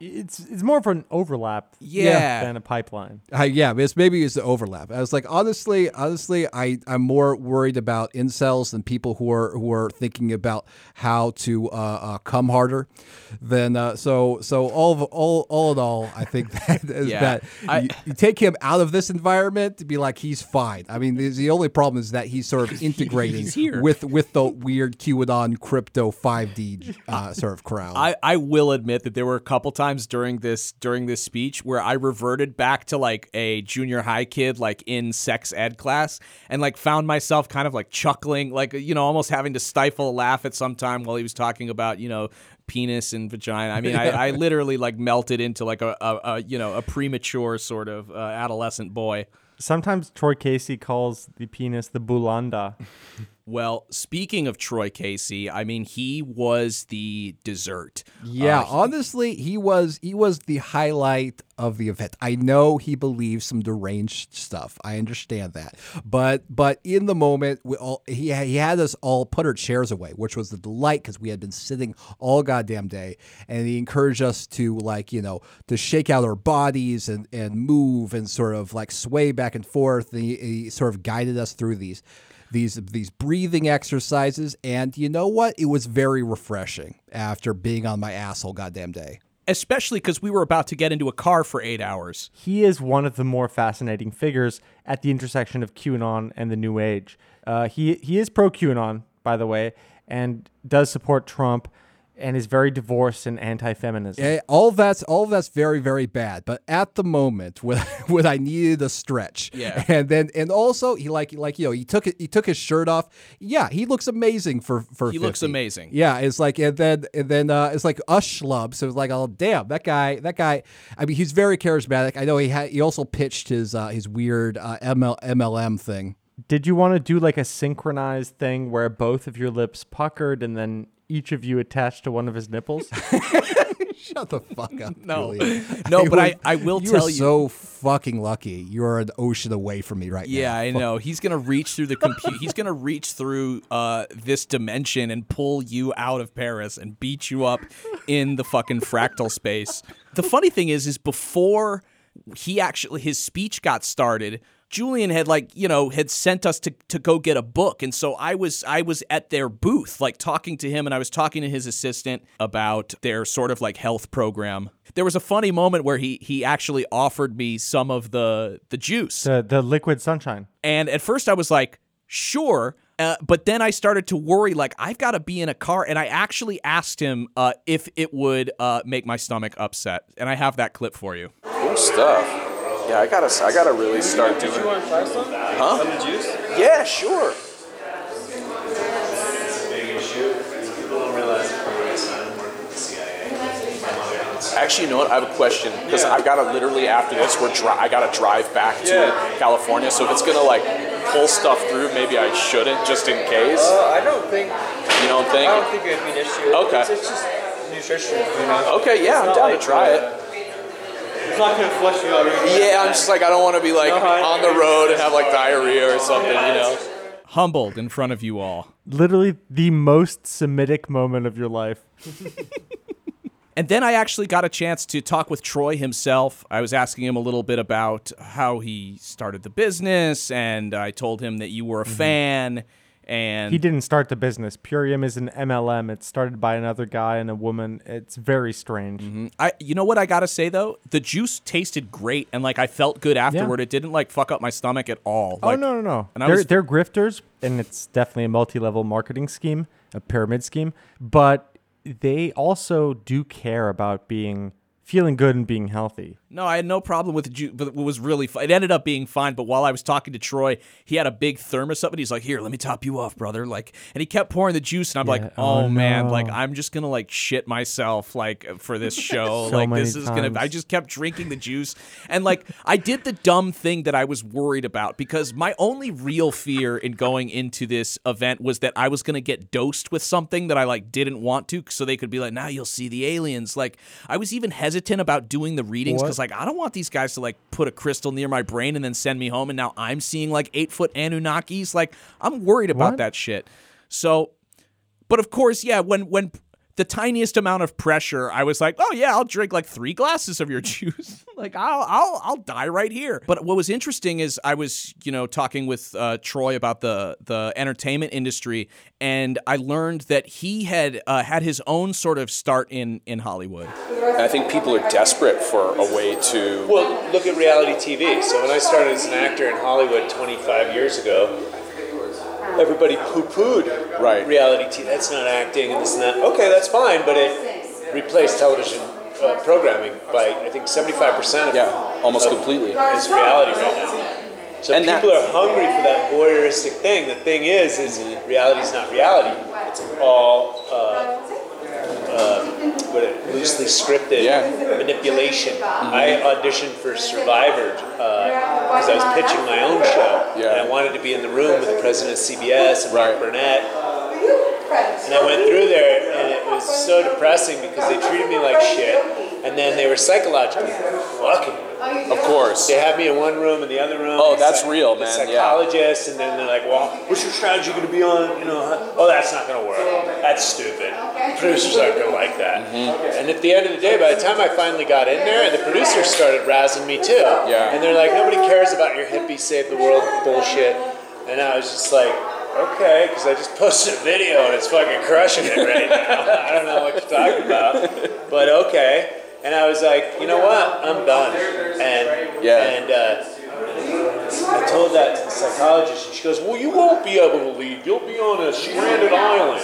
It's more of an overlap than a pipeline. Maybe it's the overlap. I was like, honestly, I'm more worried about incels and people who are thinking about how to come harder than so. All in all, I think that you take him out of this environment to be like he's fine. The only problem is that he's sort of integrating with the weird QAnon crypto 5D sort of crowd. I will admit that there were a couple times during this speech where I reverted back to like a junior high kid like in sex ed class and like found myself kind of like chuckling, like, almost having to stifle a laugh at some time while he was talking about, penis and vagina. I literally like melted into like a premature sort of adolescent boy. Sometimes Troy Casey calls the penis the bulanda. Well, speaking of Troy Casey, he was the dessert. Yeah, honestly, he was the highlight of the event. I know he believes some deranged stuff. I understand that. But in the moment, he had us all put our chairs away, which was a delight because we had been sitting all goddamn day. And he encouraged us to to shake out our bodies and move and sort of like sway back and forth. And he sort of guided us through these breathing exercises, and you know what? It was very refreshing after being on my asshole goddamn day. Especially because we were about to get into a car for 8 hours. He is one of the more fascinating figures at the intersection of QAnon and the New Age. He is pro-QAnon, by the way, and does support Trump, and is very divorced and anti-feminism. Yeah, all that's very, very bad. But at the moment, when I needed a stretch, and also he took his shirt off. Yeah, he looks amazing for he 50. Looks amazing. Yeah, it's like and then it's like a schlub. So it's like, oh damn, that guy. He's very charismatic. I know he also pitched his weird MLM thing. Did you want to do like a synchronized thing where both of your lips puckered and then each of you attached to one of his nipples? Shut the fuck up. No, but I will tell you. You are so fucking lucky. You are an ocean away from me right now. Yeah, I know. He's going to reach through the computer. He's going to reach through this dimension and pull you out of Paris and beat you up in the fucking fractal space. The funny thing is before he actually, his speech got started, Julian had had sent us to go get a book. And so I was at their booth, talking to him, and I was talking to his assistant about their sort of health program. There was a funny moment where he actually offered me some of the juice. The liquid sunshine. And at first I was like, sure. But then I started to worry, I've got to be in a car. And I actually asked him if it would make my stomach upset. And I have that clip for you. Good stuff. Yeah, I gotta really start doing. Did you want to try some? Huh? Some of the juice? Yeah, sure. Actually, you know what? I have a question because I've gotta literally after this, I gotta drive back to California. So if it's gonna pull stuff through, maybe I shouldn't just in case. I don't think. You don't think? I don't think it'd be an issue. Okay. It's just nutrition. You know? Okay, yeah, I'm down to try it. It's not going to flush you out. Yeah, I'm just I don't want to be on the road and have diarrhea or something, Humbled in front of you all. Literally the most Semitic moment of your life. And then I actually got a chance to talk with Troy himself. I was asking him a little bit about how he started the business, and I told him that you were a fan. And he didn't start the business. Purium is an MLM. It's started by another guy and a woman. It's very strange. Mm-hmm. You know what I gotta say though? The juice tasted great, and I felt good afterward. Yeah. It didn't fuck up my stomach at all. Oh no! And they're grifters, and it's definitely a multi-level marketing scheme, a pyramid scheme. But they also do care about feeling good and being healthy. No, I had no problem with the juice, but it was really fun. It ended up being fine, but while I was talking to Troy, he had a big thermos up, and he's like, here, let me top you off, brother. And he kept pouring the juice, and I'm man, I'm just going to, shit myself, for this show. So this is going to... I just kept drinking the juice, and, I did the dumb thing that I was worried about, because my only real fear in going into this event was that I was going to get dosed with something that I, didn't want to, so they could be now you'll see the aliens. I was even hesitant about doing the readings because I don't want these guys to put a crystal near my brain and then send me home and now I'm seeing 8-foot Anunnakis. I'm worried about that shit. So, but of course, when the tiniest amount of pressure, I was like, oh yeah, I'll drink 3 glasses of your juice. I'll die right here. But what was interesting is I was, talking with Troy about the entertainment industry, and I learned that he had had his own sort of start in Hollywood. I think people are desperate for a way to... Well, look at reality TV. So when I started as an actor in Hollywood 25 years ago, everybody poo-pooed reality TV. That's not acting and this and that. Okay, that's fine, but it replaced television programming by, I think, 75% of almost completely. It's reality right now. So and people are hungry for that voyeuristic thing. The thing is reality's not reality. It's all loosely scripted manipulation. Mm-hmm. I auditioned for Survivor because I was pitching my own show, and I wanted to be in the room with the president of CBS and Mark Burnett. And I went through there, and it was so depressing because they treated me like shit, and then they were psychologically fucking me. Of course. They had me in one room and the other room. Oh, that's real, man. Psychologist, and then they're like, well, what's your strategy going to be on? Oh, that's not going to work. That's stupid. Producers aren't going to like that. Mm-hmm. And at the end of the day, by the time I finally got in there, the producers started razzing me too. Yeah. And they're like, nobody cares about your hippie save the world bullshit. And I was just like, okay, because I just posted a video and it's fucking crushing it right now. I don't know what you're talking about, but okay. And I was like, you know what? I'm done. And I told that to the psychologist, and she goes, well, you won't be able to leave. You'll be on a stranded island.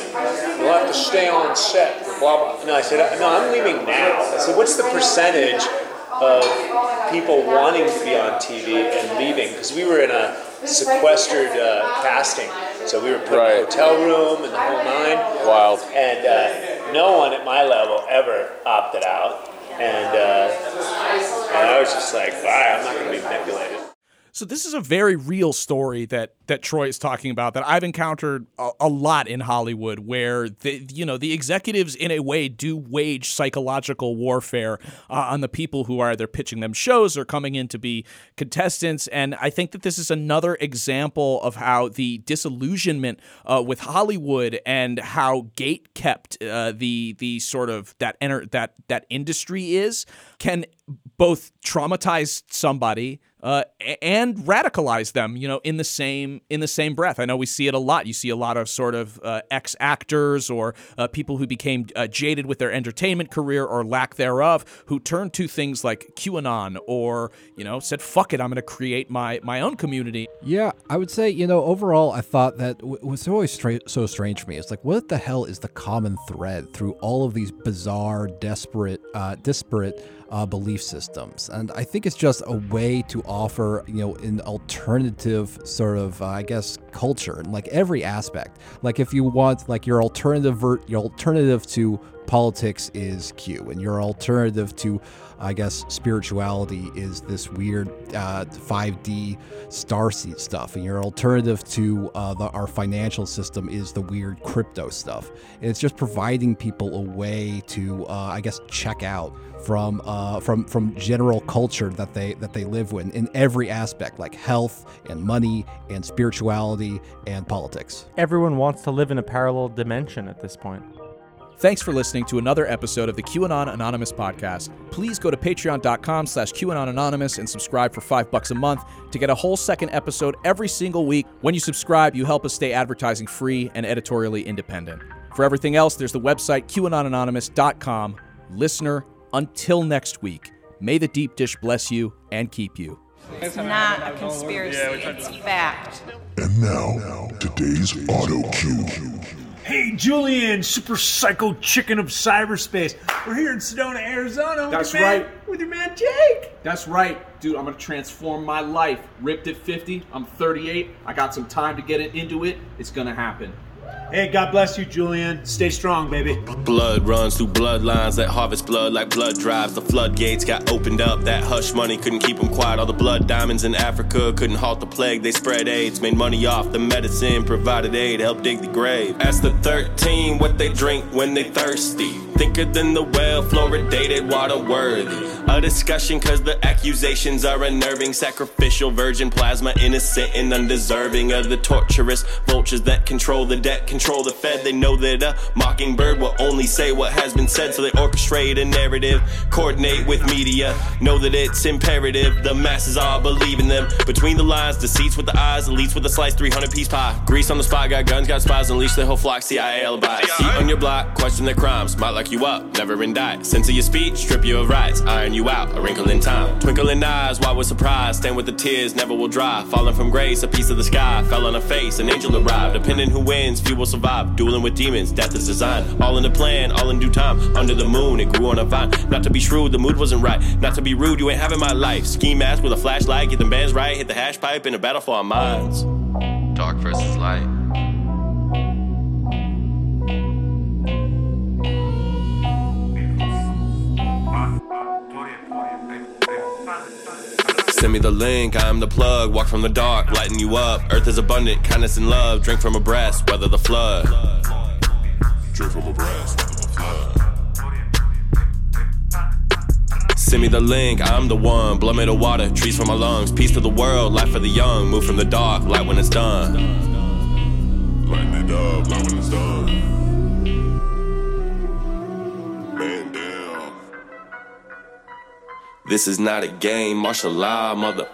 You'll have to stay on set for blah, blah. No, I said, no, I'm leaving now. I said, what's the percentage of people wanting to be on TV and leaving? Because we were in a sequestered casting. So we were put in a hotel room and the whole nine. Wild. And no one at my level ever opted out. And I was just like, bye, I'm not going to be manipulated. So this is a very real story that Troy is talking about that I've encountered a lot in Hollywood, where the executives in a way do wage psychological warfare on the people who are either pitching them shows or coming in to be contestants. And I think that this is another example of how the disillusionment with Hollywood and how gatekept the sort of that industry is can both traumatize somebody and radicalize them, in the same breath. I know we see it a lot. You see a lot of sort of ex-actors or people who became jaded with their entertainment career or lack thereof, who turned to things like QAnon or, said, fuck it, I'm going to create my own community. Yeah, I would say, overall, I thought that what's always so strange for me is like, what the hell is the common thread through all of these bizarre, disparate belief systems? And I think it's just a way to offer, an alternative sort of, culture in like every aspect. Like if you want, like your alternative to politics is Q, and your alternative to, spirituality is this weird 5D starseed stuff, and your alternative to our financial system is the weird crypto stuff. And it's just providing people a way to, check out from general culture that they live with in every aspect, like health and money and spirituality and politics. Everyone wants to live in a parallel dimension at this point. Thanks for listening to another episode of the QAnon Anonymous podcast. Please go to patreon.com/QAnon Anonymous and subscribe for $5 a month to get a whole second episode every single week. When you subscribe, you help us stay advertising free and editorially independent. For everything else, there's the website QAnonAnonymous.com. Listener, until next week, may the deep dish bless you and keep you. It's not a conspiracy, it's fact. And now, today's auto cue. Hey, Julian, super psycho chicken of cyberspace. We're here in Sedona, Arizona. That's right. With your man Jake. That's right. Dude, I'm going to transform my life. Ripped at 50. I'm 38. I got some time to get into it. It's going to happen. Hey, God bless you, Julian. Stay strong, baby. Blood runs through bloodlines that harvest blood like blood drives. The floodgates got opened up. That hush money couldn't keep them quiet. All the blood diamonds in Africa couldn't halt the plague. They spread AIDS, made money off the medicine, provided aid, helped dig the grave. Ask the 13 what they drink when they thirsty. Thicker than the well, fluoridated water worthy. A discussion cause the accusations are unnerving. Sacrificial virgin plasma, innocent and undeserving of the torturous vultures that control the debt, control the Fed. They know that a mockingbird will only say what has been said, so they orchestrate a narrative, coordinate with media, know that it's imperative. The masses all believe in them. Between the lines, deceits with the eyes, elites with a slice, 300-piece pie. Grease on the spot, got guns, got spies, unleash their whole flock, CIA alibis. Eat on your block, question their crimes, might lock you up, never in die. Censor your speech, strip you of rights, iron you out, a wrinkle in time. Twinkle in eyes, why we're surprised, stand with the tears, never will dry. Falling from grace, a piece of the sky, fell on her face, an angel arrived. Depending who wins, few will survive, dueling with demons, death is design. All in the plan, all in due time. Under the moon, it grew on a vine. Not to be shrewd, the mood wasn't right. Not to be rude, you ain't having my life. Ski mask with a flashlight, get them bands right. Hit the hash pipe in a battle for our minds. Dark versus light. Send me the link, I'm the plug, walk from the dark, lighten you up. Earth is abundant, kindness and love, drink from a breast, weather the flood. Drink from a breast, weather the flood. Send me the link, I'm the one, blood made of water, trees from my lungs. Peace to the world, life for the young, move from the dark, light when it's done. Lighten it up, light when it's done. Man down. This is not a game, martial law, mother.